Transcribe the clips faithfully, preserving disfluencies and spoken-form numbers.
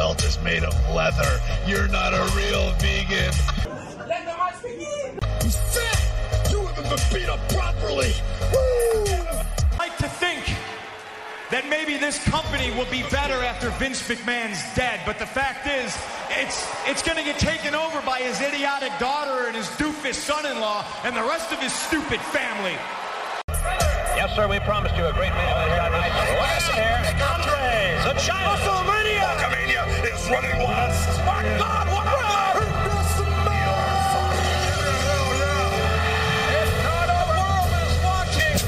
belt is made of leather. You're not a real vegan. Let the match begin. He's fat. You haven't been beat up properly. Woo! I'd like to think that maybe this company will be better after Vince McMahon's dead, but the fact is, it's it's going to get taken over by his idiotic daughter and his doofus son-in-law and the rest of his stupid family. Yes, sir, we promised you a great match. Oh, nice. Last here, Andre, the child of Mania. Hulkamania is running wild. My God, what a run! If not, the world is watching.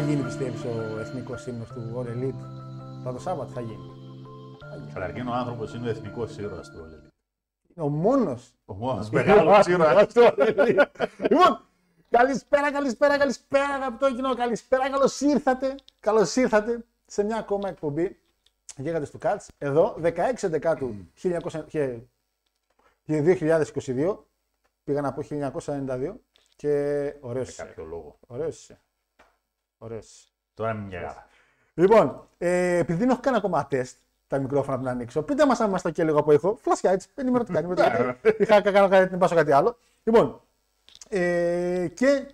Θα γίνει, πιστεύεις, ο εθνικός ύμνος του All Elite? Θα το Σάββατο θα γίνει. Καταρχήν ο άνθρωπος είναι ο εθνικός ήρωας του All Elite. Είναι ο μόνος. Ο μόνος μεγάλος ήρωας του All Elite. Λοιπόν, καλησπέρα, καλησπέρα, καλησπέρα αγαπητό κοινό. Καλησπέρα, καλώς ήρθατε. Καλώς ήρθατε σε μια ακόμα εκπομπή Γίγαντες του Κάτς. Εδώ, δεκαέξι δεκάτου δύο χιλιάδες είκοσι δύο. Πήγα να πω χίλια εννιακόσια ενενήντα δύο. Και ωραίος είσαι. Ωραίος είσαι. Ωραίος. Τώρα είναι μια γάρα. Λοιπόν, ε, επειδή δεν έχω κάνει ακόμα τεστ τα μικρόφωνα που να ανοίξω, πείτε μας αν είμαστε και λίγο από ήχο. Φλασιά έτσι, ενημερωτικά. ενημερωτικά είχα κάνω κάτι, να πάσω κάτι άλλο. Λοιπόν, ε, και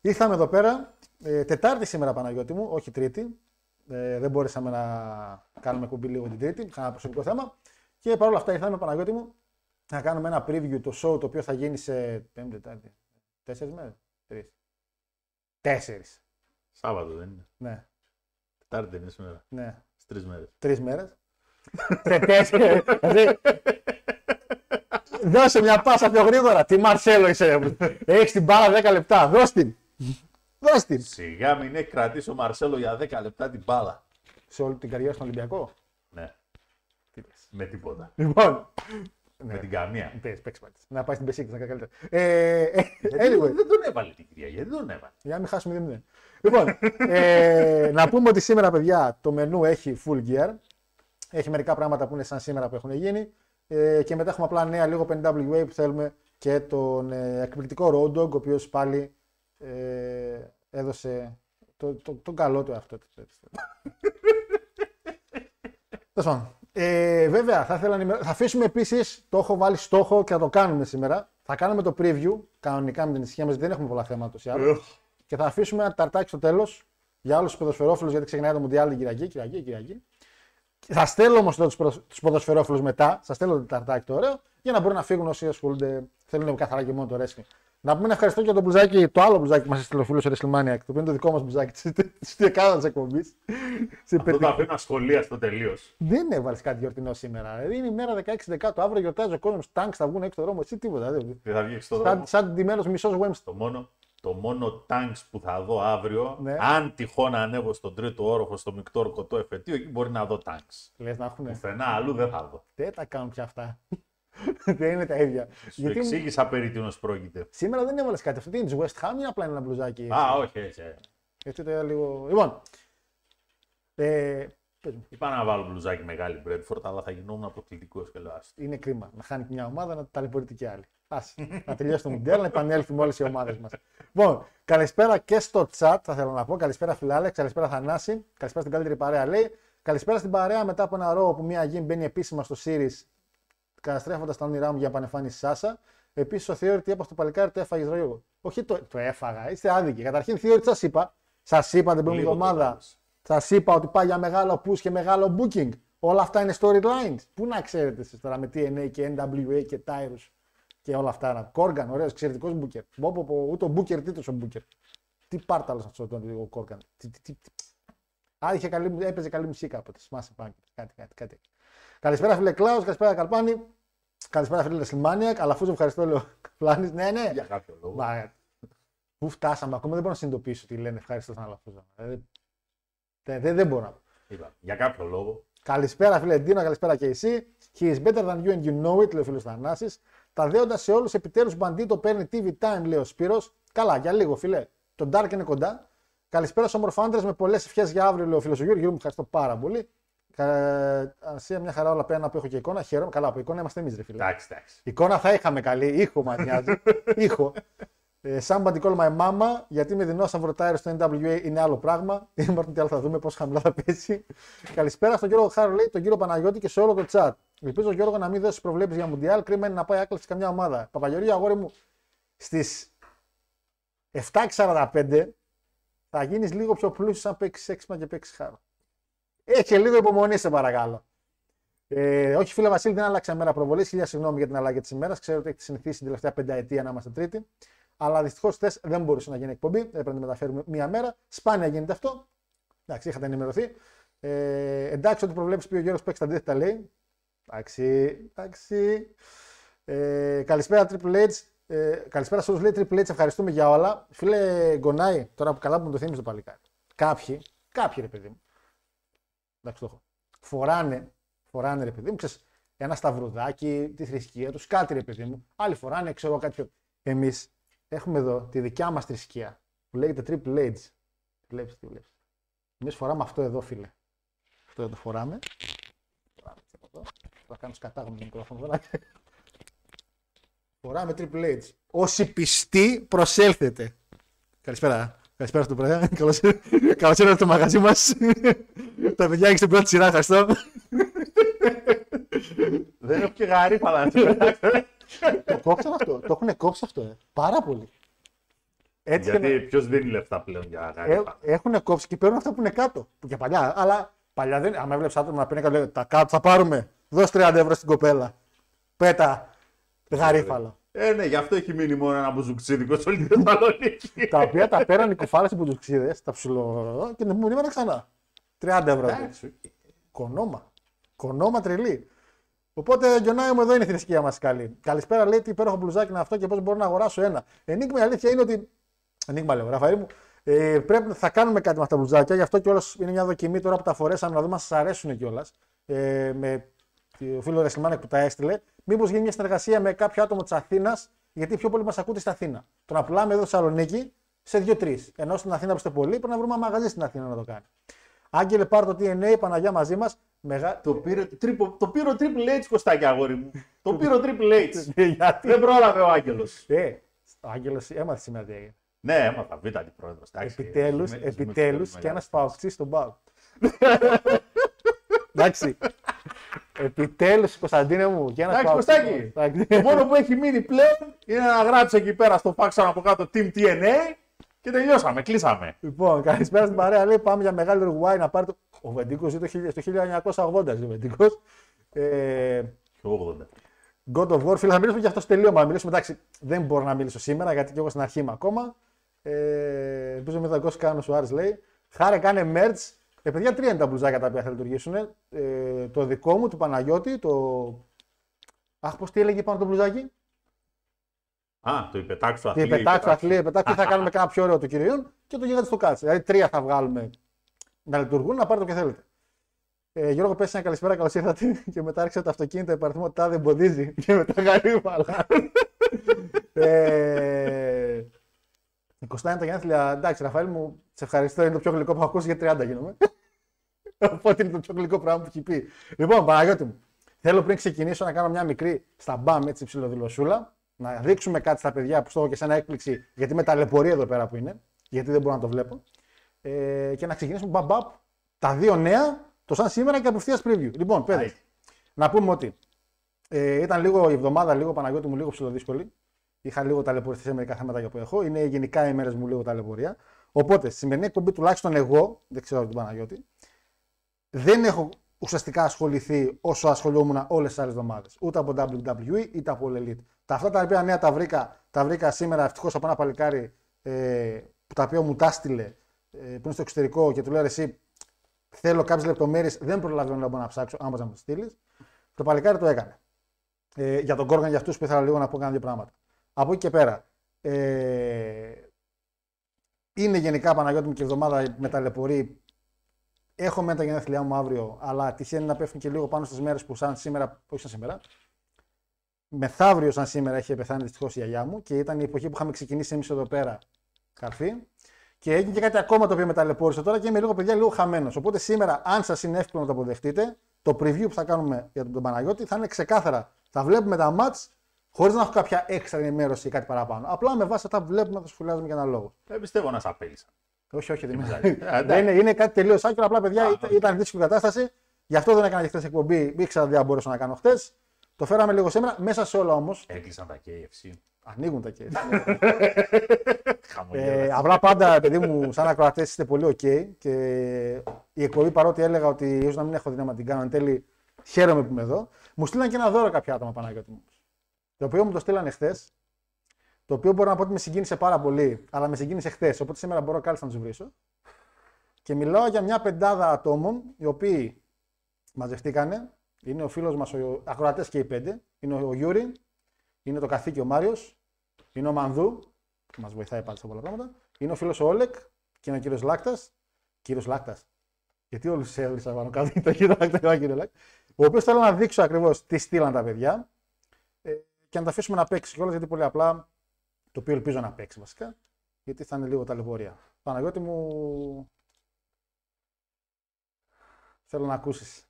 ήρθαμε εδώ πέρα. Ε, Τετάρτη σήμερα, Παναγιώτη μου, όχι Τρίτη. Ε, δεν μπόρεσαμε να κάνουμε κουμπί λίγο την Τρίτη. Είχα ένα προσωπικό θέμα. Και παρόλα αυτά ήρθαμε, Παναγιώτη μου, να κάνουμε ένα preview το show το οποίο θα γίνει σε πέμπτη, τετάρτη, τέσσερις μέρες. Τρεις. Τέσσερις. Σάββατο δεν είναι? Ναι. Τετάρτη δεν είναι σήμερα? Ναι. Στις τρεις μέρες. Τρεις μέρες. Τετέσσερις. Δώσε μια πάσα πιο γρήγορα. Τι Μαρσέλο είσαι. Έχεις την μπάλα δέκα λεπτά. Δώσ' την. Δώσ' την. Σιγά μην έχει κρατήσει ο Μαρσέλο για δέκα λεπτά την μπάλα. Σε όλη την καριέρα στον Ολυμπιακό. Ναι. Τι πες? Με τίποτα. Λοιπόν. Με ναι. Την καμία. Πες, παίξε, παίξε. Να πάει στην Πεσίκη, να κάνει καλύτερα. Ε, anyway. Δεν τον έβαλε την κυρία, γιατί δεν τον έβαλε. Για να μην χάσουμε μηδέν μηδέν. Λοιπόν, ε, να πούμε ότι σήμερα, παιδιά, το μενού έχει full gear. Έχει μερικά πράγματα που είναι σαν σήμερα που έχουν γίνει. Ε, και μετά έχουμε απλά νέα λίγο πι ντάμπλιου έι που θέλουμε και τον ε, εκπληκτικό Road Dog, ο οποίος πάλι ε, έδωσε το, το, τον καλό του εαυτό του. Ε, βέβαια, θα, ήθελα, θα αφήσουμε επίσης, το έχω βάλει στόχο και θα το κάνουμε σήμερα. Θα κάνουμε το preview, κανονικά με την ησυχία μας, δεν έχουμε πολλά θέματα τους ή άλλους. Και θα αφήσουμε ένα ταρτάκι στο τέλος για όλους τους ποδοσφαιρόφιλους, γιατί ξεκινάει το Μουντιάλ την Κυριακή, Κυριακή, Κυριακή. Θα στέλνω όμως τους ποδοσφαιρόφιλους μετά, θα στέλνω το ταρτάκι το ωραίο, για να μπορούν να φύγουν όσοι ασχολούνται, θέλουν καθαρά και μόνο το wrestling. Να πούμε να ευχαριστώ και το μπλουζάκι, το άλλο μπλουζάκι που μας έστειλε ο φίλος ο WrestleManiac, το οποίο είναι το δικό μας μπλουζάκι της δεκάδας της εκπομπής. Αυτό το αφήνω ασχολίαστο τελείως. Δεν έβαλες κάτι γιορτινό σήμερα. Είναι η μέρα δεκαέξι δεκάτου. Αύριο γιορτάζει ο κόσμος. Τάγκ θα βγουν έξω το δρόμο. Εσύ τίποτα. Δεν θα βγει έξω το δρόμο. Σαν την ημέρα μισό Wembley. Το μόνο τάγκ που θα δω αύριο, ναι. Αν τυχόν ανέβω στον τρίτο όροφο στο μεικτό ορκωτό εφετείο, εκεί μπορεί να δω τάγκ. Λες να έχουν. Πουθενά αλλού δεν θα δω. Δεν τα κάνουν πια αυτά. Δεν είναι τα ίδια. Σου γιατί... εξήγησα περί τίνος πρόκειται. Σήμερα δεν έβαλες κάτι. Αυτή είναι τη West Ham ή απλά είναι ένα μπλουζάκι? Α, όχι έτσι. Έτσι το λίγο. Λοιπόν. Ε... Είπα να βάλω μπλουζάκι μεγάλη Brentford, αλλά θα γινόμουν αποκλειτικός και λέω άστο. Είναι κρίμα να χάνει μια ομάδα να ταλαιπωρείται και άλλη. Ας, να τελειώσει το Μουντιάλ, να επανέλθουμε όλες οι ομάδες μας. Λοιπόν, καλησπέρα και στο chat, θα θέλω να πω. Καλησπέρα, Φιλάλεξ, καλησπέρα, Θανάση. Καλησπέρα στην καλύτερη παρέα, λέει. Καλησπέρα στην παρέα μετά από ένα ρόο που μια γη μπαίνει επίσημα στο Series, καταστρέφοντας τα όνειρά μου για επανεμφάνιση Σάσα. Επίσης, ο Θεόρη τι έπαθε στο παλικάρι, το έφαγε ρόγιο. Όχι, το, το έφαγα, είστε άδικοι. Καταρχήν, Θεόρη, σας είπα, σας είπα την προηγούμενη εβδομάδα, σας είπα ότι πάει για μεγάλο push και μεγάλο booking. Όλα αυτά είναι storylines. Πού να ξέρετε εσείς τώρα με τι εν έι και εν ντάμπλιου έι και Tyrus. Και όλα αυτά. Κόργαν, ωραίος, εξαιρετικός μπούκερ. Ούτε ο μπούκερ, τι ο μπούκερ. Τι πάρταλος αυτό το Κόργαν. Α, έπαιζε καλή μουσική κάποτε. Σμάσαι πάνω κάτι, κάτι, κάτι. Καλησπέρα φίλε Κλάους, καλησπέρα Καρπάνη. Καλησπέρα φίλε WrestleManiac. Αλλά αφού σε ευχαριστώ, λέω Πλάνης. Ναι, ναι. Για κάποιο λόγο. Πού φτάσαμε ακόμα, δεν μπορώ να συνειδητοποιήσω τι λένε ευχαριστώ στον Αλαφούζα. Δεν, δεν μπορώ να πω. Είπα, για κάποιο λόγο. Καλησπέρα, φίλε Ντίνο, καλησπέρα και εσύ. He is better than you and you know it, λέει ο φίλος Θανάσης. Τα δέοντα σε όλους, επιτέλους Μπαντίτο παίρνει τι βι time, λέει ο Σπύρος. Καλά, για λίγο, φίλε. Το Dark είναι κοντά. Καλησπέρα στου ομορφάντρε με πολλές ευχές για αύριο, λέει ο φίλος ο Γιώργος. Μου ευχαριστώ πάρα πολύ. Ανσία, μια χαρά όλα πέρα που έχω και εικόνα. Χαίρομαι. Καλά, από εικόνα είμαστε εμείς, ρε φίλε. Εντάξει, εντάξει. Εικόνα θα είχαμε καλή. Ήχο, μανιάζει. Ήχο. Somebody call my mama, γιατί με δεινόσαυρο τάιρο στο εν ντάμπλιου έι είναι άλλο πράγμα. Δεν μπορούμε τι άλλο θα δούμε, πόσο χαμηλά θα πέσει. Καλησπέρα στον Γιώργο Χάρο, λέει, τον κύριο Παναγιώτη και σε όλο το chat. Ελπίζω, Γιώργο, να μην δώσει προβλέψει για Μουντιάλ. Κρίμα είναι να πάει άκλαψη καμιά ομάδα. Παπαγιορία, αγόρι μου, στις εφτά και σαράντα πέντε θα γίνει λίγο πιο πλούσιο αν παίξει έξυπνα και παίξει χάρο. Έχει λίγο υπομονή, σε παρακαλώ. Ε, όχι, φίλε Βασίλη, δεν άλλαξα μέρα προβολή. Χίλια συγγνώμη για την αλλαγή τη ημέρα. Ξέρω ότι έχετε συνηθίσει την τελευταία πενταετία να είμαστε Τρίτη. Αλλά δυστυχώς χθες δεν μπορούσε να γίνει εκπομπή. Έπρεπε να τη μεταφέρουμε μία μέρα. Σπάνια γίνεται αυτό. Εντάξει, είχατε ενημερωθεί. Ε, εντάξει, ό,τι προβλέψει πει ο Γιώργος που έξι τα λέει. Εντάξει, εντάξει. Ε, καλησπέρα, Triple H. Ε, καλησπέρα σε όλους, λέει Triple H. Ευχαριστούμε για όλα. Φίλε Γκονάι, τώρα που καλά που μου το θύμισε το παλικάρι. Κάποιοι, κάποιοι ρε παιδί μου. Εντάξει, το έχω. Φοράνε, φοράνε ρε παιδί μου, ξέρεις, ένα σταυρουδάκι, τη θρησκεία τους, κάτι ρε παιδί μου. Άλλοι φοράνε, ξέρω κάτι πιο. Εμείς έχουμε εδώ τη δικιά μας θρησκεία που λέγεται Triple H. Βλέπεις τι βλέπεις. Εμείς φοράμε αυτό εδώ, φίλε. Αυτό εδώ το φοράμε. Φοράμε από εδώ. Θα κάνω σκατάγμα το μικρόφωνο. Φοράμε Triple H. Όσοι πιστοί, προσέλθετε. Καλησπέρα. Καλησπέρα στον Πρέα. Καλώς ήρθατε στο μαγαζί μας. Τα παιδιά έχει την πρώτη σειρά, ευχαριστώ. Δεν έχω και γαρίφαλα να σου πετάξω. Το κόψαν αυτό. Το έχουν κόψει αυτό. Ε. Πάρα πολύ. Έτσι γιατί να... ποιο δίνει λεφτά πλέον για γαρίφαλα. Ε, έχουν κόψει και παίρνουν αυτά που είναι κάτω. Που για παλιά. Αλλά παλιά δεν. Αν έβλεπε άτομα να παίρνει κάτι, τα κάτω θα πάρουμε. Δώσ' τριάντα ευρώ στην κοπέλα. Πέτα. Γαρίφαλα. Ε, ναι, γι' αυτό έχει μείνει μόνο ένα μπουζουξίδικο σε όλη τη Θεσσαλονίκη. Τα οποία τα πέραν οι κουφάρε οι μπουζουξίδε, τα ψηλό και μου ήμουν ξανά. τριάντα ευρώ. Κονόμα. Κονόμα τρελή. Οπότε, Γιονάι μου, εδώ είναι η θρησκεία μας καλή. Καλησπέρα, λέει τι υπέροχο μπλουζάκι είναι αυτό και πώς μπορώ να αγοράσω ένα. Ενίγμα, η αλήθεια είναι ότι. Ενίγμα, λέω, Ραφαήλ μου, ε, πρέπει, θα κάνουμε κάτι με αυτά τα μπλουζάκια. Γι' αυτό κιόλας είναι μια δοκιμή τώρα που τα φορέσαμε να δούμε αν σας αρέσουν κιόλας. Ε, με ο φίλο Ρεσλιμάνεκ που τα έστειλε. Μήπως γίνει μια συνεργασία με κάποιο άτομο της Αθήνας, γιατί πιο πολύ μας ακούτε στην Αθήνα. Το να πουλάμε εδώ στη Θεσσαλονίκη σε δύο τρία. Ενώ στην Αθήνα πέστε πολύ, πρέπει να βρούμε ένα μαγαζί στην Αθήνα να το κάνει. Άγγελε, πάρ' το ντι εν έι, Παναγιά μαζί μας. Μεγα... Το πήρε ο Triple H, Κωστάκη, αγόρι μου. Το πήρε ο Triple H. Δεν πρόλαβε ο Άγγελος. Ε, ο Άγγελος έμαθε σήμερα τι έγινε. Ναι, έμαθα. Β' αντιπρόεδρος. Επιτέλους, επιτέλους και ένας παοξής στον Πάο. Εντάξει. Επιτέλους, Κωνσταντίνε μου, και ένας παοξής. Εντάξει, Κωστάκη. Το μόνο που έχει μείνει πλέον είναι να γράψει εκεί πέρα στο φάξον από κάτω Team τι εν έι. Και τελειώσαμε, κλείσαμε. Λοιπόν, καλησπέρα στην παρέα. Λέει πάμε για μεγάλη Ουρουγουάη να πάρει το. Ο Βεντίκος ζει το χίλια εννιακόσια ογδόντα. Ο Βεντίκος. Ε... ογδόντα. God of War, φίλε, θα μιλήσουμε για αυτό το τελείωμα. Μιλήσουμε, εντάξει, δεν μπορώ να μιλήσω σήμερα γιατί και εγώ στην αρχή είμαι ακόμα. Ελπίζω μετά ο κάνω σου Άρης λέει. Χάρε, κάνε merch. Ε, παιδιά, τρία είναι τα μπλουζάκια τα οποία θα λειτουργήσουν. Ε, το δικό μου, του Παναγιώτη, το. Αχ, πώ τι έλεγε πάνω το μπλουζάκι. Α, το υπετάξω αθλή. Το υπετάξω αθλή, υπετάξω. Θα κάνουμε κάνα πιο ωραίο του κυρίου και το γίγαντα στο κάτσε. Δηλαδή τρία θα βγάλουμε να λειτουργούν, να πάρετε το και θέλετε. Ε, Γιώργο, πες ένα καλησπέρα, καλώς ήρθατε. Και μετά άρχισε το αυτοκίνητο, υπαριθμό τάδε εμποδίζει. Και μετά γαρίφαλα. ε, είκοσι εννέα τα γενέθλια. Εντάξει, Ραφαήλ μου, σε ευχαριστώ. Είναι το πιο γλυκό που έχω ακούσει για τριάντα γίνομαι. Οπότε είναι το πιο γλυκό πράγμα που έχει πει. Λοιπόν, Παναγιώτη μου, θέλω πριν ξεκινήσω να κάνω μια μικρή στα μπαμ έτσι ψιλοδηλωσούλα. Να δείξουμε κάτι στα παιδιά που στόχω και σε ένα έκπληξη, γιατί με ταλαιπωρεί εδώ πέρα που είναι, γιατί δεν μπορώ να το βλέπω. Ε, και να ξεκινήσουμε μπαμπαπ τα δύο νέα, το σαν σήμερα και απευθείας preview. Λοιπόν, παιδες, να πούμε ότι ε, ήταν λίγο η εβδομάδα, λίγο Παναγιώτη μου, λίγο ψηλοδύσκολη. Είχα λίγο ταλαιπωρηθεί σε μερικά θέματα για που έχω. Είναι γενικά οι μέρες μου λίγο ταλαιπωρία. Οπότε, στη σημερινή εκπομπή, τουλάχιστον εγώ, δεν ξέρω τον Παναγιώτη, δεν έχω ουσιαστικά ασχοληθεί όσο ασχολιόμουν όλες τις άλλες εβδομάδες. Ούτε από ντάμπλιου ντάμπλιου ι, είτε από All Elite. Τα αυτά τα οποία νέα τα βρήκα, τα βρήκα σήμερα ευτυχώς από ένα παλικάρι ε, που τα οποία μου τα στείλε, ε, που είναι στο εξωτερικό και του λέω εσύ, θέλω κάποιες λεπτομέρειες, δεν προλαβαίνω να ψάξω, άμα να μου τις στείλεις. Το παλικάρι το έκανε. Ε, για τον Κόργαν, για αυτούς που ήθελα λίγο να πω κάνα δύο πράγματα. Από εκεί και πέρα. Ε, είναι γενικά Παναγιώτη μου και η εβδομάδα με ταλαιπωρεί έχω με τα γενέθλιά μου αύριο, αλλά τυχαίνει να πέφτουν και λίγο πάνω στις μέρες που σαν σήμερα, όχι σαν σήμερα, μεθαύριο σαν σήμερα είχε πεθάνει δυστυχώς η γιαγιά μου και ήταν η εποχή που είχαμε ξεκινήσει εμείς εδώ πέρα καρφί. Και έγινε και κάτι ακόμα το οποίο με ταλαιπώρησε τώρα και είμαι λίγο παιδιά λίγο χαμένος. Οπότε σήμερα, αν σας είναι εύκολο να το αποδεχτείτε, το preview που θα κάνουμε για τον Παναγιώτη θα είναι ξεκάθαρα. Θα βλέπουμε τα match χωρίς να έχω κάποια έξτρα ενημέρωση ή κάτι παραπάνω. Απλά με βάση αυτά που βλέπουμε θα σχολιάζουμε για ένα λόγο. Δεν πιστεύω να σας απείλησα. Όχι, όχι, δεν είναι. είναι, είναι κάτι τελείως άκυρο. Απλά παιδιά ήταν δύσκολη κατάσταση. Γι' αυτό δεν έκανα και χθες εκπομπή. Ήξερα αν μπορούσα να κάνω χθες. Το φέραμε λίγο σήμερα. Μέσα σε όλα όμως. Έκλεισαν τα κέι εφ σι. Ανοίγουν τα κέι εφ σι. ε, απλά πάντα, παιδί μου, σαν ακροατές είστε πολύ ok. Και η εκπομπή παρότι έλεγα ότι ίσως να μην έχω δύναμη να την κάνω, εν τέλει χαίρομαι που είμαι εδώ. Μου στείλαν και ένα δώρο κάποια άτομα Παναγιώτη μου. Το οποίο μου το στείλανε χθες. Το οποίο μπορώ να πω ότι με συγκίνησε πάρα πολύ, αλλά με συγκίνησε χθες. Οπότε σήμερα μπορώ κάλλιστα να τους βρίσω. Και μιλάω για μια πεντάδα ατόμων οι οποίοι μαζευτήκανε. Είναι ο φίλος μας, ο ακροατές και οι πέντε. Είναι ο Γιούρι, είναι το Καθήκη ο Μάριος, είναι ο Μανδού, που μας βοηθάει πάλι σε πολλά πράγματα. Είναι ο φίλος ο Όλεκ και είναι ο κύριος Λάκτας. Κύριος Λάκτας. Γιατί όλους έβρισα πάνω κάτω, το κύριο Λάκτα, κύριο Λάκτα. Ο οποίος θέλω να δείξω ακριβώς τι στείλαν τα παιδιά ε, και να τα αφήσουμε να παίξει κιόλας, γιατί πολύ απλά το οποίο ελπίζω να παίξει βασικά, γιατί θα είναι λίγο ταλαιπωρία. Παναγιώτη μου, θέλω να ακούσεις.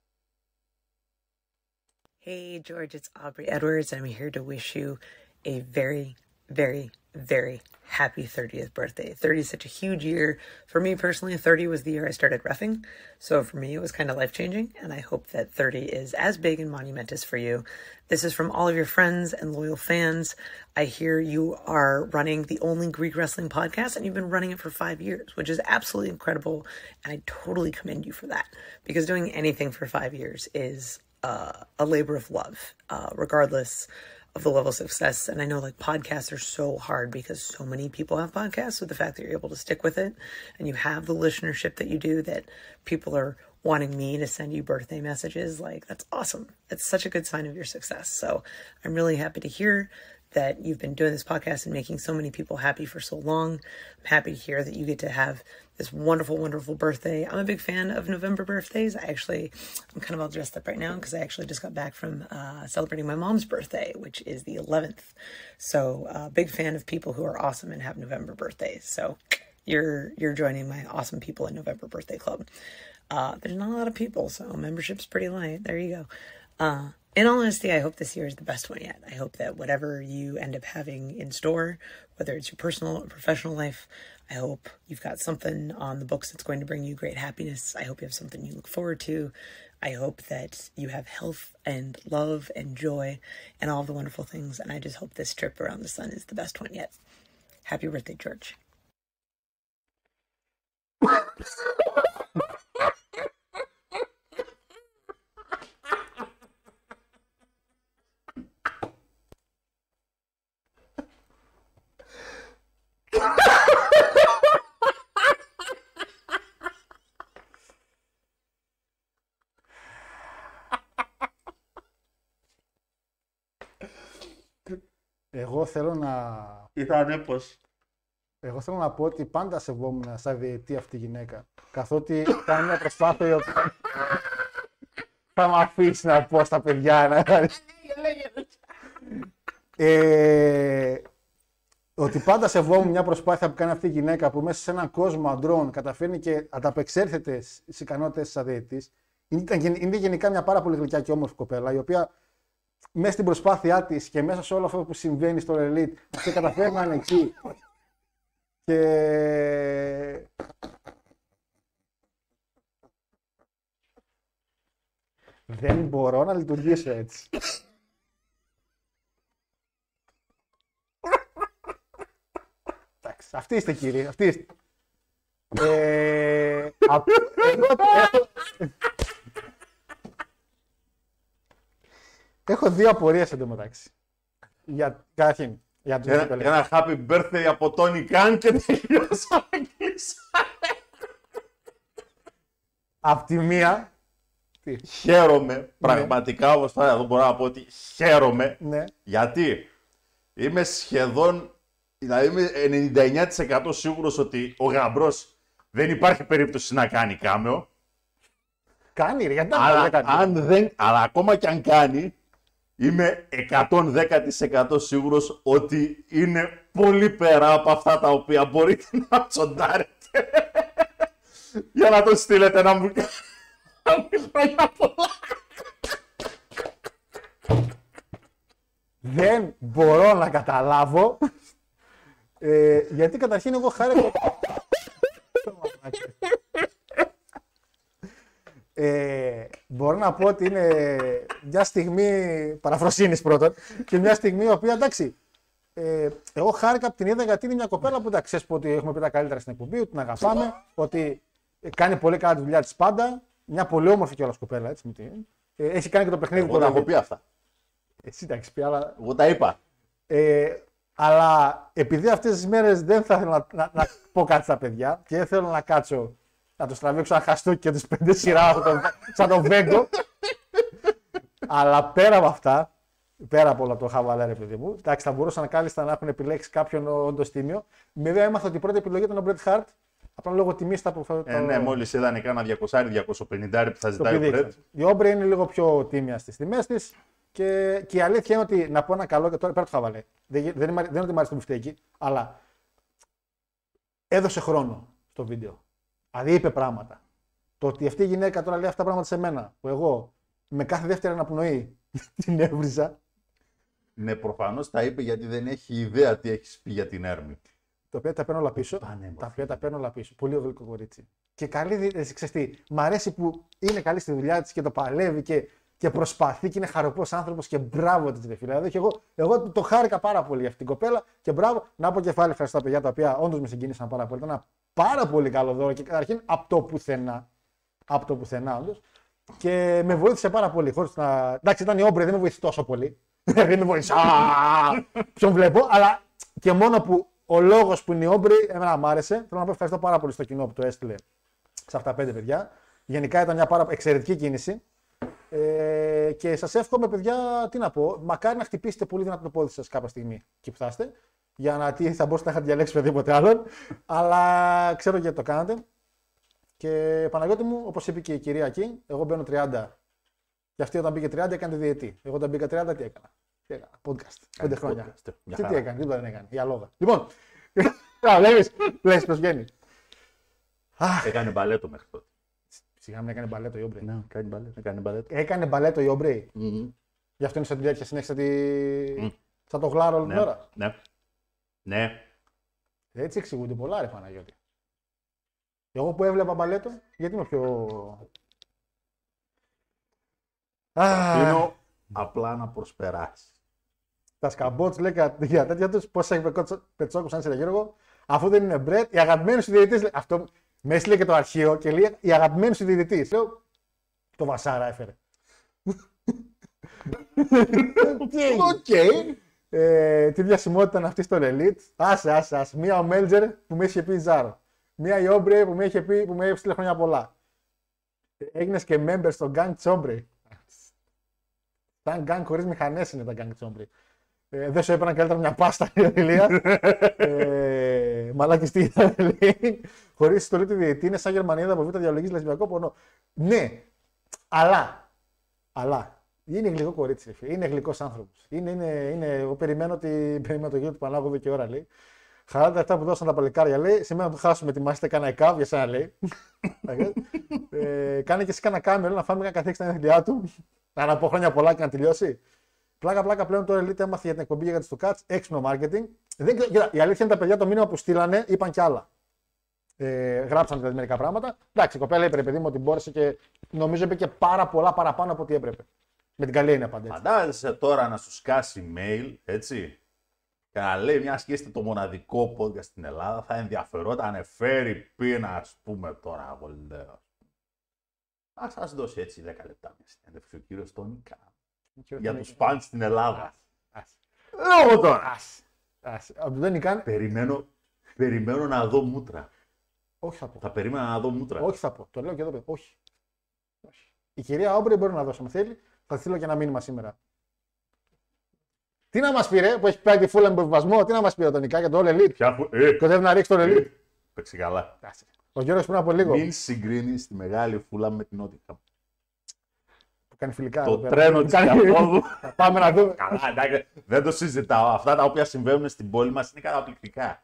Hey George, it's Aubrey Edwards. I'm here to wish you a very, very, very happy thirtieth birthday. thirty is such a huge year. For me personally, thirty was the year I started reffing. So for me, it was kind of life-changing, and I hope that thirty is as big and monumentous for you. This is from all of your friends and loyal fans. I hear you are running the only Greek wrestling podcast, and you've been running it for five years, which is absolutely incredible, and I totally commend you for that, because doing anything for five years is... Uh, a labor of love, uh, regardless of the level of success. And I know like podcasts are so hard because so many people have podcasts. So the fact that you're able to stick with it and you have the listenership that you do, that people are wanting me to send you birthday messages, like that's awesome. It's such a good sign of your success. So I'm really happy to hear that you've been doing this podcast and making so many people happy for so long. I'm happy to hear that you get to have this wonderful, wonderful birthday. I'm a big fan of November birthdays. I actually, I'm kind of all dressed up right now because I actually just got back from uh, celebrating my mom's birthday, which is the eleventh. So uh, big fan of people who are awesome and have November birthdays. So you're, you're joining my awesome people in November birthday club. Uh, there's not a lot of people, so membership's pretty light. There you go. Uh, In all honesty, I hope this year is the best one yet. I hope that whatever you end up having in store, whether it's your personal or professional life, I hope you've got something on the books that's going to bring you great happiness. I hope you have something you look forward to. I hope that you have health and love and joy and all the wonderful things. And I just hope this trip around the sun is the best one yet. Happy birthday, George. Εγώ θέλω να... Ήτανε πως... Εγώ θέλω να πω ότι πάντα σεβόμουν σαν διαιτή αυτή η γυναίκα. Καθότι κάνει μια προσπάθεια η οποία... θα μ' αφήσει να πω στα παιδιά να... ε... ότι πάντα σεβόμουν μια προσπάθεια που κάνει αυτή η γυναίκα που μέσα σε έναν κόσμο αντρών καταφέρνει και ανταπεξέρχεται στις ικανότητες σαν διαιτής. Είναι γενικά μια πάρα πολύ γλυκιά και όμορφη κοπέλα η οποία... μέσα στην προσπάθειά της και μέσα σε όλο αυτό που συμβαίνει στο Elite και καταφέρει να είναι εκεί και... δεν μπορώ να λειτουργήσω έτσι. Εντάξει, αυτοί είστε κύριοι, αυτοί είστε. Ε... Έχω δύο απορίες εντωμεταξύ. Για καταρχήν. Για τους ένα, ένα happy birthday από Tony Khan και τελειώσαμε. Απ' τη μία. Τι? Χαίρομαι. Πραγματικά όπως τώρα εδώ μπορώ να πω ότι χαίρομαι. Ναι. Γιατί είμαι σχεδόν, δηλαδή είμαι ενενήντα εννιά τοις εκατό σίγουρος ότι ο γαμπρός δεν υπάρχει περίπτωση να κάνει κάμεο. Κάνει, ρε, γιατί αλλά, δεν κάνει. Αν δεν, αλλά ακόμα και αν κάνει, είμαι εκατόν δέκα τοις εκατό σίγουρος ότι είναι πολύ πέρα από αυτά τα οποία μπορείτε να τσοντάρετε. Για να το στείλετε να μου κάνει πολλά. Δεν μπορώ να καταλάβω, ε, γιατί καταρχήν εγώ χάρηκα. Ε, μπορώ να πω ότι είναι μια στιγμή παραφροσύνης πρώτον και μια στιγμή η οποία εντάξει, ε, εγώ χάρηκα από την είδα γιατί είναι μια κοπέλα που εντάξει, ξέρεις που ότι έχουμε πει τα καλύτερα στην εκπομπή, ότι την αγαπάμε, ότι κάνει πολύ καλά τη δουλειά της πάντα, μια πολύ όμορφη κιόλας κοπέλα, έτσι, ε, έχει κάνει και το παιχνίδι. Εγώ τα έχω πει αυτά. Εσύ τα έχεις πει, αλλά... Εγώ τα είπα. Ε, αλλά επειδή αυτές τις μέρες δεν θα θέλω να, να, να πω κάτι στα παιδιά και δεν θέλω να κάτσω να τους τραβήξω ένα χαστούκι και τους πέντε σειρά σαν τον Βέγκο. Αλλά πέρα από αυτά, πέρα από όλα το χαβαλέ ρε παιδί μου, εντάξει, θα μπορούσαν κάλλιστα να έχουν επιλέξει κάποιον όντως τίμιο. Με βέβαια έμαθα ότι η πρώτη επιλογή ήταν ο Μπρετ Χαρτ. Απλά λόγω τιμής θα αποφασίσουν. Ε, ναι, μόλις είδαν κάνα διακόσια διακόσια πενήντα που θα ζητάει ο Μπρετ. Η Όμπρε είναι λίγο πιο τίμια στις τιμές της. Και, και η αλήθεια είναι ότι να πω ένα καλό και τώρα πέρα το χαβαλέ. Δεν, δεν, δεν είναι ότι μου αρέσει το μπιφτέκι, αλλά έδωσε χρόνο στο βίντεο. Δηλαδή είπε πράγματα. Το ότι αυτή η γυναίκα τώρα λέει αυτά τα πράγματα σε μένα, που εγώ με κάθε δεύτερη αναπνοή την έβριζα. Ναι, προφανώς τα είπε γιατί δεν έχει ιδέα τι έχει πει για την Έρμη. Τα οποία τα παίρνω όλα πίσω. Πανέμορφη. Τα οποία τα παίρνω όλα πίσω. Πολύ γλυκό κορίτσι. Και καλή, εσύ ξέρεις τι, μ' αρέσει που είναι καλή στη δουλειά της και το παλεύει και. Και προσπαθεί και είναι χαροπός άνθρωπος και μπράβο της δε φίλε. Δηλαδή, εγώ, εγώ το χάρηκα πάρα πολύ για αυτήν την κοπέλα και μπράβο. Να πω κεφάλι ευχαριστώ τα παιδιά τα οποία όντως με συγκίνησαν πάρα πολύ. Ήταν ένα πάρα πολύ καλό δώρο και καταρχήν από το πουθενά. Από το πουθενά όντως. Και με βοήθησε πάρα πολύ. Χωρίς να... Εντάξει, ήταν η Όμπρε, δεν με βοήθησε τόσο πολύ. Δεν με βοήθησε. Ποιον βλέπω, αλλά και μόνο που ο λόγος που είναι η Όμπρε, εμένα μ' άρεσε. Θέλω να πω ευχαριστώ πάρα πολύ στο κοινό που το έστειλε σε αυτά τα πέντε παιδιά. Γενικά ήταν μια πάρα... εξαιρετική κίνηση. Ε, και σας εύχομαι, παιδιά, τι να πω, μακάρι να χτυπήσετε πολύ δυνατό το πόδι σας κάποια στιγμή εκεί που θα είστε, για να τι θα μπορούσατε να είχατε διαλέξει οποιοδήποτε άλλον, αλλά ξέρω γιατί το κάνατε. Και Παναγιώτη μου, όπως είπε και η κυρία εκεί, εγώ μπαίνω τριάντα. Και αυτή όταν μπήκε τριάντα έκανε διετή. Εγώ όταν μπήκα τριάντα, τι έκανα. Τι έκανα, podcast. πέντε χρόνια. Τι, τι έκανε, τίποτα δεν έκανε. Η αλόγα. Λοιπόν, βλέπεις, λες, πώς βγαίνει. Έκανε μπαλέτο μέχρι τότε. Σιγά μην έκανε μπαλέτο η Όμπρε. Ναι, κάνει μπαλέτο. Έκανε μπαλέτο, έκανε μπαλέτο η Όμπρε. Mm-hmm. Γι' αυτό είναι σαν τη διάρκεια συνέχισα τη... Mm. Σαν το γλάρο όλη την ναι. ώρα. Ναι. Ναι. Έτσι εξηγούνται πολλά ρε Παναγιώτη. Εγώ που έβλεπα μπαλέτο, γιατί είμαι πιο... Αφήνω απλά να προσπεράσει. Τα σκαμπότς λέει για τέτοια τους, πώς έχει πετσόκους αν είσαι Γιώργο, αφού δεν είναι Μπρετ, οι αγαπημένοι σου διαιτητές λέει... Αυτό... Με έστειλε και το αρχείο και λέει η αγαπημένη σου διαιτητή. Λέω το Βασάρα έφερε. Οκ. Τη διασημότητα είναι αυτή στον Ελίτ. Άσε, άσε, άσε. Μία ο Μέλτζερ που με είχε πει Ζάρο. Μία η Όμπρε που με είχε πει που με έστειλε χρόνια πολλά. Έγινες και member στο Gang Τσόμπρε. Σαν gang χωρίς μηχανές είναι τα Gang Τσόμπρε. Ε, δεν σου έπαιρνα καλύτερα μια πάστα, η Ελία. ε, Μαλάκης τι ήταν, λέει. Χωρίς στολή του διαιτητή, είναι σαν Γερμανίδα από β' διαλογής λεσβιακό πορνό. Ναι, αλλά, αλλά, είναι γλυκό κορίτσι, είναι γλυκός άνθρωπος. Είναι, είναι, είναι, εγώ περιμένω, ότι, περιμένω το γύρο του Πανάγου εδώ και ώρα, λέει. Χαράτα αυτά που δώσαν τα παλικάρια, λέει. Σήμερα να το χάσουμε, ετοιμάστε κάνα εκάβ για σένα, λέει. ε, κάνε και εσύ κάνα κάμερο, να φάμε κανένα καθίξει τα νεχνιδιά του. Να πω χρόνια πολλά και να τελειώσει. Πλάκα, πλάκα πλέον τώρα Elite έμαθε για την εκπομπή για τις του Κάτς, έξυπνο marketing. Δεν, κοίτα, η αλήθεια είναι τα παιδιά το μήνυμα που στείλανε είπαν κι άλλα. Ε, γράψαν δηλαδή μερικά πράγματα. Εντάξει, η κοπέλα έπρεπε, παιδί μου, ότι μπόρεσε και νομίζω είπε και πάρα πολλά παραπάνω από ό,τι έπρεπε. Με την καλή είναι απαντήσει. Φαντάζεσαι τώρα να σου σκάσει mail, έτσι. Και να λέει μια και είστε το μοναδικό podcast στην Ελλάδα, θα ενδιαφερόταν, φέρει πείνα, α πούμε τώρα, βολιδέο. Α σας δώσει έτσι δέκα λεπτά μια συνέντευξη ο κύριος Τόνικα. Για τους φαν στην Ελλάδα. Λόγω τώρα. Ας. Περιμένω, περιμένω να δω μούτρα. Όχι θα πω. Θα περίμενα να δω μούτρα. Όχι θα πω. Το λέω και εδώ. Όχι. Όχι. Η κυρία Όμπρε μπορεί να δώσει αν θέλει. Θα στείλω και ένα μήνυμα σήμερα. Τι να μας πει ρε, που έχει πάει τη φούλα με προβιβασμό, τι να μας πει ο Τονικά για το All Elite. Ποια φούλα. Κοντεύει να ρίξει το All Elite. Παίξει καλά. Ο Γιώργος πριν από λίγο. Μην συγκρίνεις τη μεγάλη φούλα με την Νότια. κάνει φιλικά. Το τρένο της καθόδου. Πάμε να δούμε. Καλά, εντάξει. Δεν το συζητάω. Αυτά τα οποία συμβαίνουν στην πόλη μας είναι καταπληκτικά.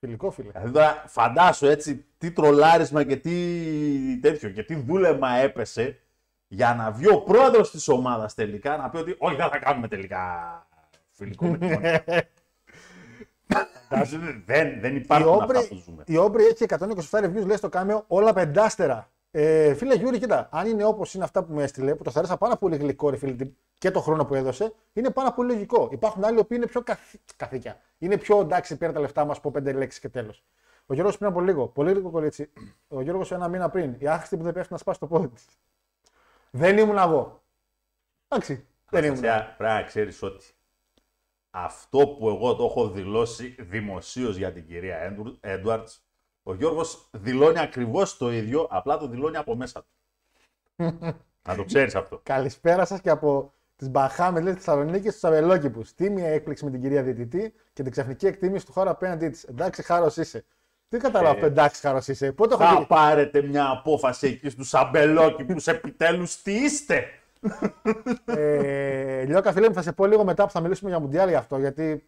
Φιλικό, φίλε. Τώρα, φαντάσου έτσι τι τρολάρισμα και τι τέτοιο και τι δούλεμα έπεσε για να βγει ο πρόεδρος της ομάδας τελικά να πει ότι όχι, δεν θα κάνουμε τελικά φιλικό με την πόλη. δεν, δεν υπάρχουν η Όμπρη, αυτά που ζούμε. Η Όμπρη έχει εκατόν είκοσι επτά reviews, λέει στο Κάμεο, όλα πεντάστερα. Ε, φίλε Γιούρι, κοίτα, αν είναι όπως είναι αυτά που με έστειλε, που το θεώρησα πάρα πολύ γλυκό, ρε φίλε, και το χρόνο που έδωσε, είναι πάρα πολύ λογικό. Υπάρχουν άλλοι που είναι πιο καθ... καθήκια. Είναι πιο εντάξει, πήρα τα λεφτά μας από πέντε λέξεις και τέλος. Ο Γιώργος πριν από λίγο, πολύ λίγο κορίτσι, ο Γιώργος ένα μήνα πριν, η άχρηστη που δεν πέφτει να σπάσει το πόδι τη. Δεν ήμουν εγώ. Εντάξει, δεν ήμουν. Πρέπει να ξέρεις ότι αυτό που εγώ το έχω δηλώσει δημοσίως για την κυρία Έντουαρτς, ο Γιώργος δηλώνει ακριβώς το ίδιο, απλά το δηλώνει από μέσα του. Να το ξέρεις αυτό. Καλησπέρα σας και από τις Μπαχάμες, λέει, Θεσσαλονίκη στους Αμπελόκηπους. Τίμια έκπληξη με την κυρία διαιτητή και την ξαφνική εκτίμηση του χώρου απέναντί της. Εντάξει, χάρος είσαι. Τι καταλάβω, ε, εντάξει, χάρος είσαι. Πότε θα έχω... πάρετε μια απόφαση εκεί στους Αμπελόκηπους, επιτέλους τι είστε. ε, Λιώκα, φίλε μου, θα σε πω λίγο μετά που θα μιλήσουμε για Μουντιάλ για αυτό, γιατί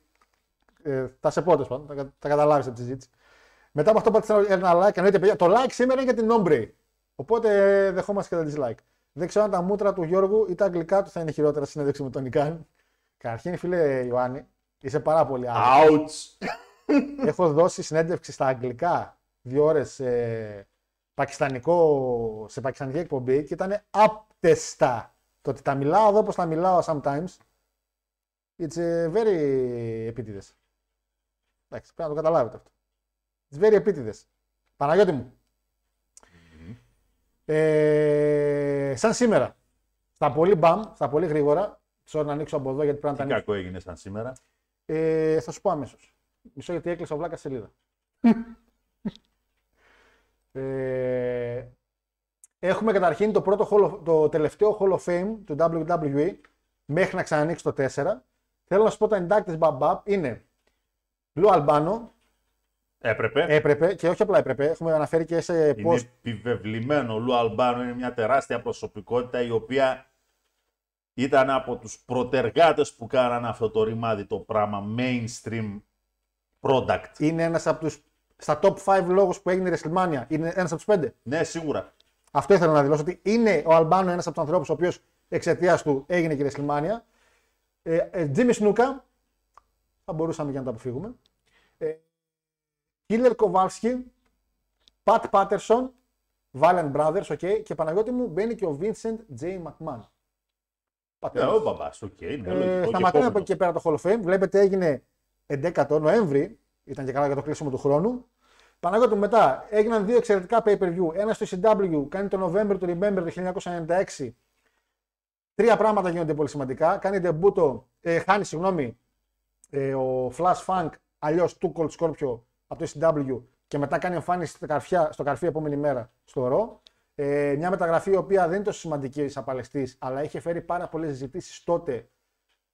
ε, θα σε πω τέλος πάντων, θα, θα καταλάβεις από τη συζήτηση. Μετά από αυτό πατήστε ένα like, εννοείται παιδιά. Το like σήμερα είναι για την Όμπρη. Οπότε ε, δεχόμαστε και τα dislike. Δεν ξέρω αν τα μούτρα του Γιώργου ή τα αγγλικά του θα είναι χειρότερα στη συνέντευξη με τον Ικάν. Καταρχήν, φίλε Ιωάννη, είσαι πάρα πολύ άγριο. Έχω δώσει συνέντευξη στα αγγλικά δύο ώρες ε, πακιστανικό, σε πακιστανική εκπομπή και ήταν άπτεστα. Το ότι τα μιλάω εδώ όπως τα μιλάω sometimes, it's very επίτηδες. Εντάξει, πρέπει να το καταλάβετε αυτό. It's very επίτηδες. Παναγιώτη μου. Mm-hmm. Ε, σαν σήμερα, στα πολύ μπαμ, στα πολύ γρήγορα, ξέρω να ανοίξω από εδώ γιατί πρέπει να τα ανοίξω. Τι κακό έγινε σαν σήμερα. Ε, θα σου πω αμέσως. Μισό γιατί έκλεισα ο βλάκας σελίδα. ε, Έχουμε καταρχήν το, πρώτο, το τελευταίο Hall of Fame του ντάμπλιου ντάμπλιου ι μέχρι να ξανανοίξει το τέσσερα. Θέλω να σου πω τα εντάκτης Μπαμπάπ είναι Λου Αλμπάνο. Έπρεπε. Έπρεπε και όχι απλά έπρεπε. Έχουμε αναφέρει και σε post. Είναι επιβεβλημένο. Ο Λου Αλμπάνο είναι μια τεράστια προσωπικότητα η οποία ήταν από τους προτεργάτες που κάνανε αυτό το ρημάδι το πράγμα. Mainstream product. Είναι ένας από τους. Στα top πέντε λόγους που έγινε η WrestleMania. Είναι ένας από τους πέντε. Ναι, σίγουρα. Αυτό ήθελα να δηλώσω, ότι είναι ο Αλμπάνο ένας από τους ανθρώπους ο οποίος εξαιτίας του έγινε και η WrestleMania. Τζίμι Σνούκα, θα μπορούσαμε για να τα αποφύγουμε. Κίλερ Κοβάλσκι, Πατ Πάτερσον, Βάλεν Brothers, okay. Και Παναγιώτη μου μπαίνει και ο Βίνσεντ Τζέι Μακμάν. Πατέρα. Ο μπαμπάς, οκ. Σταματάει από εκεί και πέρα το Hall of Fame. Βλέπετε έγινε έντεκα Νοέμβρη, ήταν και καλά για το κλείσιμο του χρόνου. Παναγιώτη μου, μετά έγιναν δύο εξαιρετικά pay-per-view. Ένα στο ι σι ντάμπλιου κάνει τον November του Remember το χίλια εννιακόσια ενενήντα έξι. Τρία πράγματα γίνονται πολύ σημαντικά. Κάνει debut, ε, χάνει συγγνώμη, ε, ο Flash Funk, αλλιώς του Cold Scorpio από το ι σι ντάμπλιου και μετά κάνει εμφάνιση στο καρφί, στο καρφί επόμενη μέρα στο ρο. Ε, μια μεταγραφή η οποία δεν είναι τόσο σημαντική σαν παλαιστής, αλλά είχε φέρει πάρα πολλές συζητήσεις τότε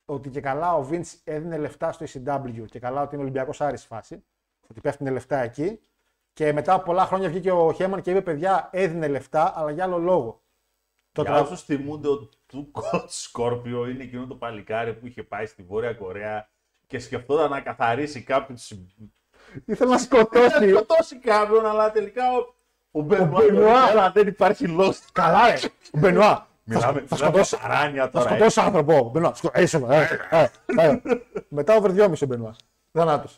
ότι και καλά ο Vince έδινε λεφτά στο ι σι ντάμπλιου και καλά ότι είναι Ολυμπιακός Άρης φάση, ότι πέφτουν λεφτά εκεί. Και μετά πολλά χρόνια βγήκε ο Χέμαν και είπε: παιδιά, έδινε λεφτά, αλλά για άλλο λόγο. Για όσους τώρα... θυμούνται ότι του Cold Scorpio είναι εκείνο το παλικάρι που είχε πάει στη Βόρεια Κορέα και σκεφτόταν να καθαρίσει κάποιον. Ήθελε να σκοτώσει. Ήθελε να σκοτώσει κάποιον, αλλά τελικά ο, ο Μπενουά. Δεν υπάρχει λόγο. Καλά, ρε. Ο Μπενουά. Μιλάμε για αράνια τώρα. Θα σκοτώσει άνθρωπο. Μετά over δυόμισι ο Μπενουά. Θανάτο.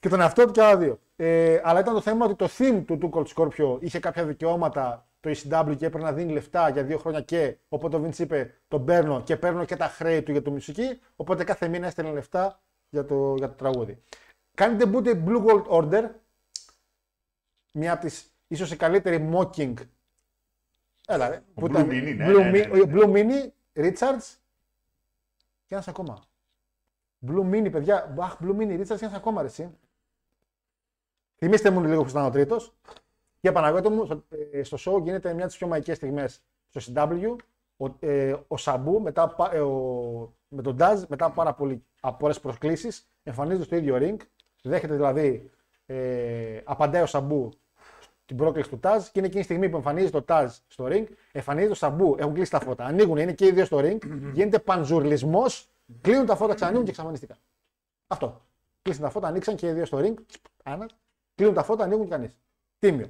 Και τον εαυτό του και άλλα δύο. Ε, αλλά ήταν το θέμα ότι το theme του του Cold Scorpio είχε κάποια δικαιώματα το ι σι ντάμπλιου και έπρεπε να δίνει λεφτά για δύο χρόνια και. Οπότε ο Vince είπε: τον παίρνω και παίρνω και τα χρέη του για το μουσική. Οπότε κάθε μήνα έστελνε λεφτά για το, για το τραγούδι. Κάνει debut η Blue Gold Order. Μια από τις ίσως η καλύτερη mocking. Έλα ρε. Blue ήταν, Mini, ναι. Blue, ναι, ναι, ναι. Blue Mini, Richards. Και ένας ακόμα. Blue Mini, παιδιά. Αχ, Blue Mini, Richards και ένας ακόμα, ρε, εσύ. Θυμήστε μου λίγο που ήταν ο τρίτος. Και Παναγιώτη μου, στο show γίνεται μια από τις πιο μαγικές στιγμές στο ι σι ντάμπλιου. Ο, ε, ο Σαμπού μετά, ε, ο, με τον Ντάζ, μετά από πάρα πολλές απόρρες προσκλήσεις, εμφανίζεται στο ίδιο ring. Δέχεται δηλαδή, ε, απαντάει ο Σαμπού την πρόκληση του Ταζ και είναι εκείνη τη στιγμή που εμφανίζει το Ταζ στο ring, εμφανίζει το Σαμπού, έχουν κλείσει τα φώτα. Ανοίγουν, είναι και οι δύο στο ring, γίνεται παντζουρλισμός, κλείνουν τα φώτα, ξανανοίγουν και εξαφανιστικά. Αυτό. Κλείσαν τα φώτα, ανοίξαν και οι δύο στο ring, άνα, κλείνουν τα φώτα, ανοίγουν κανείς. Τίμιο.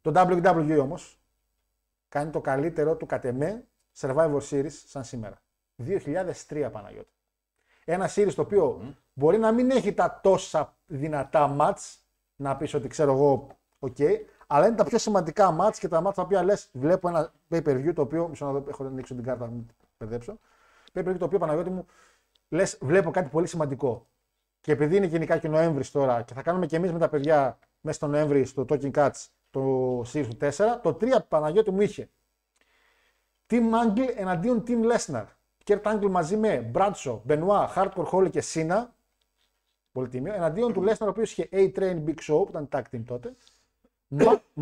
Το ντάμπλιου ντάμπλιου ι όμως κάνει το καλύτερο του κατ' εμέ Survivor Series σαν σήμερα. δύο χιλιάδες τρία Παναγιώτη. Ένα series το οποίο mm. μπορεί να μην έχει τα τόσα δυνατά match, να πεις ότι ξέρω εγώ, okay, αλλά είναι τα πιο σημαντικά match και τα match τα οποία λες, βλέπω ένα pay-per-view το οποίο, μισό να δω, έχω ανοίξει την κάρτα να μην μπερδέψω, pay-per-view το οποίο Παναγιώτη μου, λες, βλέπω κάτι πολύ σημαντικό. Και επειδή είναι γενικά και Νοέμβρης τώρα και θα κάνουμε και εμείς με τα παιδιά μέσα στο Νοέμβρη στο Talking Cuts το series του τέσσερα, το τρία Παναγιώτη μου είχε Team Angle εναντίον Team Lesnar. Κέρτ Angle μαζί με Bradshaw, Benoit, Hardcore Holly και Cena. Πολύ τίμιο. Εναντίον του Lesnar, ο οποίος είχε A-Train Big Show που ήταν tag team τότε.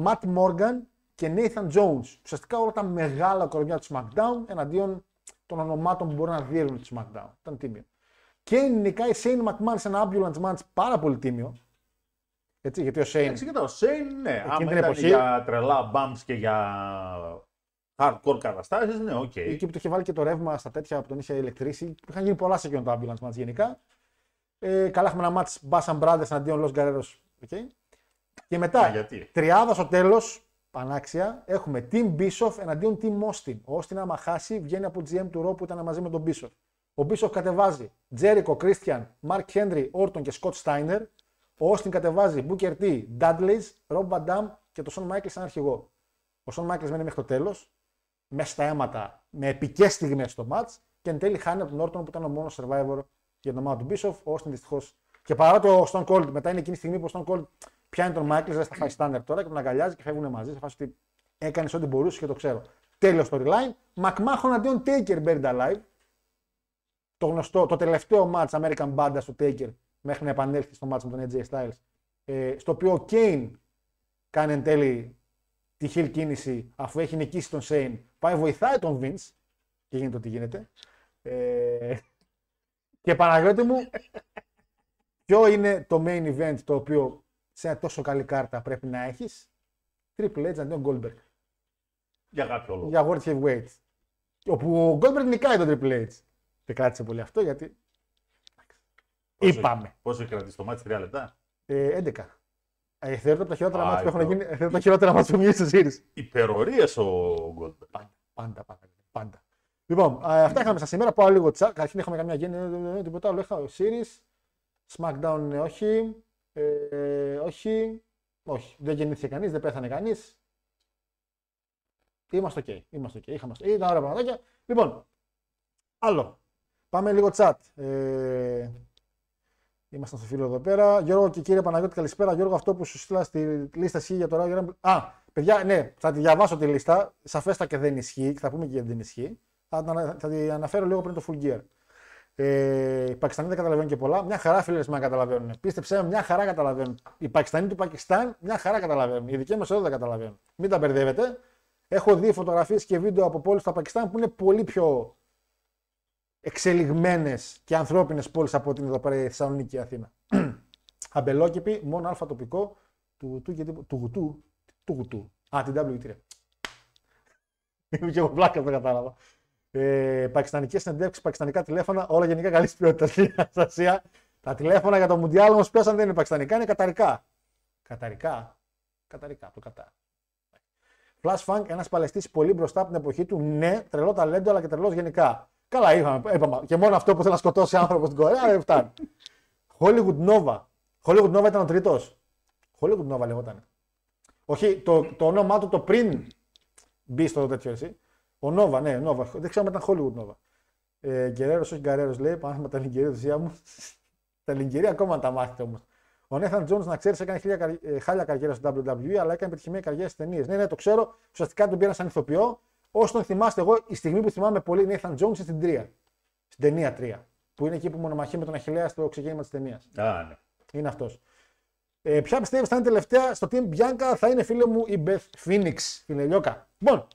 Matt Morgan και Nathan Jones. Ουσιαστικά όλα τα μεγάλα κορμιά του SmackDown εναντίον των ονομάτων που μπορούν να διέλουν του SmackDown. Ήταν τίμιο. Και νικάει Shane McMahon σε ένα ambulance match πάρα πολύ τίμιο. Έτσι, γιατί ο Shane. Έτσι, ο Shane, ναι. Άμα ήταν εποχή, για τρελά bumps και για hardcore καταστάσεις, ναι, οκ. Okay. Εκεί που το είχε βάλει και το ρεύμα στα τέτοια που τον είχε ηλεκτρήσει. Είχαν γίνει πολλά σε εκείνο το ambulance match γενικά. Ε, καλά, έχουμε ένα match Bass and Brothers αντίον Los Guerreros. Okay. Και μετά, yeah, τριάδα στο τέλος, πανάξια, έχουμε Team Bischoff εναντίον Team Austin. Ο Austin, άμα χάσει, βγαίνει από τζι εμ του Raw που ήταν μαζί με τον Bischoff. Ο Bischoff κατεβάζει Jericho, Christian, Mark Henry, Orton και Scott Steiner. Ο Austin κατεβάζει Booker T, Dudleys, Rob Van Dam και τον Shawn Michaels σαν αρχηγό. Ο Shawn Michaels μένει μέχρι το τέλος, μέσα στα αίματα, με επικές στιγμές στο match και εν τέλει χάνει από τον Orton που ήταν ο μόνος survivor για την ομάδα του Bischoff. Ο Austin δυστυχώς. Και παρά το Stone Cold, μετά είναι εκείνη τη στιγμή που ο Stone Cold πιάνει τον Michaels, δεν θα φάει στάνερ τώρα και τον αγκαλιάζει και φεύγουν μαζί. Σε φάση ότι έκανε ό,τι μπορούσε και το ξέρω. Τέλειο storyline. McMahon αντίον Taker Buried Alive. Το γνωστό, το τελευταίο match American Badass του Taker μέχρι να επανέλθει στο match με τον έι τζέι Styles. Ε, στο οποίο ο Kane κάνει εν τέλει τη heel κίνηση αφού έχει νικήσει τον Shane. Πάει, βοηθάει τον Vince και γίνεται ό,τι γίνεται. Ε, και Παναγιώτη μου, ποιο είναι το main event το οποίο σε μια τόσο καλή κάρτα πρέπει να έχεις? Triple H αντίον Goldberg. Για κάποιο λόγο. Για World Heavyweight. Όπου ο Goldberg νικάει τον Triple H. Δεν κράτησε πολύ αυτό γιατί. Πόσο, είπαμε. Πόσο έχει κρατήσει το μάτι, τρία λεπτά? Ε, έντεκα. Ε, θεωρείται από τα χειρότερα μάτια που έχουν γίνει. Θεωρείται τα χειρότερα μάτια που έχουν γίνει στη Series. Υπερορίες ο Goldberg. Πάντα, πάντα, πάντα. πάντα. Λοιπόν, ε, αυτά είχαμε στα σήμερα. Πάω λίγο τσακ. Καταρχήν είχαμε καμιά γέννη. Τίποτα άλλο. Είχα Series. Smackdown είναι όχι. Ε, όχι. Όχι. Δεν γεννήθηκε κανείς, δεν πέθανε κανείς. Είμαστε ok. Είμαστε ok. Είχαμε... Ήταν ωραία πραγματάκια. Λοιπόν, άλλο. Πάμε λίγο chat. Ε, Είμαστε στο φίλο εδώ πέρα. Γιώργο και κύριε Παναγιώτη, καλησπέρα. Γιώργο, αυτό που σου στείλα στη λίστα ισχύει για το Royal Rumble. Α, παιδιά, ναι, θα τη διαβάσω τη λίστα. Σαφέστα και δεν ισχύει. Θα πούμε και γιατί δεν ισχύει. Θα, θα τη αναφέρω λίγο πριν το Full Gear. Ε, οι Πακιστανοί δεν καταλαβαίνουν και πολλά. Μια χαρά, φίλε, μα καταλαβαίνουν. Πίστεψέ με, μια χαρά καταλαβαίνουν. Οι Πακιστανοί του Πακιστάν, μια χαρά καταλαβαίνουν. Οι δικοί μας εδώ δεν καταλαβαίνουν. Μην τα μπερδεύετε. Έχω δει φωτογραφίες και βίντεο από πόλεις στα Πακιστάν που είναι πολύ πιο εξελιγμένες και ανθρώπινες πόλεις από την εδώ πέρα η Θεσσαλονίκη και η Αθήνα. Αμπελόκηπη, μόνο αλφα τοπικό του γουτού και τίποτα. Του γουτού. Του γουτού. Α, την ντάμπλιου τρία. Είμαι και εγώ πλάκα, δεν κατάλαβα. Ε, Πακιστανικές συνεντεύξεις, πακιστανικά τηλέφωνα, όλα γενικά καλής ποιότητας στην Ασία. Τα τηλέφωνα για το Μουντιάλ όμως πέσαν, δεν είναι πακιστανικά, είναι καταρικά. Καταρικά. Καταρικά, το κατά. Flash Funk, ένας Παλαιστής πολύ μπροστά από την εποχή του, ναι, τρελό ταλέντο αλλά και τρελός γενικά. Καλά, είπαμε, είπαμε. Και μόνο αυτό που θέλει να σκοτώσει άνθρωπο στην Κορέα δεν φτάνει. Hollywood Nova. Hollywood Nova ήταν ο τρίτος. Hollywood Nova λεγόταν. Όχι, το, το όνομά του το πριν μπει στο τέτοιο εσύ. Ο Nova, ναι, Nova. Δεν ξέρω αν ήταν Hollywood Nova. Ε, Γκερέρος, όχι Γκαρέρος, λέει. Πάμε με τα λιγκερία θυσία μου. Τα λιγκερία ακόμα τα μάθετε όμως. Ο Nathan Jones, να ξέρει, έκανε χίλια, χάλια καριέρα στο ντάμπλιου ντάμπλιου ι, αλλά έκανε πετυχημένη καριέρα στις ταινίες. Ναι, ναι, το ξέρω. Ουσιαστικά τον πήραν σαν ηθοποιό. Όσο τον θυμάστε, εγώ η στιγμή που θυμάμαι πολύ Nathan Jones είναι στην τρία. Στην ταινία τρία. Που είναι εκεί που μονομαχεί με τον Αχιλλέα στο ξεκίνημα της ταινίας. Α, ναι. Είναι αυτός. Ε, ποια πιστεύεις θα είναι τελευταία στο Team Bianca? Θα είναι, φίλε μου, η Beth Phoenix, φιλελιόκα. Λοιπόν.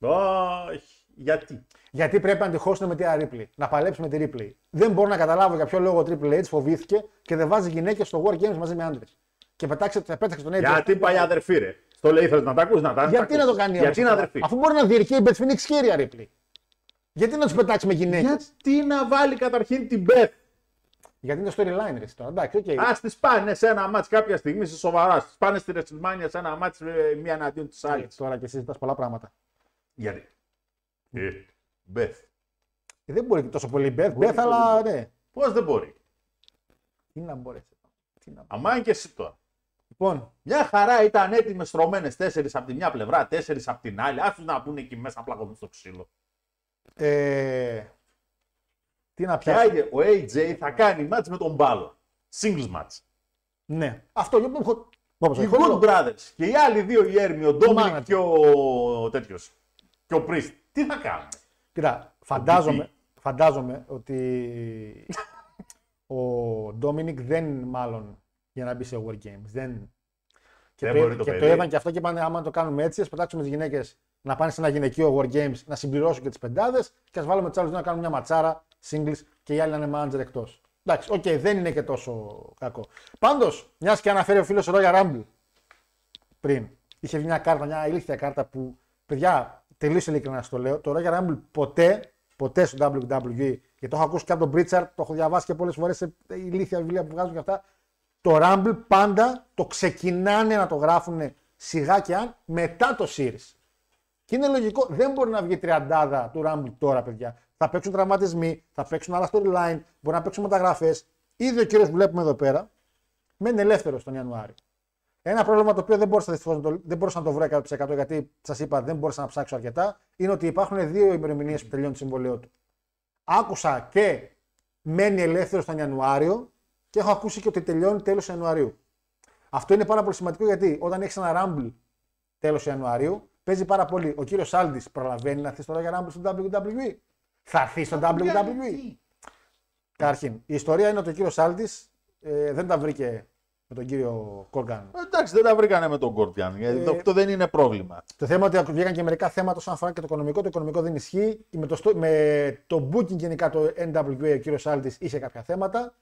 Όχι. Γιατί. Γιατί πρέπει να αντιχώσουν με τη Ripley. Να παλέψουν με τη Ripley. Δεν μπορώ να καταλάβω για ποιο λόγο ο Triple H φοβήθηκε και δεν βάζει γυναίκες στο War Games μαζί με άντρες. Και πέταξε, πέταξε τον Edge. Γιατί πάει αδερφή, ρε. Στο λέει, ήθελε να τα ακούσει, να τα ακούσει. Γιατί να το κάνει αυτό. Γιατί να αδερφή. Αφού μπορεί να διερκεί η Μπετ Φινίξ χέρια ρίπλη. Γιατί να του πετάξει με γυναίκε. Γιατί να βάλει καταρχήν την Μπετ. Γιατί είναι storyline ρε τώρα. Εντάξει, okay. Α τι πάνε σε ένα μάτσο κάποια στιγμή, σε σοβαρά. Τι πάνε στη WrestleMania σε ένα μάτσο μία εναντίον τη άλλη. Τώρα και συζητά πολλά πράγματα. Γιατί. Ε, Μπεθ. Δεν μπορεί τόσο πολύ Μπεθ, Μπεθ, αλλά ναι. Πώς δεν μπορεί. Τι να μπορέσει. Αμάν και εσύ τώρα. Λοιπόν, μια χαρά ήταν έτοιμες στρωμένες τέσσερις από τη μια πλευρά, τέσσερις από την άλλη. Άσου να πούνε εκεί μέσα πλακωμένοι στο ξύλο. Ε, τι να πιάσει. Ο έι τζέι θα κάνει μάτς με τον Μπάλο. Singles match. Ναι. Αυτό για έχω... Οι Good Brothers και οι άλλοι δύο οι Έρμοι, ο Ντόμινικ και ο τέτοιος. Και ο Priest. Τι θα κάνουμε. Κοίτα, φαντάζομαι, φαντάζομαι ότι ο Ντόμινικ δεν μάλλον για να μπει σε War Games. Δεν, και δεν το, μπορεί το και παιδί. Το είδαν και αυτό και είπαν άμα το κάνουμε έτσι, ας πετάξουμε τις γυναίκες να πάνε σε ένα γυναικείο War Games, να συμπληρώσουν και τις πεντάδες και ας βάλουμε τους άλλους να κάνουν μια ματσάρα, singles και οι άλλοι να είναι manager εκτός. Εντάξει, οκ, okay, δεν είναι και τόσο κακό. Πάντως, μιας και αναφέρει ο φίλος ο Royal Rumble πριν, είχε βγει μια κάρτα, μια ηλίθια κάρτα που, παιδιά, τελείως ειλικρινά στο λέω, το Royal Rumble ποτέ, ποτέ στο ντάμπλιου ντάμπλιου ι, και το έχω ακούσει και από τον Pritchard, το έχω διαβάσει και πολλές φορές σε ηλίθια βιβλία που βγάζουν και αυτά. Το Rumble πάντα το ξεκινάνε να το γράφουν σιγά και αν μετά το series. Και είναι λογικό, δεν μπορεί να βγει τριαντάδα του Rumble τώρα, παιδιά. Θα παίξουν τραυματισμοί, θα παίξουν άλλα storyline, μπορεί να παίξουν μεταγραφές. Ήδη ο κύριος που βλέπουμε εδώ πέρα μένει ελεύθερος τον Ιανουάριο. Ένα πρόβλημα το οποίο δεν μπορούσα, να το, δεν μπορούσα να το βρω εκατό τοις εκατό γιατί σας είπα δεν μπορούσα να ψάξω αρκετά είναι ότι υπάρχουν δύο ημερομηνίες που τελειώνει το συμβολαιό του. Άκουσα και μένει ελεύθερος τον Ιανουάριο. Και έχω ακούσει και ότι τελειώνει τέλος Ιανουαρίου. Αυτό είναι πάρα πολύ σημαντικό γιατί όταν έχεις ένα Rumble τέλος Ιανουαρίου, παίζει πάρα πολύ. Ο κύριος Σάλντις προλαβαίνει να έρθει τώρα για Rumble στο ντάμπλιου ντάμπλιου ι. Θα έρθει στο ντάμπλιου ντάμπλιου ι. Καταρχήν, η ιστορία είναι ότι ο κύριος Σάλντις ε, δεν τα βρήκε με τον κύριο Κόργαν. Εντάξει, δεν τα βρήκανε με τον Κόργαν. Γιατί ε, το δεν είναι πρόβλημα. Το θέμα είναι ότι βγήκαν και μερικά θέματα όσον αφορά και το οικονομικό. Το οικονομικό δεν ισχύει. Με το, με το booking γενικά το εν ντάμπλιου ι ο κύριος Σάλντις είχε κάποια θέματα.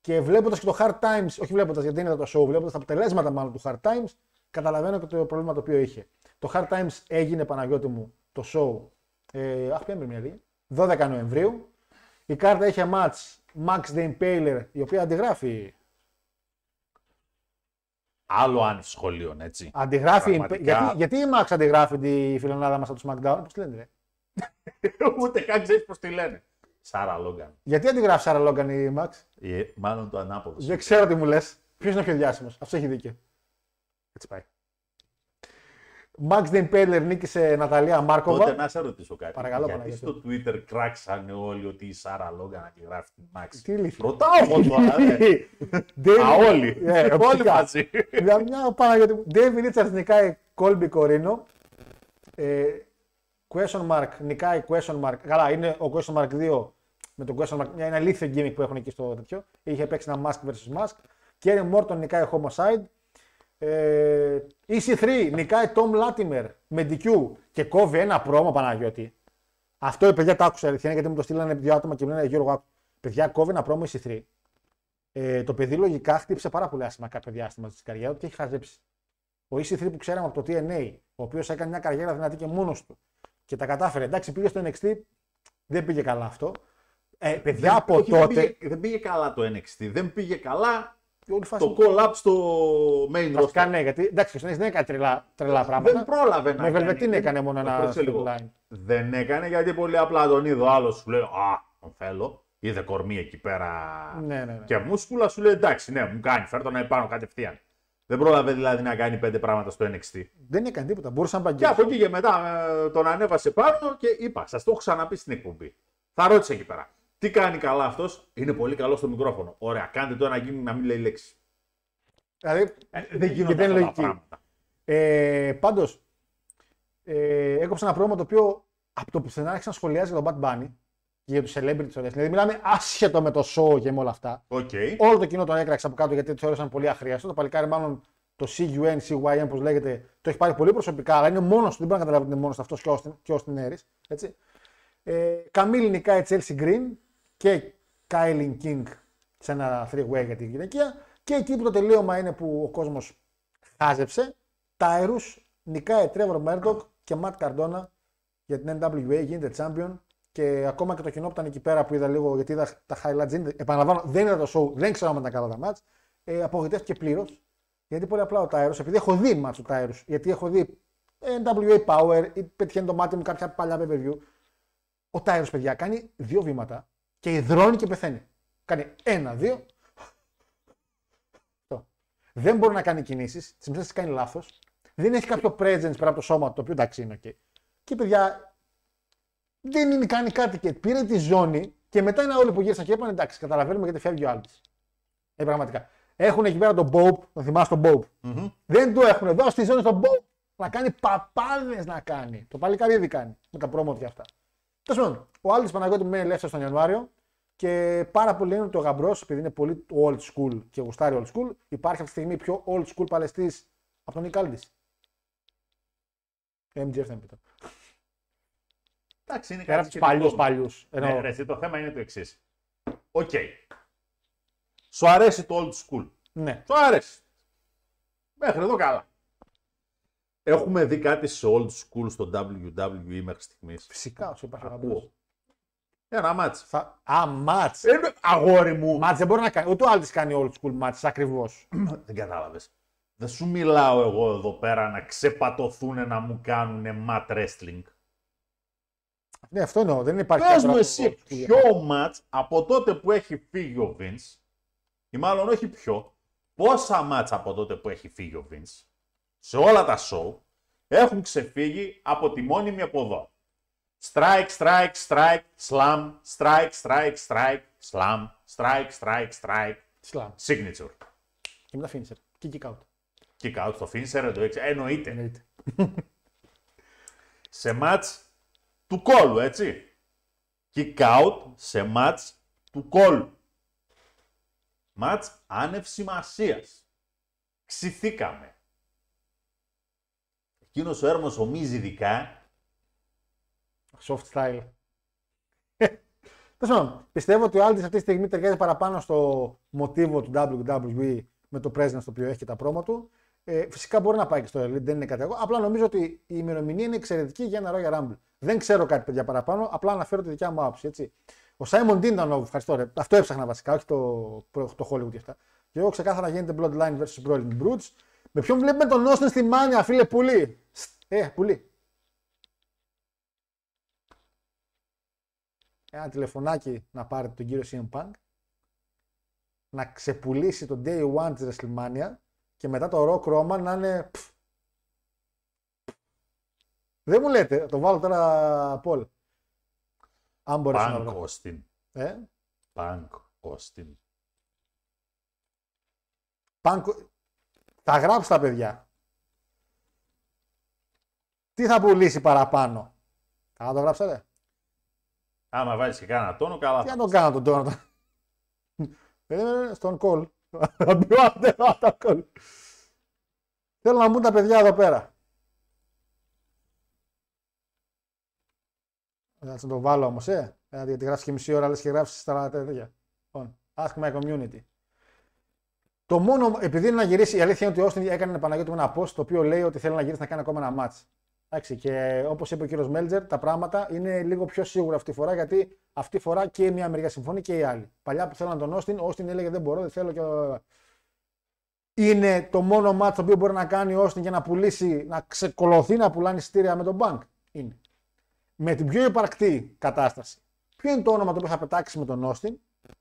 Και βλέποντας και το Hard Times, όχι βλέποντας γιατί είναι το show, βλέποντας τα αποτελέσματα μάλλον του Hard Times, καταλαβαίνω και το πρόβλημα το οποίο είχε. Το Hard Times έγινε, Παναγιώτη μου, το show, ε, αχ, πέμπτη μια λίγη, δώδεκα Νοεμβρίου. Η κάρτα είχε match Max the Impaler, η οποία αντιγράφει... Άλλο αν σχολείων, έτσι. Αντιγράφει, γιατί, γιατί η Max αντιγράφει τη φιλονάδα μας από το SmackDown, πώς τη λένε, ρε. Ούτε καν ξέρεις πώς τη λένε. Σάρα Λόγκαν. Γιατί αντιγράφει Σάρα Λόγκαν η Μαξ. Ε, μάλλον το ανάποδο. Δεν ξέρω τι μου λες. Ποιος είναι ο πιο διάσημος. Αυτό έχει δίκιο. Έτσι πάει. Μαξ Ντεν Πέιλερ νίκησε Ναταλία Μάρκοβα. Τότε να σε ρωτήσω κάτι. Παρακαλώ, γιατί παρακαλώ. Στο Twitter κράξανε όλοι ότι η Σάρα Λόγκαν αντιγράφει τη Μαξ. Τι λύθει. Ρωτάω εγώ τώρα. Α, όλοι. Όλοι μαζί. Για μια πάνω γιατί. Ντέιβι Ρίτσαρτς νικάει Κόλμπι Κορίνο. Question mark, νικάει question mark. Καλά, είναι ο question mark δύο με τον question mark. Ένα αλήθεια gimmick που έχουν εκεί στο τέτοιο. Είχε παίξει ένα mask versus mask. Κέρι Μόρτον νικάει homicide. Ε, ι σι θρι νικάει Tom Latimer με ντι κιου και κόβει ένα πρόμο Παναγιώτη. Αυτό οι παιδιά τα άκουσα αλήθεια γιατί μου το στείλανε δύο άτομα και μου λένε Γιώργο, παιδιά κόβει ένα πρόμο ι σι θρι. Ε, το παιδί λογικά χτύπησε πάρα πολύ άσχημα κάποια διάστημα στη καριέρα του και έχει χαζέψει. Ο ι σι θρι που ξέραμε από το τι εν έι, ο οποίος έκανε μια καριέρα δυνατή και μόνος του. Και τα κατάφερε. Εντάξει, πήγε στο εν εξ τι, δεν πήγε καλά αυτό. Ε, παιδιά δεν, από όχι, τότε. Δεν πήγε, δεν πήγε καλά το εν εξ τι, δεν πήγε καλά το call-up στο main roster. Βασικά ναι, γιατί εντάξει, δεν έκανε τρελά, τρελά πράγματα. Δεν πρόλαβε να. Με Βελβετίν έκανε μόνο ένα storyline. Δεν έκανε γιατί πολύ απλά τον είδε ο άλλος σου λέει α, τον θέλω. Είδε κορμί εκεί πέρα. Ναι, ναι, ναι. Και μούσκουλα σου λέει εντάξει, ναι, μου κάνει, φέρτο να επάνω κατευθείαν. Δεν πρόλαβε δηλαδή να κάνει πέντε πράγματα στο εν εξ τι. Δεν έκανε τίποτα. Μπορούσε να παγγείλει. Και από εκεί και μετά τον ανέβασε πάνω και είπα: σας το έχω ξαναπεί στην εκπομπή. Θα ρώτησε εκεί πέρα. Τι κάνει καλά αυτός, είναι πολύ καλό στο μικρόφωνο. Ωραία, κάντε το ένα γίνει να μην λέει λέξη. Δηλαδή ε, δεν γίνονται αυτά τα πράγματα. Ε, Πάντως, ε, έκοψε ένα πρόγραμμα το οποίο από το πουθενά άρχισε να σχολιάζει για τον Bad Bunny και για του celebrity του. Δηλαδή, μιλάμε άσχετο με το show και με όλα αυτά. Okay. Όλο το κοινό τον έκραξε από κάτω γιατί το θεώρησαν πολύ αχρίαστο. Το παλικάρι, μάλλον το σι γιου εν, σι γουάι εν, όπως λέγεται, το έχει πάρει πολύ προσωπικά, αλλά είναι μόνο του. Δεν μπορεί να καταλάβει ότι είναι μόνο του αυτό και ω την Έρη. Καμίλη νικάει Chelsea Green και Kylie King σε ένα three way για την γυναικεία. Και εκεί που το τελείωμα είναι που ο κόσμος χάζεψε Τάιρους, νικάει Τρέβορ Μέρντοκ και Ματ Καρντόνα για την εν ντάμπλιου έι, γίνεται champion. Και ακόμα και το κοινό που ήταν εκεί πέρα που είδα λίγο, γιατί είδα τα highlights, επαναλαμβάνω, δεν είδα το show, δεν ξέρω αν ήταν καλά τα μάτς. Ε, απογοητεύτηκε πλήρως. Γιατί πολύ απλά ο Τάιρους, επειδή έχω δει μάτς του Τάιρους, γιατί έχω δει εν ντάμπλιου έι Power ή πετυχαίνει το μάτι μου κάποια παλιά pay-per-view. Ο Τάιρους, παιδιά, κάνει δύο βήματα και υδρώνει και πεθαίνει. Κάνει ένα, δύο. Δεν μπορεί να κάνει κινήσεις, τις μισές τις κάνει λάθος. Δεν έχει κάποιο presence πέρα από το σώμα του, το οποίο εντάξει είναι okay. Και παιδιά, δεν είναι, κάνει κάτι και πήρε τη ζώνη και μετά είναι όλοι που γύρισαν και είπαν εντάξει, καταλαβαίνουμε γιατί φεύγει ο Άλμπης. Ε, πραγματικά. Έχουν εκεί πέρα τον Bob, τον θυμάσαι τον Bob. Mm-hmm. Δεν το έχουν εδώ, στη ζώνη στον Bob να κάνει παπάδες να κάνει. Το παλικαρίδι κάνει με τα πρόμοτια αυτά. Τέλος πάντων, ο Άλμπης Παναγιώτη μένει ελεύθερος τον Ιανουάριο. Και πάρα πολλοί λένε ότι ο γαμπρός, επειδή είναι πολύ old school και γουστάρει old school, υπάρχει αυτή τη στιγμή πιο old school παλαιστής από τον Νικ Άλντις. εμ τζι εφ δεν πείτε. Εντάξει, είναι κάτι από τους παλιούς παλιούς. Ναι, ρε, το θέμα είναι το εξής. Οκ. Okay. Σου αρέσει το old school. Ναι. Σου αρέσει. Μέχρι εδώ καλά. Έχουμε δει κάτι σε old school στο ντάμπλιου ντάμπλιου ι μέχρι στιγμής? Φυσικά, όσο υπάρχει γαμπρός. Ένα μάτς. Θα... Α, μάτς. Είναι... Αγόρι μου. Μάτς δεν μπορεί να κάνει. Ούτε ο Άλντις κάνει old school μάτς, ακριβώς. Δεν κατάλαβες. Δεν σου μιλάω εγώ εδώ πέρα να ξεπατωθούνε να μου κάνουνε mat wrestling. Ναι, αυτό εννοώ. Δεν υπάρχει κάποιο. Πες μου εσύ ποιο μάτς από τότε που έχει φύγει ο Vince, ή μάλλον όχι ποιο, πόσα μάτς από τότε που έχει φύγει ο Vince, σε όλα τα show, έχουν ξεφύγει από τη μόνιμη αποδό. Strike, strike, strike, slam, strike, strike, strike, slam, strike, strike, strike, slam. Signature. Και μετά finisher. Και kick out. Kick out στο finisher, το έξι. Εννοείται. Εννοείται. Σε μάτς του κόλου, έτσι. Kick out σε μάτς του κόλου. Μάτς άνευ σημασίας. Ξηθήκαμε. Εκείνος ο Έρμος ομίζει ειδικά. Soft style. Πιστεύω ότι ο Άλντις αυτή τη στιγμή ταιριάζει παραπάνω στο μοτίβο του ντάμπλιου ντάμπλιου ι με το presence στο οποίο έχει και τα promo του. Ε, φυσικά μπορεί να πάει και στο Elite, δεν είναι κάτι ακόμα. Απλά νομίζω ότι η ημερομηνία είναι εξαιρετική για ένα Royal Rumble. Δεν ξέρω κάτι παιδιά παραπάνω, απλά αναφέρω τη δικιά μου άποψη. Έτσι. Ο Σάιμον Ντίντανοβ, ευχαριστώ ρε. Αυτό έψαχνα βασικά, όχι το, το Hollywood και αυτά. Και εγώ ξεκάθαρα γίνεται Bloodline versus Brawling Brutes. Με ποιον βλέπουμε τον Austin στη Μάνια, φίλε πουλί. Ε, πουλί. Ένα τηλεφωνάκι να πάρετε τον κύριο σι εμ Punk, να ξεπουλήσει το Day One της WrestleMania και μετά το Rock Roman να είναι... Πφ. Δεν μου λέτε, το βάλω τώρα Paul. Αν μπορείς Punk να βρω. Austin. Ε? Punk Austin. Punk... Θα γράψτε τα παιδιά. Τι θα πουλήσει παραπάνω. Καλά το γράψατε. Άμα βάζεις και κάνα τόνο, καλά. Τι αν τον κάνω τον τόνο. Στον call. Θέλω να μπουν τα παιδιά εδώ πέρα. Θα το βάλω όμως, ε. Γιατί γράφεις και μισή ώρα, λες και γράφεις στα τέτοια. Ask my community. Το μόνο, επειδή είναι να γυρίσει, η αλήθεια είναι ότι ο Austin έκανε Παναγιώτη με ένα post το οποίο λέει ότι θέλει να γυρίσει να κάνει ακόμα ένα match. Εντάξει, και όπως είπε ο κύριος Μέλτζερ, τα πράγματα είναι λίγο πιο σίγουρα αυτή τη φορά, γιατί αυτή τη φορά και η μία μεριά συμφωνεί και η άλλη. Παλιά που θέλαν τον Austin, ο Austin έλεγε δεν μπορώ, δεν θέλω και... Είναι το μόνο μάτσο το οποίο μπορεί να κάνει ο Austin για να πουλήσει, να ξεκολωθεί να πουλάνει εισιτήρια με τον Bank. Είναι. Με την πιο υπαρκτή κατάσταση. Ποιο είναι το όνομα το οποίο θα πετάξει με τον Austin,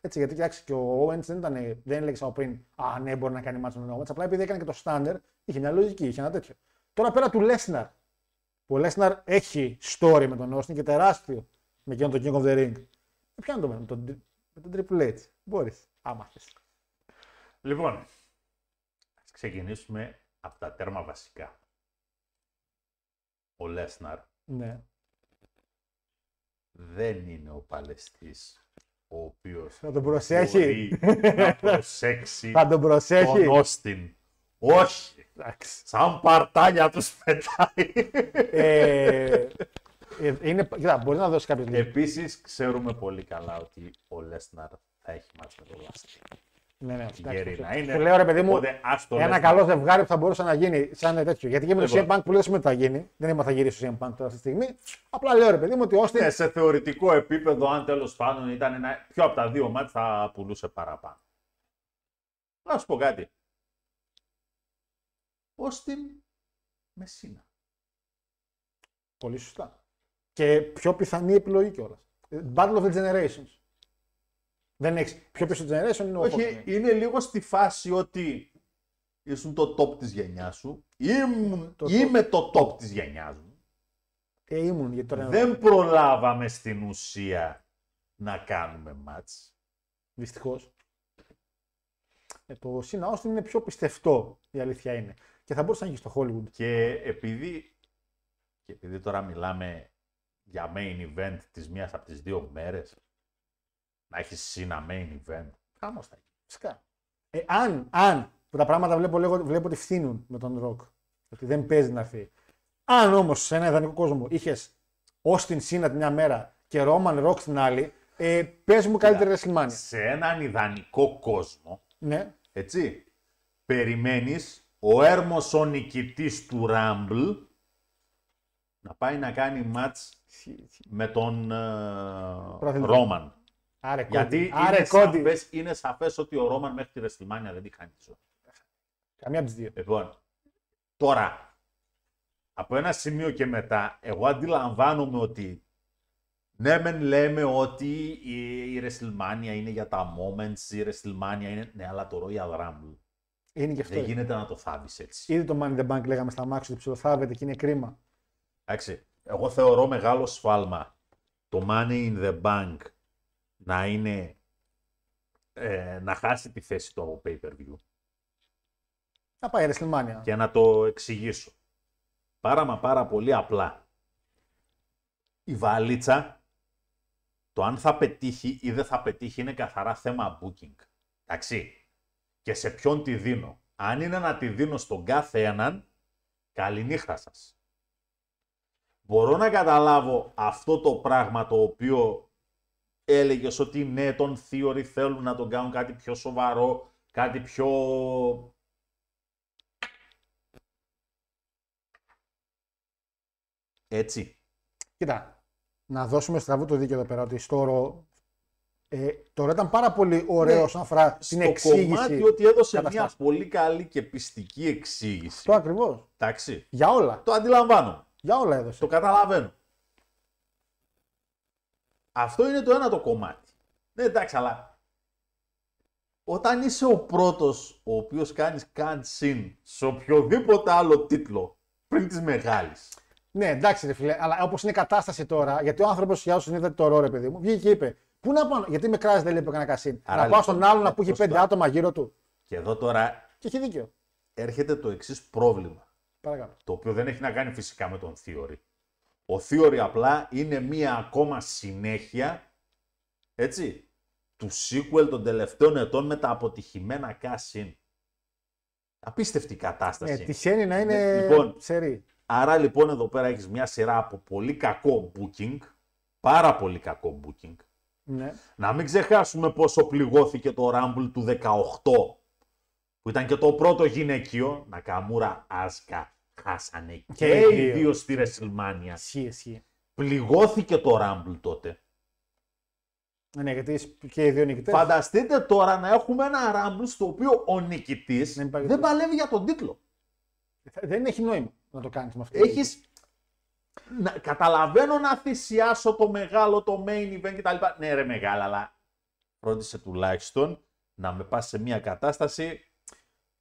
έτσι, γιατί κοιτάξει και ο Owens δεν, ήταν, δεν έλεγε σαν πριν, α ναι, μπορεί να κάνει μάτσο με τον Owens. Απλά επειδή έκανε και το στάντερ, είχε μια λογική, είχε ένα τέτοιο. Τώρα πέρα του Lesnar. Ο Lesnar έχει story με τον Austin και τεράστιο με εκείνον τον King of the Ring. Ποιο είναι το με τον, με τον Triple H. Μπορείς, άμα θες. Λοιπόν, ας ξεκινήσουμε από τα τέρμα βασικά. Ο Lesnar ναι. δεν είναι ο παλαιστής ο οποίος θα τον προσέχει. να προσέξει θα τον, προσέχει. τον Austin. Όχι! Εντάξει. Σαν παρτάνια τους πετάει. Ε, είναι, κοιτά, μπορεί να δώσει κάποιες λύσεις. Επίσης, ξέρουμε πολύ καλά ότι ο Lesnar θα έχει μάτς με τον Lashley. Ναι, ναι, εντάξει, είναι. Του λέω ρε παιδί μου, οπότε, ένα καλό ζευγάρι που θα μπορούσε να γίνει σαν τέτοιο. Γιατί και με το σι εμ Punk που λέω ότι θα γίνει. Δεν είμαι θα γυρίσει το σι εμ Punk τώρα στη στιγμή. Απλά λέω ρε παιδί μου ότι ώστε. Ναι, σε θεωρητικό επίπεδο, αν τέλος πάντων ήταν ένα, πιο από τα δύο μάτς θα πουλούσε παραπάνω. Να σου πω κάτι. Όστιν Μεσίνα. Πολύ σωστά. Και πιο πιθανή επιλογή κιόλας. Battle of the Generations. Δεν έχεις. Πιο πίσω το generation είναι ο Όχι, Hawkman. Είναι λίγο στη φάση ότι ήσουν το top της γενιάς σου. Ήμουν, το είμαι top. το top της γενιάς μου. Ε, ήμουν, γιατί τώρα... Δεν προλάβαμε στην ουσία να κάνουμε μάτς. Δυστυχώς. Ε, το Σίνα Όστιν είναι πιο πιστευτό, η αλήθεια είναι. Και θα μπορούσε να γίνει στο Hollywood. Και επειδή, και επειδή τώρα μιλάμε για main event της μίας από τις δύο μέρες, να έχεις εσύ ένα main event. Χαμός θα έχει. Φυσικά. Ε, αν, αν, που τα πράγματα βλέπω, λέγω, βλέπω ότι φθήνουν με τον Ροκ, ότι δεν παίζει να έρθει. Αν όμως σε ένα ιδανικό κόσμο είχες Όστιν Σίνα την μια μέρα και Ρόμαν Ροκ την άλλη, ε, πες μου καλύτερη ρεσιμάνια. Σε έναν ιδανικό κόσμο, ναι. Έτσι, περιμένεις ο έρμος ο νικητής του Ράμπλ να πάει να κάνει μάτς με τον ε, Ρόμαν. Άρε γιατί Άρε είναι, σαφές, είναι σαφές ότι ο Ρόμαν μέχρι τη Ρεσλιμάνια δεν τη χάνει τη ζωή. Καμία από τις δύο. Λοιπόν, τώρα, από ένα σημείο και μετά, εγώ αντιλαμβάνομαι ότι ναι μεν λέμε ότι η Ρεσλιμάνια είναι για τα moments, η Ρεσλιμάνια είναι, ναι αλλά το Royal Rumble. Είναι και αυτό. Δεν γίνεται να το θάβεις έτσι. Ήδη το Money in the Bank λέγαμε στα μάξι ότι ψιλοθάβεται και είναι κρίμα. Εντάξει, εγώ θεωρώ μεγάλο σφάλμα το Money in the Bank να είναι, ε, να χάσει τη θέση του από pay-per-view. Να πάει WrestleMania. Και να το εξηγήσω. Πάρα μα πάρα πολύ απλά. Η βαλίτσα, το αν θα πετύχει ή δεν θα πετύχει είναι καθαρά θέμα booking. Εντάξει. Και σε ποιον τη δίνω. Αν είναι να τη δίνω στον κάθε έναν, καληνύχτα σας. Μπορώ να καταλάβω αυτό το πράγμα το οποίο... Έλεγες ότι ναι, τον Theory θέλουν να τον κάνουν κάτι πιο σοβαρό, κάτι πιο... Έτσι. Κοίτα, να δώσουμε στραβού το δίκαιο εδώ πέρα, ότι στο ρο... ε, τώρα ήταν πάρα πολύ ωραίο όσον ναι, αφορά την εξήγηση. Στο κομμάτι ότι έδωσε μια πολύ καλή και πιστική εξήγηση. Αυτό ακριβώς. Εντάξει. Για όλα. Το αντιλαμβάνω. Για όλα έδωσε. Το καταλαβαίνω. Αυτό είναι το ένα το κομμάτι. Ναι, εντάξει, αλλά όταν είσαι ο πρώτος ο οποίος κάνεις καν-συν σε οποιοδήποτε άλλο τίτλο πριν της μεγάλης. Ναι, εντάξει, ρε φίλε, αλλά όπως είναι η κατάσταση τώρα, γιατί ο άνθρωπος για όσους είδατε το ρο, ρε παιδί μου, βγήκε και είπε: πού να πάω, γιατί με κράζει, δεν λέει που έκανα καν-συν. Να πάω στον άλλον να που έχει πέντε άτομα γύρω του. Και εδώ τώρα. Και έχει δίκιο. Έρχεται το εξής πρόβλημα. Παρακαλώ. Το οποίο δεν έχει να κάνει φυσικά με τον Theory. Ο Theory απλά είναι μία ακόμα συνέχεια, έτσι, του sequel των τελευταίων ετών με τα αποτυχημένα cash-in. Απίστευτη κατάσταση. Ε, τυχαίνει να είναι λοιπόν, σερί. Άρα λοιπόν εδώ πέρα έχεις μια σειρά από πολύ κακό booking, πάρα πολύ κακό booking. Ναι. Να μην ξεχάσουμε πόσο πληγώθηκε το Rumble του δεκαοκτώ, που ήταν και το πρώτο γυναικείο, Νακαμούρα Άσκα. Χάσανε και οι δύο στη Ρεσλμάνια. Πληγώθηκε το Rumble τότε. Ναι, γιατί και οι δύο νικητές. Φανταστείτε τώρα να έχουμε ένα Rumble στο οποίο ο νικητής δεν, δεν παλεύει για τον τίτλο. Δεν έχει νόημα να το κάνεις με αυτό. Έχεις... Να... Καταλαβαίνω να θυσιάσω το μεγάλο, το main event κτλ. Ναι ρε μεγάλα, αλλά φρόντισε τουλάχιστον να με πας σε μια κατάσταση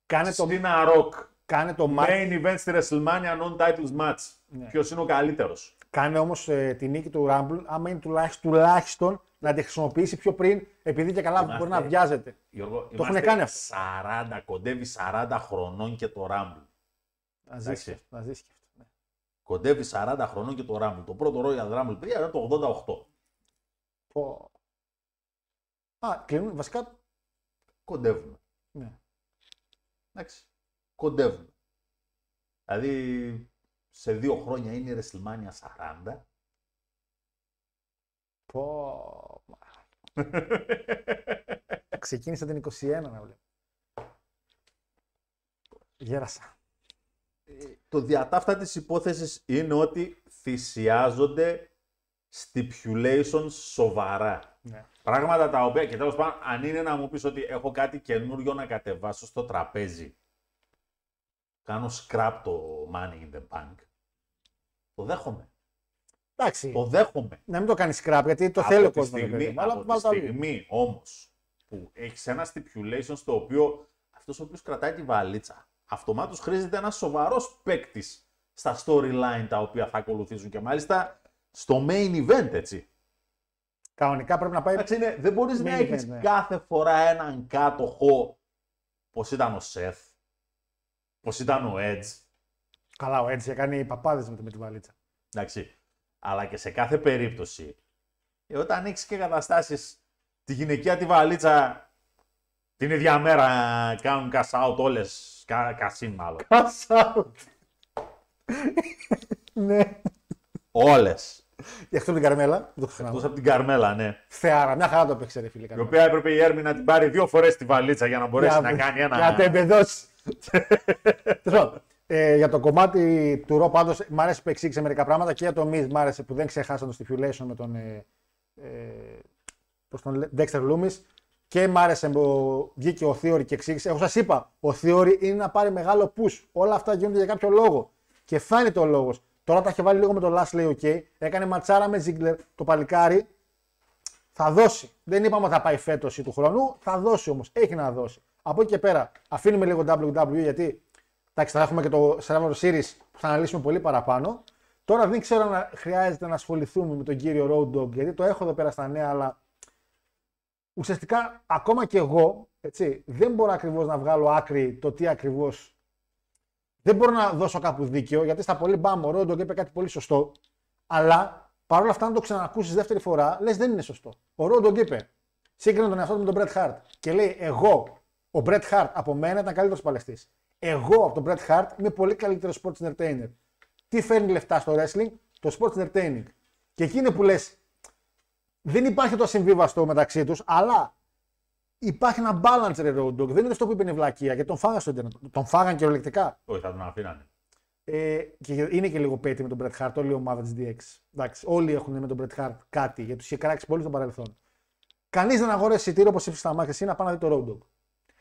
κάνε στην το... Αρόκ. Κάνε το main match. Event στη WrestleMania non-titles match. Ναι. Ποιος είναι ο καλύτερος. Κάνε όμως ε, τη νίκη του Rumble, άμα είναι τουλάχιστον, τουλάχιστον να τη χρησιμοποιήσει πιο πριν, επειδή και καλά είμαστε, μπορεί να βιάζεται. Γιώργο, το έχουν κάνει αυτό. σαράντα, κοντεύει σαράντα χρονών και το Rumble. Να ζήσει αυτό. Ναι. Κοντεύει σαράντα χρονών και το Rumble. Το πρώτο Royal Rumble παιδιά ήταν το ογδόντα οκτώ. Oh. Α, κλείνουμε. Βασικά κοντεύουμε. Ναι. Εντάξει. Κοντεύουμε. Δηλαδή, σε δύο χρόνια είναι η WrestleMania σαράντα. Πω... Ξεκίνησα την είκοσι ένα να βλέπω. Γέρασα. Το διατάφτα της υπόθεσης είναι ότι θυσιάζονται stipulations σοβαρά. Ναι. Πράγματα τα οποία, και τέλος πάντων, αν είναι να μου πεις ότι έχω κάτι καινούριο να κατεβάσω στο τραπέζι, κάνω scrap το money in the bank, το δέχομαι. Εντάξει, το δέχομαι. Να μην το κάνεις scrap, γιατί το θέλει ο κόσμος. Από τη στιγμή όμως που έχεις ένα stipulation στο οποίο αυτός ο οποίος κρατάει τη βαλίτσα, αυτομάτως χρήζεται ένας σοβαρός παίκτης στα storyline τα οποία θα ακολουθήσουν και μάλιστα στο main event, έτσι. Κανονικά πρέπει να πάει. Εντάξει, είναι, δεν μπορείς main να έχεις event, ναι. κάθε φορά έναν κάτοχο, πως ήταν ο Σεφ, πως ήταν ο Edge. Καλά, ο Edge είχε κάνει παπάδες με τη βαλίτσα. Εντάξει. Αλλά και σε κάθε περίπτωση, όταν έχεις και καταστάσεις τη γυναικεία τη βαλίτσα, την ίδια μέρα κάνουν cash out όλες, κασίν μάλλον. Cash out. Ναι. Όλες. Εκτός από την Καρμέλα. Εκτός από την Καρμέλα, ναι. Θεάρα, μια χαρά το έπαιξε ρε φίλε. Η οποία έπρεπε η Έρμη να την πάρει δύο φορές τη βαλίτσα για να μπορέσει να κάνει ένα... Για να τεμπεδώσει. Ε, για το κομμάτι του Ρο, πάντως, μ' άρεσε που εξήγησε μερικά πράγματα και για το Miz μ' άρεσε που δεν ξεχάσαν το stipulation με τον, ε, ε, προς τον Dexter Loomis και μ' άρεσε που βγήκε ο Theory και εξήγησε. Εγώ σας είπα, ο Theory είναι να πάρει μεγάλο push. Όλα αυτά γίνονται για κάποιο λόγο και φάνηκε ο λόγος. Τώρα τα είχε βάλει λίγο με τον Lashley, ok, έκανε ματσάρα με Ziggler, το παλικάρι θα δώσει. Δεν είπαμε ότι θα πάει φέτος ή του χρόνου, θα δώσει όμως, έχει να δώσει. Από εκεί και πέρα αφήνουμε λίγο ντάμπλιου ντάμπλιου ι γιατί... Εντάξει, θα έχουμε και το Survivor Series που θα αναλύσουμε πολύ παραπάνω. Τώρα δεν ξέρω αν χρειάζεται να ασχοληθούμε με τον κύριο Road Dogg, γιατί το έχω εδώ πέρα στα νέα, αλλά ουσιαστικά ακόμα και εγώ, έτσι, δεν μπορώ ακριβώς να βγάλω άκρη το τι ακριβώς. Δεν μπορώ να δώσω κάπου δίκαιο, γιατί στα πολύ μπαμ ο Road Dogg είπε κάτι πολύ σωστό, αλλά παρόλα αυτά, αν το ξανακούσεις δεύτερη φορά, λες δεν είναι σωστό. Ο Road Dogg είπε, σύγκρινε τον εαυτό του με τον Bret Hart και λέει, εγώ, ο Bret Hart από μένα ήταν καλύτερος παλαιστής. Εγώ από τον Bret Hart είμαι πολύ καλύτερο sports entertainer. Τι φέρνει λεφτά στο wrestling? Το sports entertaining. Και εκείνο που λες, δεν υπάρχει το ασυμβίβαστο μεταξύ τους, αλλά υπάρχει ένα balance, ρε Road Dogg. Δεν είναι αυτό που είπε η βλακεία, γιατί τον φάγανε στο Ιντερνετ. Τον φάγανε κυριολεκτικά. Όχι, θα τον αφήνανε. Ε, και είναι και λίγο πέτη με τον Bret Hart, όλη η ομάδα της ντι εξ. Εντάξει, όλοι έχουν με τον Bret Hart κάτι, γιατί τους είχε κράξει πολύ στο παρελθόν. Κανείς δεν αγόρασε εισιτήριο όπως ύψη στα μάτια εσύ να πάει να δει το Road Dogg.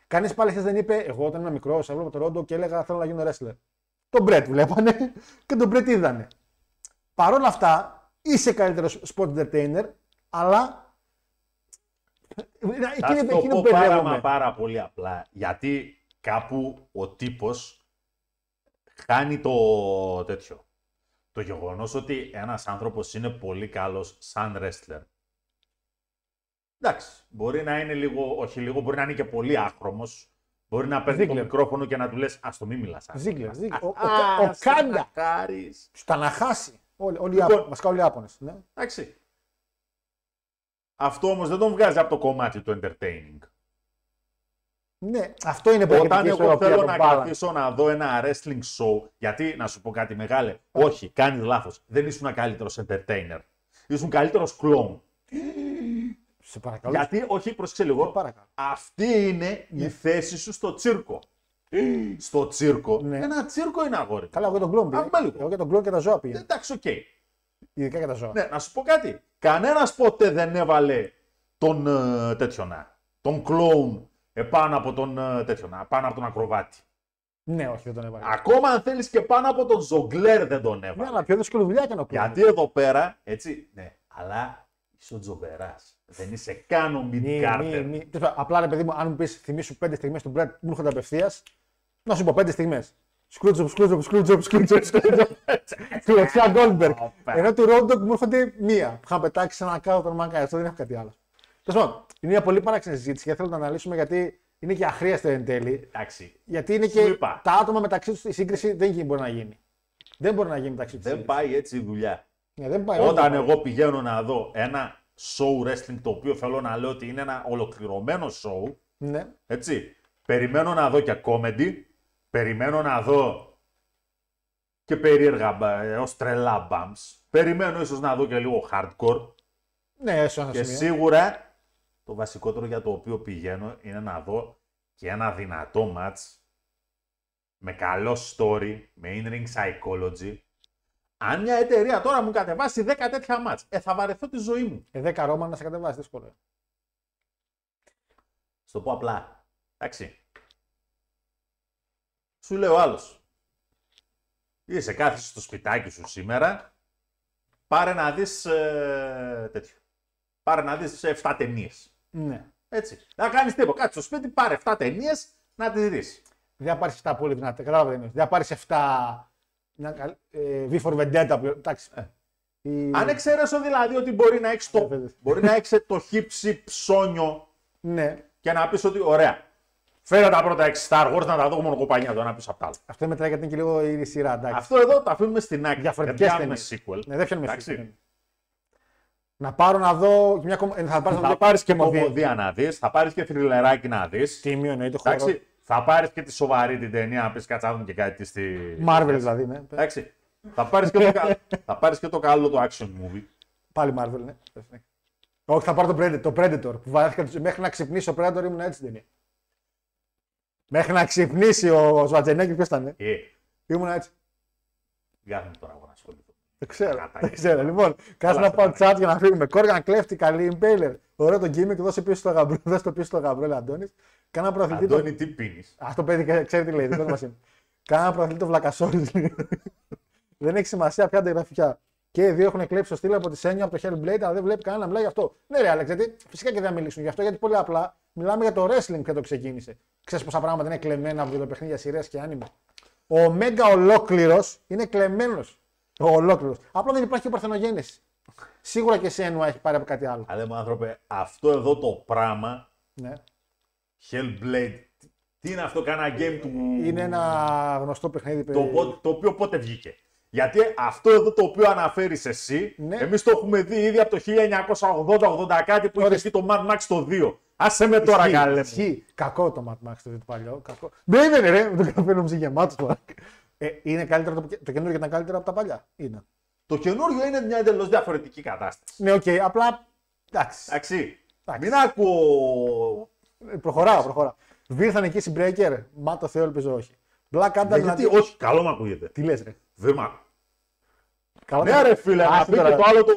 Κανείς πάλι χθες δεν είπε, εγώ όταν ήμουν μικρός, έβλεπα το Road Dogg και έλεγα θέλω να γίνω wrestler. Τον Bret βλέπανε και τον Bret είδανε. Παρ' όλα αυτά, είσαι καλύτερος sport entertainer, αλλά εκείνη το εκείνη πω πάρα, πάρα πολύ απλά, γιατί κάπου ο τύπος χάνει το τέτοιο. Το γεγονός ότι ένας άνθρωπος είναι πολύ καλός σαν wrestler. Εντάξει, μπορεί να είναι λίγο, όχι λίγο, μπορεί να είναι και πολύ άχρωμος. Μπορεί να παίρνει το μικρόφωνο και να του λες, ας το μη μιλάς. Ziggler, Ziggler. Ο, ο, ο, ο Κάνια. Τους τα να χάσει. Βασικά όλοι οι Άπωνες. Ναι. Εντάξει. Αυτό όμως δεν τον βγάζει από το κομμάτι του entertaining. Ναι, αυτό είναι πολύ σημαντικό. Όταν εγώ θέλω να καθίσω να δω ένα wrestling show, γιατί να σου πω κάτι μεγάλε, όχι, κάνεις λάθος. Δεν ήσουν καλύτερος entertainer. Ήσουν καλύτερος κλόουν. Σε παρακαλώ. Γιατί, όχι, πρόσεξε λίγο. Αυτή είναι ναι. η θέση σου στο τσίρκο. Στο τσίρκο. Ναι. Ένα τσίρκο είναι αγόρι. Καλά, εγώ τον κλόουν πήγα. Εγώ και τον κλόουν και τα ζώα πήγα. Εντάξει, οκ. Okay. Ειδικά και τα ζώα. Ναι, να σου πω κάτι. Κανένας ποτέ δεν έβαλε τον ε, τέτοιονα. Τον κλόουν επάνω από τον ε, τέτοιονα. Πάνω από τον ακροβάτη. Ναι, όχι, δεν τον έβαλε. Ακόμα αν θέλει και πάνω από τον ζογκλέρ δεν τον έβαλε. Ναι, αλλά πιο δύσκολη δουλειά έκανε ο κλόουν. Γιατί εδώ πέρα, έτσι, ναι, αλλά. Είσαι ο Τζοβεράς. Δεν είσαι καν ο Μιν Κάρτερ. Απλά ρε παιδί μου, αν μου πεις θυμίσου πέντε στιγμές του Bret, μου έρχονται απευθείας. Να σου πω πέντε στιγμές. Σκρούτζοπ, σκρούτζοπ, σκρούτζοπ, σκρούτζοπ, σκρούτζοπ. Κλωτσιά Γκόλμπεργκ. Ενώ του Road Dogg μου έρχονται μία. Είχα πετάξει ένα κάτω τον Μάνκα. Αυτό δεν έχω κάτι άλλο. Τέλος πάντων, είναι μια πολύ παράξενη συζήτηση και θέλω να αναλύσουμε γιατί είναι και αχρίαστο εν τέλει. Γιατί είναι και τα άτομα μεταξύ του η σύγκριση δεν μπορεί να γίνει. Δεν μπορεί να γίνει μεταξύ του. Δεν πάει έτσι η δουλειά. Ναι, δεν πάει, όταν δεν πάει. Εγώ πηγαίνω να δω ένα show wrestling το οποίο θέλω να λέω ότι είναι ένα ολοκληρωμένο show, ναι. έτσι, περιμένω να δω και comedy, περιμένω να δω και περίεργα ως τρελά bumps, περιμένω ίσως να δω και λίγο hardcore, ναι, και σίγουρα το βασικότερο για το οποίο πηγαίνω είναι να δω και ένα δυνατό match με καλό story, με in-ring psychology. Αν μια εταιρεία τώρα μου κατεβάσει δέκα τέτοια μάτς, ε, θα βαρεθώ τη ζωή μου. Ε, δέκα Ρώμα να σε κατεβάσει, δύσκολο. Στο πω απλά. Εντάξει. Σου λέει ο άλλος. Είσαι κάθεσαι στο σπιτάκι σου σήμερα, πάρε να δεις ε, τέτοιο. Πάρε να δεις εφτά ταινίες. Ναι. Έτσι. Να κάνεις τίποτα. Κάτσε στο σπίτι, πάρε εφτά ταινίες να τις δεις. Δεν θα πάρεις εφτά πολύ δυνατά. Κατάλαβα, δεν θα πάρεις εφτά... Να, ε, V for Vendetta, πιο, εντάξει. Ε. Η... Αν εξαιρέσω δηλαδή ότι μπορεί να έχεις το, το χύψη ψώνιο ναι. Και να πεις ότι ωραία, φέρω τα πρώτα έξι Star Wars να τα δω μονοκοπανιά το ένα πίσω απ' τα άλλα. Αυτό μετράει γιατί είναι και λίγο η σειρά, εντάξει. Αυτό εδώ το αφήνουμε στην άκρη. Διαφορετικές ταινίες. Ναι, δεν πιάνουμε sequel. Να πάρω να δω μια κομ... Θα πάρεις, θα πάρεις και κομμωδία να δεις, θα πάρεις και θρυλεράκι να δεις. Τίμιο εννοείται χώρο. Θα πάρεις και τη σοβαρή την ταινία, να πεις κατσάβουν και κάτι στη... Marvel δηλαδή, ναι. Εντάξει. Θα πάρεις και, κα... και το καλό το action movie. Πάλι Marvel, ναι. Όχι, θα πάρω το Predator, το Predator που βαρέθηκα μέχρι να ξυπνήσει ο Predator ήμουν έτσι την ταινία. Μέχρι να ξυπνήσει ο Σβατζενέγκη, ποιος ήταν, ναι. Ε. Ήμουν έτσι. Βγάζουμε τώρα εγώ να ασχοληθώ. Δεν ξέρω, δεν ξέρω. Λοιπόν, κάτσε να πάω chat για να φύγουμε. Κόργαν κλέφτη, καλή Impaler. Ωραίο το γκίμικ, δώσε πίσω στο γαμπρό, δώσε το πίσω στο γαμπρό, Αντώνης. Κάνα προαθλητή. Αντώνη, το... τι πίνεις. Αυτό παιδί ξέρει τι λέει, δεν μας είναι. Κάνα προαθλητή το Βλακασόρι. Δεν έχει σημασία πια τα γραφικά. Και οι δύο έχουν εκλέψει το στυλ από τη Σένια, από το Hellblade, αλλά δεν βλέπει κανένα να μιλάει γι' αυτό. Ναι, ρε, Άλεξ, γιατί φυσικά και δεν θα μιλήσουν γι' αυτό, γιατί πολύ απλά μιλάμε για το wrestling και το ξεκίνησε. Ξέρεις πόσα πράγματα είναι κλεμμένα από βιντεοπαιχνίδια, σειρές και άνοιγμα. Ο Μέγκα ολόκληρος είναι κλεμμένος. Ολόκληρος. Απλά δεν υπάρχει και παρθενογέννηση. Σίγουρα και σε N Y έχει πάρει από κάτι άλλο. Αλλά μου άνθρωπε, αυτό εδώ το πράγμα. Ναι. Hellblade. Τι είναι αυτό, κάνα game του. Είναι ένα γνωστό παιχνίδι. Το, το, το οποίο πότε βγήκε. Γιατί αυτό εδώ το οποίο αναφέρεις εσύ, ναι. Εμείς το έχουμε δει ήδη από το χίλια εννιακόσια ογδόντα ογδόντα κάτι που είχε βγει το Mad Max το δύο. Άσε με τώρα καλέ. Κακό το Mad Max το δύο το παλιό. Κακό. Ναι, ναι, ναι, δεν καφέ μου γεμάτο τώρα. Ε, είναι καλύτερο το, το καινούργιο ήταν καλύτερο από τα παλιά. Είναι. Το καινούργιο είναι μια εντελώς διαφορετική κατάσταση. Ναι, οκ, okay, απλά. Εντάξει. Εντάξει. Μην ακούω. Προχωράω, προχωράω. Βήρθαν εκεί στην Breaker. Μα το Θεό, ελπίζω όχι. Black Adam. Ναι, γιατί, να... όχι, καλό μ' ακούγεται. Τι λες, ρε. Δεν μ' ακούγεται. Καλά, ναι, ρε φίλε, να πει τώρα... και το άλλο το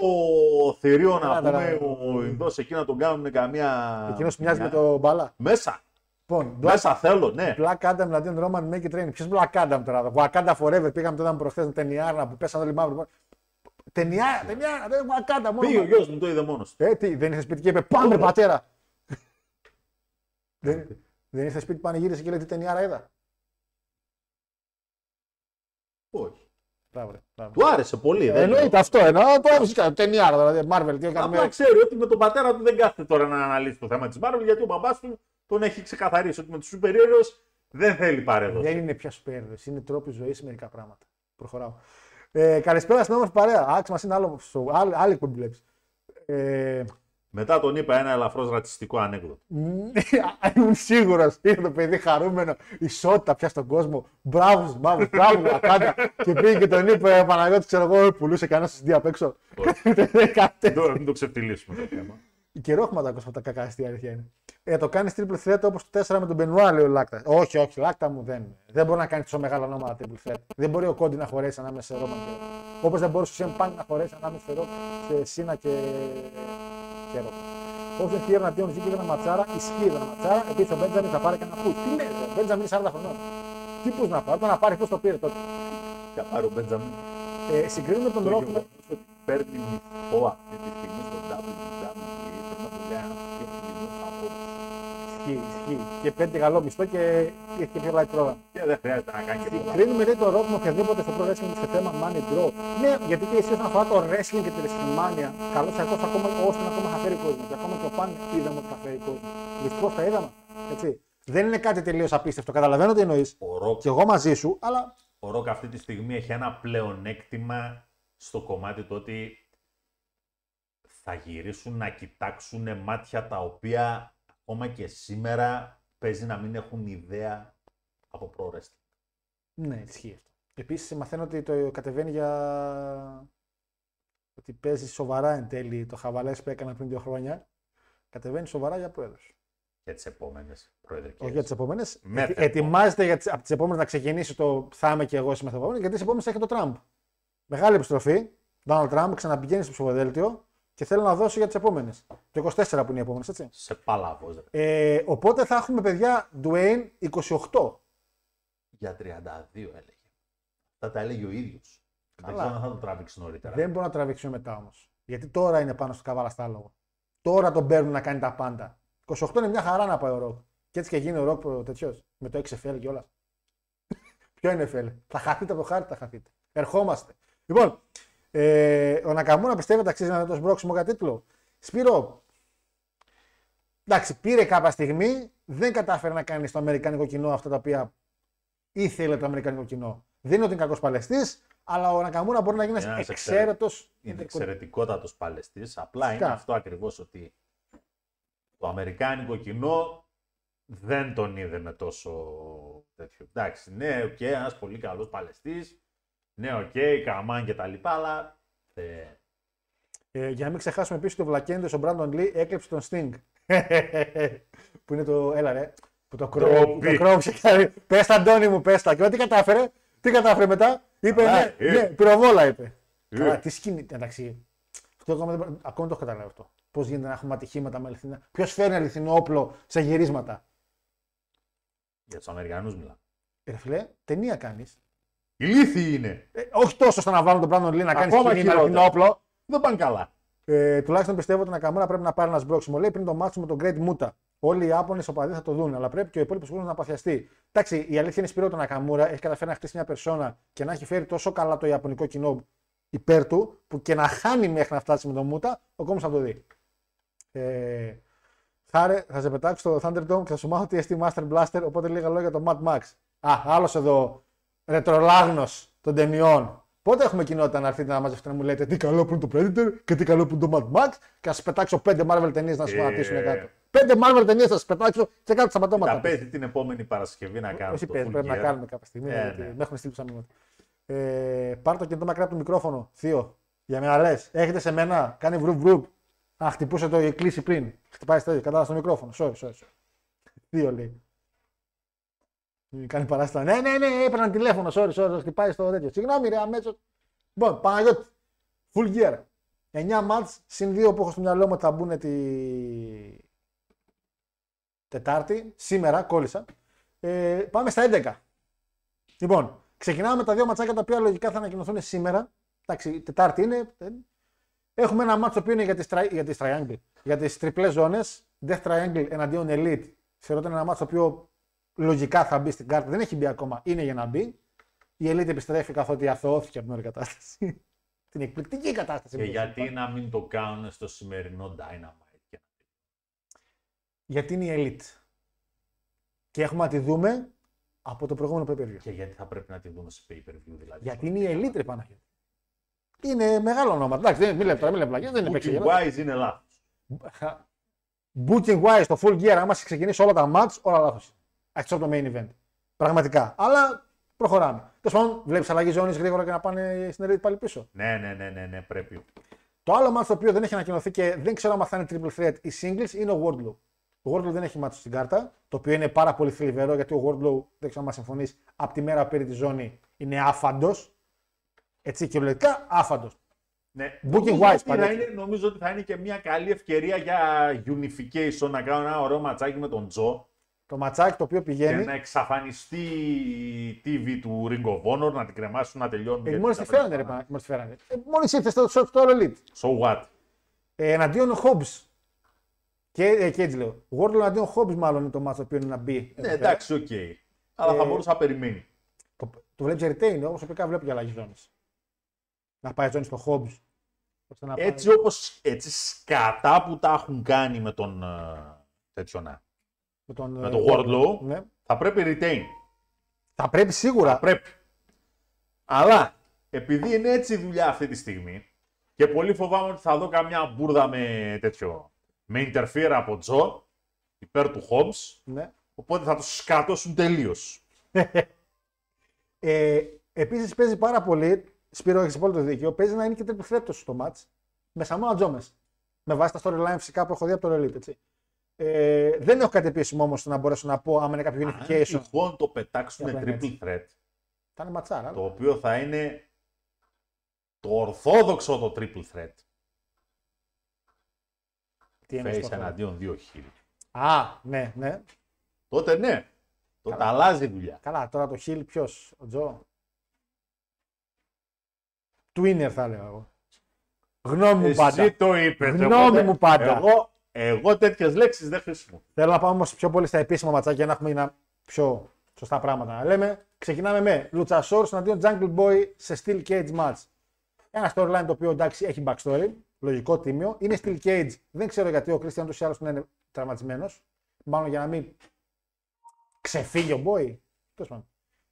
θηρίο να πούμε. Ο Ινδός εκεί να τον κάνουν καμία. Εκείνος που μοιάζει με τον μπάλα. Μέσα. Λοιπόν, μέσα Black... θέλω, ναι. Black Adam εναντίον Roman Make Train. Ποιο Black Adam τώρα. Wakanda Forever. Πήγαμε τότε προχθές με ταινιάρα που πέσανε όλοι μαύροι. Ταινιάρα, ταινιάρα, δεν Wakanda μόνο. Πήγε ο γιος μου, το είδε μόνος. Ε, τι, δεν ήρθε σπίτι και είπε πάμε πατέρα. δεν δεν ήρθε σπίτι που πανηγύρισε και λέει τι ταινιάρα είδα. Όχι. Πράβο, πράβο. Του άρεσε πολύ. Ε, εννοείται αυτό, εννοώ. Το άρεσε. Ταινιάρα δηλαδή. Marvel, τι έκανε. Απλά ξέρει ότι με τον πατέρα του δεν κάθεται τώρα να αναλύσει το θέμα της Marvel γιατί ο μπαμπάς του. Τον έχει ξεκαθαρίσει ότι με τους σούπερ ήρωες δεν θέλει παρέδοση. Δεν είναι πια σούπερ ήρωες, είναι τρόποι ζωής μερικά πράγματα. Προχωράω. Ε, καλησπέρα στην όμορφη παρέα. Άξι μας είναι άλλο, άλλη, άλλη που βλέπεις. Ε... Μετά τον είπα ένα ελαφρώς ρατσιστικό ανέκδοτο. Ήμουν σίγουρος, είναι το παιδί χαρούμενο. Ισότητα πια στον κόσμο. Μπράβο, μπράβο, μπράβο, Wakanda. Και πήγε και τον είπε Παναγιώτη, ξέρω εγώ, πουλούσε κανένα σι ντι απ' έξω. Μην το ξεφτυλίσουμε το θέμα. Καιρό έχουμε τα κόσματα κακάστη, η αλήθεια είναι. Ε, το κάνει triple threat όπως το τέσσερα με τον Benoit, λέει ο Λάκτα. Όχι, όχι, Λάκτα μου δεν. Δεν μπορεί να κάνει τόσο μεγάλα ονόματα triple threat. Δεν μπορεί ο Κόντι να χωρέσει ανάμεσα σε Roman και. Όπως δεν μπορούσε ο Σεν Πάνκ να χωρέσει ανάμεσα σε Roman και Σίνα και. Και Roman. Όπως δεν χειρεύει να τιώνει και ένα ματσάρα, ισχύει ένα ματσάρα, επειδή ο Μπέντζαμιν θα πάρει κανένα πού. Τι λέει, ο Μπέντζαμιν είναι σαράντα χρονών. Τι πού να πάρει, όταν να πάρει, πώ το πήρε τότε. Για πάρει ο Μπέντζαμιν. Ε, συγκρίνουμε τον Ρόκ. Παίρνει μυθό αυτή τη στιγμή στον W W E. Και παίρνει καλό μισθό και έχει πιο light program. Και δεν χρειάζεται να κάνει και τίποτα. Κρίνουμε λέει το ρόκ με οποιαδήποτε στο pro wrestling σε θέμα money draw. Ναι, γιατί και εσύ όσον αφορά το wrestling και τη WrestleMania, καλώ ή ακόμα ακόμα ώστε ακόμα θα φέρει κόσμο. Και ακόμα και ο Παν είδαμε ότι θα φέρει κόσμο. Δυστυχώς τα είδαμε. Έτσι. Δεν είναι κάτι τελείως απίστευτο. Καταλαβαίνω τι εννοείς. Rock... Και εγώ μαζί σου, αλλά. Ο Ροκ αυτή τη στιγμή έχει ένα πλεονέκτημα στο κομμάτι του ότι θα γυρίσουν να κοιτάξουν μάτια τα οποία. Ακόμα και σήμερα παίζει να μην έχουν ιδέα από pro wrestling. Ναι, ισχύει αυτό. Επίσης μαθαίνω ότι το κατεβαίνει για... ότι παίζει σοβαρά εν τέλει το χαβαλές που έκανα πριν δύο χρόνια κατεβαίνει σοβαρά για πρόεδρος. Για τις επόμενες προεδρικές. Όχι για τις επόμενες. Ετοιμάζεται για τις, από τις επόμενες να ξεκινήσει το θα είμαι και εγώ είμαι μεθεπόμενη, γιατί τις επόμενες έχει το Τραμπ. Μεγάλη επιστροφή. Ντόναλντ Τραμπ ξαναπηγαίνει στο ψηφοδέλτιο και θέλω να δώσω για τις επόμενες. Το είκοσι τέσσερα που είναι οι επόμενες, έτσι. Σε παλάβος. Ε, οπότε θα έχουμε παιδιά Dwayne είκοσι οκτώ. Για τριάντα δύο έλεγε. Θα τα έλεγε ο ίδιος. Δεν ξέρω αν θα το τραβήξει νωρίτερα. Δεν μπορώ να τραβήξω μετά όμως. Γιατί τώρα είναι πάνω στο καβάλα στάλογο. Τώρα τον παίρνουν να κάνει τα πάντα. είκοσι οκτώ είναι μια χαρά να πάει ο Ροκ. Και έτσι και γίνει ο Ροκ τέτοιος. Με το εξ εφ ελ και όλα. Ποιο είναι εφ ελ. Θα χαθείτε από το χάρτη, θα χαθείτε. Ερχόμαστε. Λοιπόν, ε, ο Νακαμούνα πιστεύετε αξίζει να δώσει μπρόξιμο για τίτλο. Σπύρο. Εντάξει, πήρε κάποια στιγμή. Δεν κατάφερε να κάνει στο αμερικανικό κοινό αυτά τα οποία ήθελε το αμερικανικό κοινό. Δεν είναι ότι είναι κακός παλαιστής, αλλά ο Νακαμούνα μπορεί να γίνει ένας εξαίρετος. Είναι εξαιρετικότατος παλαιστής. Απλά φυσικά είναι αυτό ακριβώς, ότι το αμερικάνικο κοινό δεν τον είδε με τόσο τέτοιο. Εντάξει, ναι, οκ, okay, ένας πολύ καλός παλαιστής. Ναι, οκ, okay, καμάν και τα λοιπά, αλλά. Θε... Ε, για να μην ξεχάσουμε επίσης το βλακέντος, ο Μπράντον Λι έκλεψε τον Sting. Που είναι το. Έλα, ρε. Που το κρόβησε και πες τα, Αντώνη μου, πες τα. Και τι κατάφερε, τι κατάφερε μετά. Είπε, ναι, ναι, πυροβόλα είπε. Καλά, τι σκηνή, εντάξει. Αυτό ακόμα δεν το έχω καταλάβει αυτό. Πώς γίνεται να έχουμε ατυχήματα με αληθινά. Ποιος φέρνει αληθινό όπλο σε γυρίσματα. Για τους Αμερικανούς μιλά. Ρε φιλέ, ταινία κάνεις. Ηλίθιοι είναι. Ε, όχι τόσο στο να βάλουν τον Brandon Lee να κάνει σκηνή με αληθινό όπλο. Δεν πάνε καλά. Ε, τουλάχιστον πιστεύω ότι ο Νακαμούρα πρέπει να πάρει ένα μπρόξιμο, λέει, πριν το μάτσο με τον Great Muta. Όλοι οι Ιάπωνες οπαδοί θα το δουν, αλλά πρέπει και ο υπόλοιπος κόσμος να παθιαστεί. Εντάξει, η αλήθεια είναι, Σπύρο, τον Νακαμούρα έχει καταφέρει να χτίσει μια περσόνα και να έχει φέρει τόσο καλά το ιαπωνικό κοινό υπέρ του, που και να χάνει μέχρι να φτάσει με τον Μούτα, ο κόσμος θα το δει. Ε, χάρε, θα σε πετάξω στο Thunderdome και θα σου μάθω τι εστί Master Blaster, οπότε λίγα λόγια για το Mad Max. Α, άλλος εδώ, ρετρολάγνος των ταινιών. Πότε έχουμε κοινότητα να έρθετε να μαζευτείτε να μου λέτε τι καλό που είναι το Predator και τι καλό που είναι το Mad Max, και να σας πετάξω πέντε Marvel ταινίες να σας φανατήσουν κάτω. Πέντε Marvel ταινίες θα σας πετάξω και κάτω στα πατώματα. Τα πέθη την επόμενη Παρασκευή να κάνουμε. Όχι, πρέπει να κάνουμε κάποια στιγμή. Ε, ναι. Μέχρι στείλει σαν μήνυμα. Ε, πάρ' το κινητό μακριά από το μικρόφωνο, Θείο. Για μένα λες, έχετε σε μένα, κάνει βρουμ βρουμ. Α, χτυπούσε το η κλίση πριν. Χτυπάει τέτοιο, κατάλαβα στο μικρόφωνο. Sorry, sorry. Θείο λέει. Κάνει παράσταση. Ναι, ναι, ναι, έπαιρναν τηλέφωνο. Sorry, sorry, χτυπάει στο τέτοιο. Συγγνώμη, ρε, αμέσως. Λοιπόν, Παναγιώτη. Full gear. εννιά μάτς συν δύο που έχω στο μυαλό μου θα μπουν τη Τετάρτη. Σήμερα κόλλησα. Ε, πάμε στα έντεκα. Λοιπόν, ξεκινάμε με τα δύο ματσάκια τα οποία λογικά θα ανακοινωθούν σήμερα. Εντάξει, η Τετάρτη είναι. Έχουμε ένα μάτσο που είναι για τις, τρα... για τις triangle. Για τις τριπλές ζώνες. Death Triangle εναντίον Elite. Θεωρώ ότι είναι ένα μάτσο το οποίο λογικά θα μπει στην κάρτα. Δεν έχει μπει ακόμα. Είναι για να μπει. Η Elite επιστρέφει καθότι αθωώθηκε από την όλη κατάσταση. Την εκπληκτική κατάσταση. Και γιατί πάνω να μην το κάνουν στο σημερινό Dynamite. Γιατί είναι η Elite. Και έχουμε να τη δούμε από το προηγούμενο pay per view. Και γιατί θα πρέπει να τη δούμε σε pay per view, δηλαδή. Γιατί είναι η Elite, ρε Παναγιώτη. Είναι μεγάλο όνομα. Εντάξει, μην λέμε τώρα, μην λέμε πλαγιά. Booking wise είναι λάθος. Booking wise, το full gear, άμα ξεκινήσει όλα τα match, όλα λάθος. Εκτός από το main event. Πραγματικά. Αλλά προχωράμε. Τέλος πάντων, βλέπεις αλλαγή ζώνης γρήγορα και να πάνε στην Elite πάλι πίσω. Ναι, ναι, ναι, ναι, ναι, πρέπει. Το άλλο match το οποίο δεν έχει ανακοινωθεί και δεν ξέρω αν θα είναι triple threat ή singles είναι ο Wardlow. Ο Wardlow δεν έχει match στην κάρτα. Το οποίο είναι πάρα πολύ θλιβερό γιατί ο Wardlow, δεν ξέρω αν συμφωνείς, από τη μέρα που πήρε τη ζώνη είναι άφαντος. Έτσι, κυριολεκτικά άφαντος. Ναι. Booking wise παρέχει. Νομίζω ότι θα είναι και μια καλή ευκαιρία για unification, να κάνω ένα ωραίο ματσάκι με τον Τζο. Το ματσάκι το οποίο πηγαίνει. Για να εξαφανιστεί η τι βι του Ring of Honor, να την κρεμάσουν, να τελειώνουν. Ε, μόλις τη φέρανε, ρε Παναγιώτη. Μόλις τη φέρανε. Ε, μόλις ήρθε στο All Elite. So what. Ε, εναντίον ο Hobbs. Και, ε, και έτσι λέω. Wardlow εναντίον ο Hobbs, μάλλον είναι το ματς το οποίο είναι να μπει. Ναι, εντάξει, οκ. Okay. Αλλά ε, θα μπορούσε να περιμένει. Το, το βλέπει retain, όμως οπικά βλέπει για αλλαγή ζώνης. Να πάει ζώνη στο Hobbs. Έτσι πάει... όπως έτσι σκατά που τα έχουν κάνει με τον τέτοιον. Με τον, με τον Wardlow, ναι. Θα πρέπει retain. Θα πρέπει σίγουρα. Θα πρέπει. Αλλά επειδή είναι έτσι η δουλειά αυτή τη στιγμή και πολύ φοβάμαι ότι θα δω καμιά μπουρδα με τέτοιο, με interfere από Τζο υπέρ του Hobbs, ναι. Οπότε θα τους σκατώσουν τελείως. ε, επίσης παίζει πάρα πολύ, Σπύρο έχεις πολύ το δίκιο, παίζει να είναι και triple threat στο match με Σαμόα Τζόμες. με βάση τα storyline φυσικά που έχω δει από το Elite, έτσι. Ε, δεν έχω κάτι επίσημο όμως να μπορέσω να πω άμα είναι κάποιο unification. Αν τυχόν το πετάξουν triple threat, θα είναι ματσάρα, το οποίο θα είναι το ορθόδοξο το triple threat. Τι face εναντίον δύο χείλη. Α, ναι, ναι. Τότε ναι. Τότε καλά. Αλλάζει δουλειά. Καλά, τώρα το χείλ ποιος, ο Τζο. Twinner θα λέω εγώ. Γνώμη μου πάντα. Εσύ το είπες. Γνώμη εγώ, μου πάντα. Εγώ, εγώ τέτοιες λέξεις δεν χρησιμοποιώ. Θέλω να πάμε όμως πιο πολύ στα επίσημα ματσάκια να έχουμε ένα πιο σωστά πράγματα να λέμε. Ξεκινάμε με Luchasaurus εναντίον Jungle Boy σε Steel Cage match. Ένα storyline το οποίο εντάξει έχει backstory. Λογικό τίμιο. Είναι Steel Cage. Δεν ξέρω γιατί ο Κρίστιαν τους ή άλλους είναι τραυματισμένος. Μάλλον για να μην ξεφύγει ο Boy.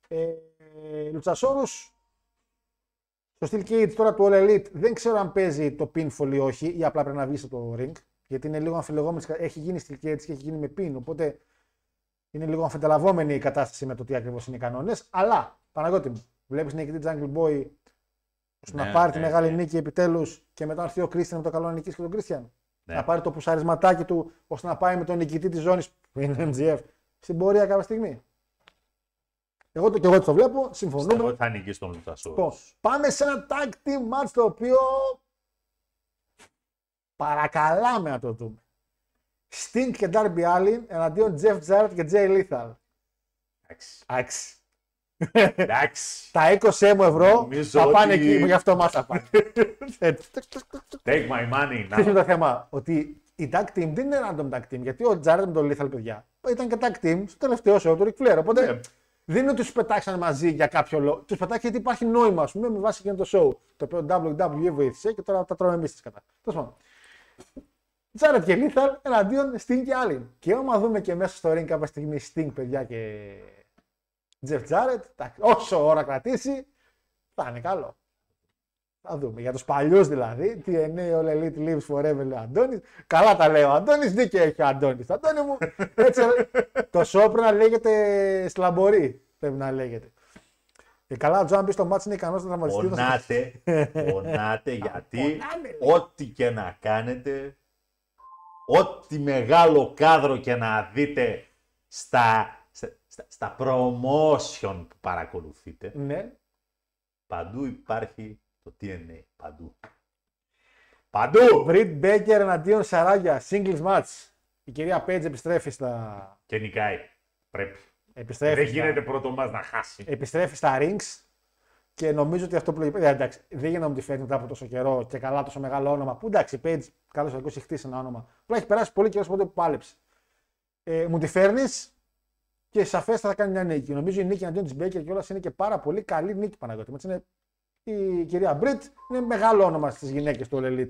Ε, Luchasaurus. Το Steel Cage τώρα του All Elite δεν ξέρω αν παίζει το pinfall ή όχι, ή απλά πρέπει να βγει από το ring. Γιατί είναι λίγο αμφιλεγόμενη. Έχει γίνει Steel Cage και έχει γίνει με pin. Οπότε είναι λίγο αμφιταλαβόμενη η κατάσταση με το τι ακριβώς είναι οι κανόνες. Αλλά, Παναγιώτη μου, βλέπεις νικητή Jungle Boy ναι, να πάρει ναι, τη μεγάλη ναι. νίκη επιτέλους και μετά να έρθει ο Christian με το καλό να νικήσει και τον Christian. Ναι. Να πάρει το πουσαρισματάκι του ώστε να πάει με τον νικητή της ζώνης που είναι εμ τζι εφ στην πορεία κάποια στιγμή. Εγώ το, και εγώ έτσι το βλέπω, συμφωνούμε. Εγώ θα νικήσει τον Luchasaurus. Πάμε σε ένα tag team match το οποίο παρακαλάμε να το δούμε. Sting και Darby Allin εναντίον Jeff Jarrett και Jay Lethal. Εντάξει. Εντάξει. Τα είκοσι χιλιάδες ευρώ θα πάνε ότι... εκεί, γι' αυτό μας θα πάνε. Take my money now. Τι είναι το θέμα, ότι η tag team δεν είναι random tag team, γιατί ο Jarrett με τον Lethal, παιδιά, ήταν και tag team στο τελευταίο show του Ric Flair, οπότε... Yeah. Δεν είναι ότι τους πετάξαν μαζί για κάποιο λόγο. Τους πετάξαν γιατί υπάρχει νόημα, ας πούμε, με βάση και το show. Το οποίο ντάμπλιου ντάμπλιου ι βοήθησε και τώρα τα τρώμε εμείς τις κατά. Τέλος πάντων. Τζάρετ και Lethal εναντίον Sting και Allin. Και άμα δούμε και μέσα στο ring κάποια στιγμή Sting, παιδιά και Jeff Jarrett, όσο ώρα κρατήσει, θα είναι καλό. Θα δούμε. Για τους παλιούς δηλαδή, ντι εν έι All Elite Lives Forever, λέει ο Αντώνης. Καλά τα λέει ο Αντώνης, δίκαιο έχει ο Αντώνης. Αντώνη μου, έτσι το show πρέπει να λέγεται σλαμπορή, πρέπει να λέγεται. Και καλά, ο Τζο, αν πει στο match είναι ικανός να τραυματιστεί. Πονάτε, πονάτε, γιατί ό,τι και να κάνετε, ό,τι μεγάλο κάδρο και να δείτε στα, στα, στα, στα promotion που παρακολουθείτε, ναι. Παντού υπάρχει το ντι εν έι, παντού. Παντού! Britt Baker εναντίον Σαράγια, singles match. Η κυρία Page επιστρέφει στα... Και νικάει, πρέπει. Επιστρέφει δεν στα... γίνεται πρώτο μας να χάσει. Επιστρέφει στα rings και νομίζω ότι αυτό που λέγει... Εντάξει, δεν γίνεται να μου τη φέρνει μετά από τόσο καιρό και καλά τόσο μεγάλο όνομα. Που εντάξει, η Page, καλώς θα ακούσει χτίσει ένα όνομα. Απλά έχει περάσει πολύ καιρό από τότε που πάλεψε. Ε, μου τη φέρνει και σαφέστα θα κάνει μια νίκη. Νομίζω η νίκη εναντίον της Baker κιόλας είναι και πάρα πολύ καλή νίκη, Παναγιώτη. Η κυρία Britt είναι μεγάλο όνομα στις γυναίκες του All Elite.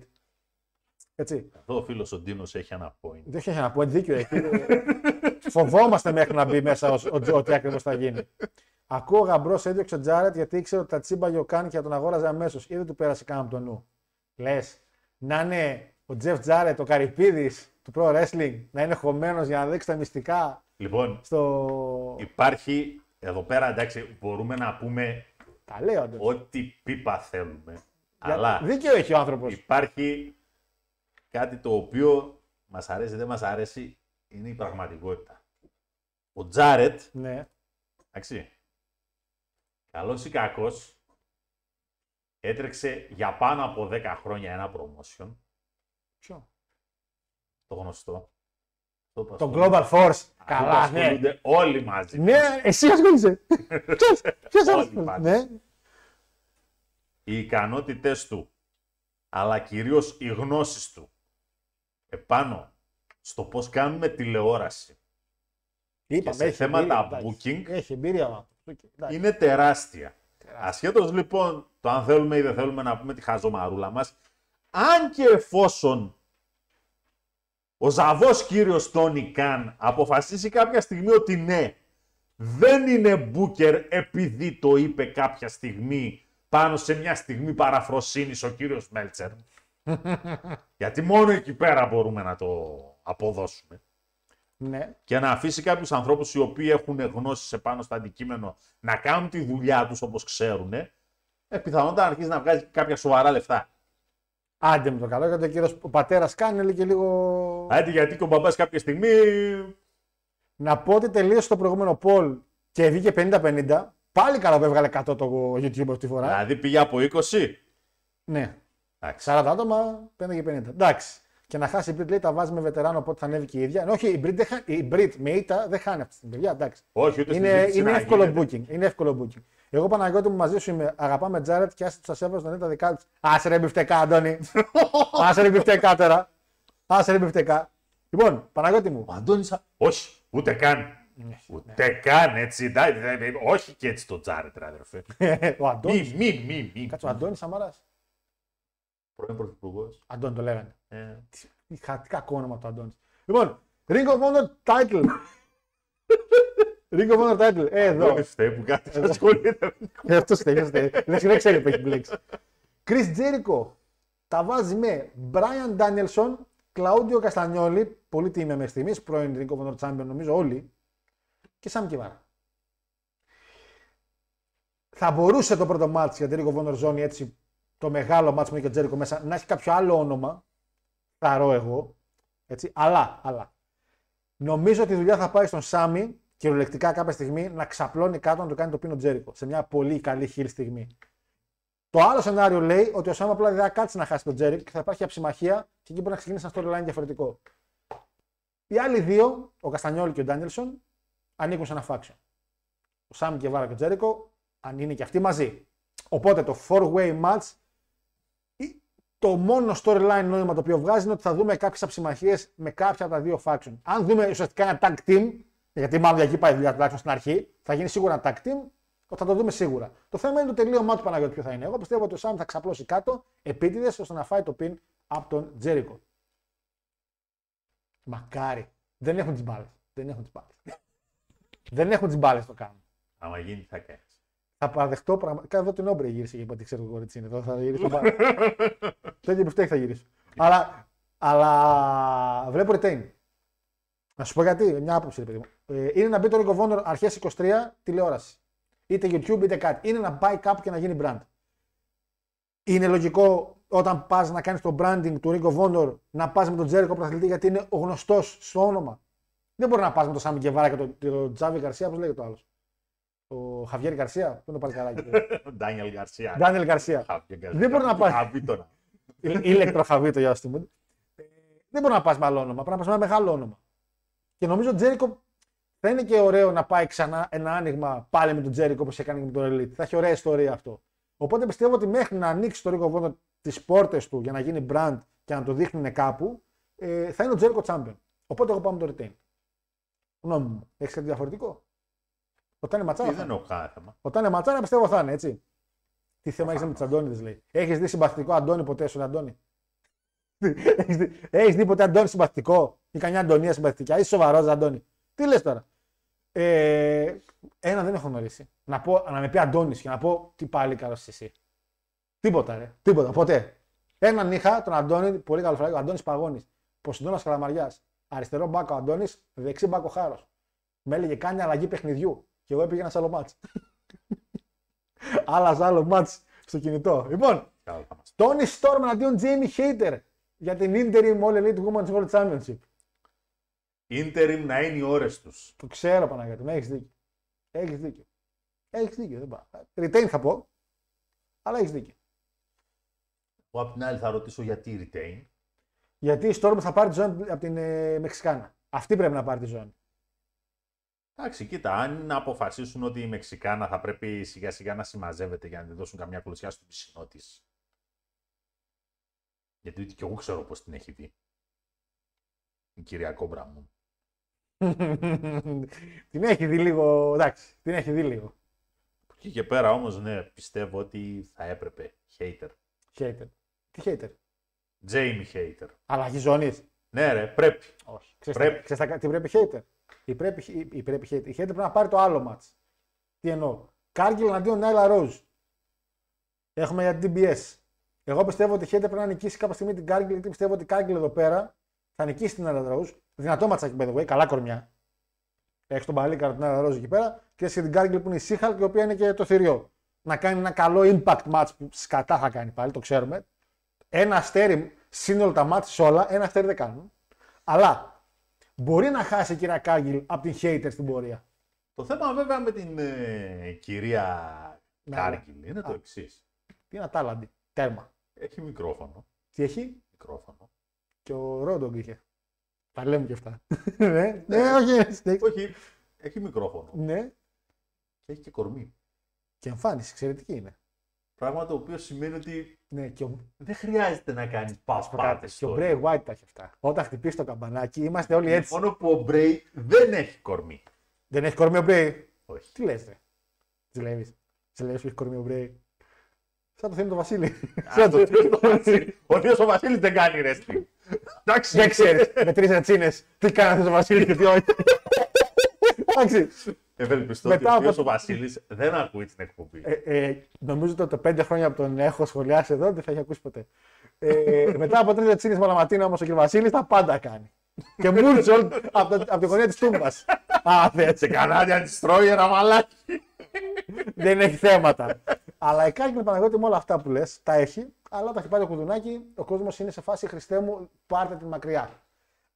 Έτσι. Εδώ ο φίλος ο Ντίνος έχει ένα point. Δεν έχει ένα point, δίκιο έχει. Φοβόμαστε μέχρι να μπει μέσα ο, ο, ότι ακριβώς θα γίνει. Ακούω ο γαμπρός έδιωξε ο Τζάρετ γιατί ήξερε ότι τα τσίμπαγε ο Καν και τον αγόραζε αμέσως. Ή δεν του πέρασε καν από το νου. Λες, να είναι ο Τζεφ Τζάρετ, ο Καρυπίδης του Pro Wrestling, να είναι χωμένος για να δείξει τα μυστικά. Λοιπόν, στο... υπάρχει εδώ πέρα, εντάξει, μπορούμε να πούμε. Τα λέω, ό,τι πίπα θέλουμε. Για... Αλλά δίκαιο έχει ο άνθρωπος. Υπάρχει κάτι το οποίο μας αρέσει, δεν μας αρέσει, είναι η πραγματικότητα. Ο Τζάρετ, ναι. Εντάξει, καλός ή κακός, έτρεξε για πάνω από δέκα χρόνια ένα promotion. Ποιο? Το γνωστό. Το, το Global Force. Καλά, ναι. Όλοι μαζί. Ναι, εσύ ασχολείσαι. Ποιος, ποιος ασχολείσαι. Ναι. Οι ικανότητες του, αλλά κυρίως οι γνώσεις του, επάνω στο πώς κάνουμε τηλεόραση. Είπα, και σε θέματα booking, έχει εμπειρία, είναι τεράστια. τεράστια. Ασχέτως λοιπόν το αν θέλουμε ή δεν θέλουμε να πούμε τη χαζομαρούλα μας, αν και εφόσον ο ζαβός κύριος Τόνι Καν αποφασίσει κάποια στιγμή ότι ναι, δεν είναι Booker επειδή το είπε κάποια στιγμή πάνω σε μια στιγμή παραφροσύνης ο κύριος Μέλτσερ. Γιατί μόνο εκεί πέρα μπορούμε να το αποδώσουμε. Ναι. Και να αφήσει κάποιους ανθρώπους οι οποίοι έχουν γνώσεις επάνω στο αντικείμενο να κάνουν τη δουλειά τους όπως ξέρουν, ε, πιθανότατα να αρχίσει να βγάζει κάποια σοβαρά λεφτά. Άντε με το καλό, γιατί ο κύριος ο πατέρας κάνει και λίγο... Άντε γιατί και ο μπαμπάς κάποια στιγμή... Να πω ότι τελείωσε το προηγούμενο poll και βγήκε πενήντα πενήντα. Πάλι καλά που έβγαλε εκατό το YouTube αυτή τη φορά. Δηλαδή πήγε από είκοσι. Ναι. Εντάξει. σαράντα άτομα, πέντε και πενήντα. Εντάξει. Και να χάσει η Μπριτ λέει τα βάζει με βετεράνο, οπότε θα ανέβει και η ίδια. Ενώ, όχι, η Μπριτ, χα... με ήττα δεν χάνει αυτή την παιδιά. Εντάξει. Όχι, ούτε είναι, στην είναι, εύκολο booking. είναι εύκολο booking. Εγώ Παναγιώτη μου μαζί σου είμαι. Αγαπάμε Τζάρετ και άσε του ασέβρου να είναι τα δικά του. Άσε ρε μπιφτεκά, Αντώνη. Άσε ρε μπιφτεκά τώρα. Άσε ρε μπιφτεκά. Λοιπόν, Παναγιώτη μου. Αντώνη. Όχι, ούτε καν. Ούτε καν έτσι. Όχι και έτσι το Τζάρετ, αδερφέ. Ο Αντώνη. Μη, μη, μη. Κάτσε ο Αντώνη Σαμαρά. Πρώην πρωθυπουργό. Αντώνη το λέγανε. Ε. Τι κακό όνομα του Αντώνη. Λοιπόν, Ring of Honor title. Ring of Honor title. Ε, εδώ. Δεν φταίει που κάτι ασχολείται. Αυτό φταίει. Δεν ξέρει που έχει μπλέξει. Chris Jericho τα βάζει με Brian Danielson, Claudio Castagnoli, πολύ τιμή μέχρι στιγμής, πρώην Ring of Honor Champion νομίζω όλοι, και Sam Guevara. Θα μπορούσε το πρώτο μάτς για την Ring of Honor Zone, έτσι, το μεγάλο μάτς με τον Jericho μέσα, να έχει κάποιο άλλο όνομα. Θαρώ εγώ, έτσι, αλλά, αλλά, νομίζω ότι η δουλειά θα πάει στον Σάμι, κυριολεκτικά κάποια στιγμή, να ξαπλώνει κάτω να το κάνει το πίνο Τζέρικο, σε μια πολύ καλή χείλη στιγμή. Το άλλο σενάριο λέει ότι ο Σάμι απλά δεν θα κάτσει να χάσει τον Τζέρικο και θα υπάρχει αψημαχία και εκεί μπορεί να ξεκινήσει ένα storyline διαφορετικό. Οι άλλοι δύο, ο Καστανιόλ και ο Ντάνιελσον, ανήκουν σε ένα faction. Ο Σάμι και Βάρα και ο Τζέρικο, αν είναι και αυτοί μαζί. Οπότε το four-way match. Το μόνο storyline νόημα το οποίο βγάζει είναι ότι θα δούμε κάποιες αψημαχίες με κάποια από τα δύο faction. Αν δούμε ουσιαστικά ένα tag team, γιατί μάλλον εκεί πάει η δουλειά τουλάχιστον στην αρχή, θα γίνει σίγουρα ένα tag team, θα το δούμε σίγουρα. Το θέμα είναι το τελείωμά του Παναγιώτη ποιο θα είναι. Εγώ πιστεύω ότι ο Σάμι θα ξαπλώσει κάτω επίτηδες ώστε να φάει το pin από τον Τζέρικο. Μακάρι. Δεν έχουν τις μπάλες. Δεν έχουν τις μπάλες. Δεν έχουν τις μπάλες το κάνουν. Άμα γίνει θα κάνει. Θα παραδεχτώ πραγματικά εδώ την όμπρε γύρισε και είπα ότι ξέρω το κορίτσι είναι εδώ, θα γυρίσω πάρα. Τέτοια μπιφτέκ θα γυρίσω. αλλά, αλλά βλέπω retain. Να σου πω γιατί, μια άποψη ρε παιδί μου. Ε, είναι να μπει το Ring of Honor αρχές είκοσι τρία τηλεόραση. Είτε YouTube είτε κάτι. Είναι να πάει κάπου και να γίνει brand. Είναι λογικό όταν πας να κάνεις το branding του Ring of Honor να πας με τον Jericho πρωταθλητή γιατί είναι ο γνωστός στο όνομα. Δεν μπορεί να πας με τον Σάμι Γκεβάρα και τον, τον Τζάβι Γκαρσία, όπως λέγεται ο άλλος. Ο Χαβιέρ Γκαρσία, που είναι το παλικαράκι. Ο Ντάνιελ Γκαρσία. Ντάνιελ Γκαρσία. Δεν μπορεί να πα. Ηλεκτροχαβίτο, για να μου. Δεν μπορεί να πα με άλλο όνομα. Πρέπει να πα με ένα μεγάλο όνομα. Και νομίζω ότι Τζέρικο θα είναι και ωραίο να πάει ξανά ένα άνοιγμα πάλι με τον Τζέρικο όπως έκανε και με τον Elite. Θα έχει ωραία ιστορία αυτό. Οπότε πιστεύω ότι μέχρι να ανοίξει το Ring of Honor τις πόρτες του για να γίνει brand και να το δείχνουν κάπου, θα είναι ο Τζέρικο Champion. Οπότε εγώ πάω με το retain. Γνώμη μου, έχει κάτι διαφορετικό. Όταν είναι ματσάρα. Δεν Όταν είναι ματσάρα, πιστεύω θα είναι έτσι. Τι θέμα έχει με του Αντώνιδε, λέει. Έχει δει συμπαθητικό Αντώνη ποτέ σου, Αντώνη. Έχει δει... δει ποτέ Αντώνη συμπαθητικό ή καμιά Αντωνία συμπαθητική. Είσαι σοβαρό, Αντώνη. Τι λε τώρα. Ε... Ένα δεν έχω γνωρίσει. Να, πω... να με πει Αντώνη και να πω τι πάλι καλό εσύ. Τίποτα, ρε. Τίποτα. Ποτέ. Έναν είχα, τον Αντώνη, πολύ καλό φράγιο, Αντώνη Παγώνη. Ποσυντώνα Καλαμαριά. Αριστερό μπάκο Αντώνη, δεξί μπάκο Χάρο. Με έλεγε κάνει αλλαγή παιχνιδιού. Και εγώ πήγαινα σε άλλο μάτς. Άλλα άλλο μάτς στο κινητό. Λοιπόν, Τόνι Στόρμ εναντίον Τζέιμι Χέιτερ για την Interim All Elite Women's World Championship. Interim να είναι οι ώρες τους. Το ξέρω Παναγιώτη, με έχεις δίκιο. Έχεις δίκιο. Έχεις δίκιο, δεν πάω. Retain θα πω, αλλά έχεις δίκιο. Εγώ απ' την άλλη θα ρωτήσω γιατί retain. Γιατί η Storm θα πάρει τη ζώνη από την ε, Μεξικάνα. Αυτή πρέπει να πάρει τη ζώνη. Εντάξει, κοίτα, αν αποφασίσουν ότι η Μεξικάνα θα πρέπει σιγά σιγά να συμμαζεύεται για να τη δώσουν καμιά κλωσιά στο πισινό της. Γιατί και εγώ ξέρω πώς την έχει δει. Η κυρία Κόμπρα μου. Την έχει δει λίγο, εντάξει, την έχει δει λίγο. Από εκεί και πέρα όμως, ναι, πιστεύω ότι θα έπρεπε. Hater. Hater. Τι hater? Jamie Hater. Αλλαγή ζώνης. Ναι ρε, πρέπει. Όχι. Ξέρεις τι πρέπει hater? Η πρέπει, η, η πρέπει, η Χέιτερ πρέπει να πάρει το άλλο μάτς. Τι εννοώ. Κάργιλ εναντίον Νάιλα Ρόζ. Έχουμε για την ντι μπι ες. Εγώ πιστεύω ότι η Χέιτερ πρέπει να νικήσει κάποια στιγμή την Κάργιλ, γιατί πιστεύω ότι η Κάργιλ εδώ πέρα θα νικήσει την Νάιλα Ρόζ. Δυνατό ματσάκι, by the way, καλά κορμιά. Έχει τον Παλίκαρο την Νάιλα Ρόζ εκεί πέρα και έχει την Κάργιλ που είναι η Σίχαλ, η οποία είναι και το θηριό. Να κάνει ένα καλό impact match που σκατά θα κάνει πάλι, το ξέρουμε. Ένα αστέρι, σύνολο τα μάτια όλα, ένα αστέρι δεν κάνουν. Αλλά μπορεί να χάσει η κυρία Κάγκιλ από την hater στην πορεία. Το θέμα βέβαια με την ε, κυρία Κάγκιλ είναι το εξής. Τι είναι τάλαντι, τέρμα. Έχει μικρόφωνο. Τι έχει? Μικρόφωνο. Και ο Ρόντογκ είχε. Τα λέμε και αυτά. ναι, ναι, όχι. Έχει μικρόφωνο. Ναι. Και έχει και κορμί. Και εμφάνιση, εξαιρετική είναι. Πράγμα το οποίο σημαίνει ότι ναι, και ο... δεν χρειάζεται να κάνεις πας-πάτες. Και ο Μπρέι Γουάιτ τα έχει αυτά. Όταν χτυπήσει το καμπανάκι, είμαστε όλοι έτσι. Μόνο που ο Μπρέι δεν έχει κορμί. Δεν έχει κορμί ο Μπρέι. Όχι. Τι λες, ρε. Τι λέει, τι λέει, έχει κορμί ο Μπρέι. Σαν το θέλει το Βασίλη. Σαν το θέλει το Βασίλη. Ο Νίος ο Βασίλης δεν κάνει wrestling. Εντάξει. Δεν ξέρεις με τρεις ατσίνες τι κάνατε ο Βασίλης και τι όχι. Εντάξει. Ευελπιστώ ότι ο Νίος ο Βασίλης δεν ακούει την εκπομπή. Ε, ε, νομίζω ότι τα πέντε χρόνια που τον έχω σχολιάσει εδώ δεν θα έχει ακούσει ποτέ. Ε, μετά από τρεις ατσίνες μαλαματίνα όμως ο κ. Βασίλης τα πάντα κάνει. Και μούρτσε από τη γωνία της τούμπας. Α, σε κανάλι αντιστρώει ένα μαλάκι. Δεν έχει θέματα. Αλλά η Κάγκελ με Παναγιώτη με όλα αυτά που λες τα έχει, αλλά τα έχει πάρει το κουδουνάκι. Ο κόσμος είναι σε φάση Χριστέ μου, πάρτε την μακριά.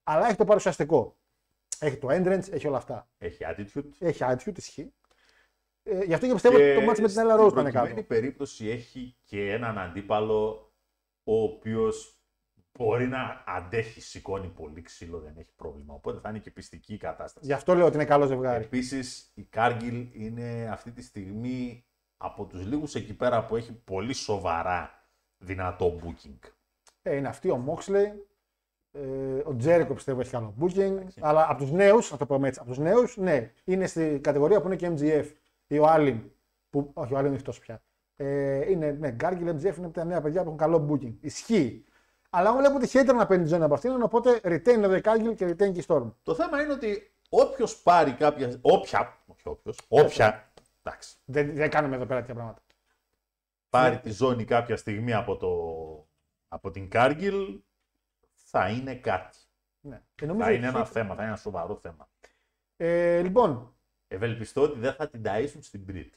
Αλλά έχει το παρουσιαστικό. Έχει το entrance, έχει όλα αυτά. Έχει attitude. Έχει attitude, ισχύει. Ε, γι' αυτό και πιστεύω ότι το μάτι με την Έλα Ρόουζ ήταν κάτω. Στην περίπτωση έχει και έναν αντίπαλο ο οποίος μπορεί να αντέχει, σηκώνει πολύ ξύλο, δεν έχει πρόβλημα. Οπότε θα είναι και πιστική η κατάσταση. Γι' αυτό λέω ότι είναι καλό ζευγάρι. Επίσης η Κάγκελ είναι αυτή τη στιγμή από τους λίγους εκεί πέρα που έχει πολύ σοβαρά δυνατό booking. Ε, είναι αυτή ο Moxley, ε, ο Τζέρικο πιστεύω έχει καλό booking, okay. Αλλά από τους νέους, θα το πω έτσι, από τους νέους, ναι, είναι στην κατηγορία που είναι και εμ τζι εφ ή ο Άλιν, που όχι ο Άλιν έχει τόσο πια. Ε, είναι, ναι, Γκάργιλ, εμ τζι εφ είναι από τα νέα παιδιά που έχουν καλό booking, ισχύει. Αλλά εγώ βλέπω ότι χαίρεται να παίρνει τη ζώνη από αυτήν, οπότε retain εδώ η Κάγκελ και retain και η Storm. Το θέμα είναι ότι όποιος πάρει κάποια, όποια, όχι όποιος, όποια, εντάξει. Δεν, δεν κάνουμε εδώ πέρα τέτοια πράγματα. Πάρει ναι. τη ζώνη κάποια στιγμή από, το, από την Κάγκελ, θα είναι κάτι. Ναι. Θα είναι ότι... ένα θέμα, θα είναι ένα σοβαρό θέμα. Ε, λοιπόν. Ευελπιστώ ότι δεν θα την ταΐσουν στην Πρίτ.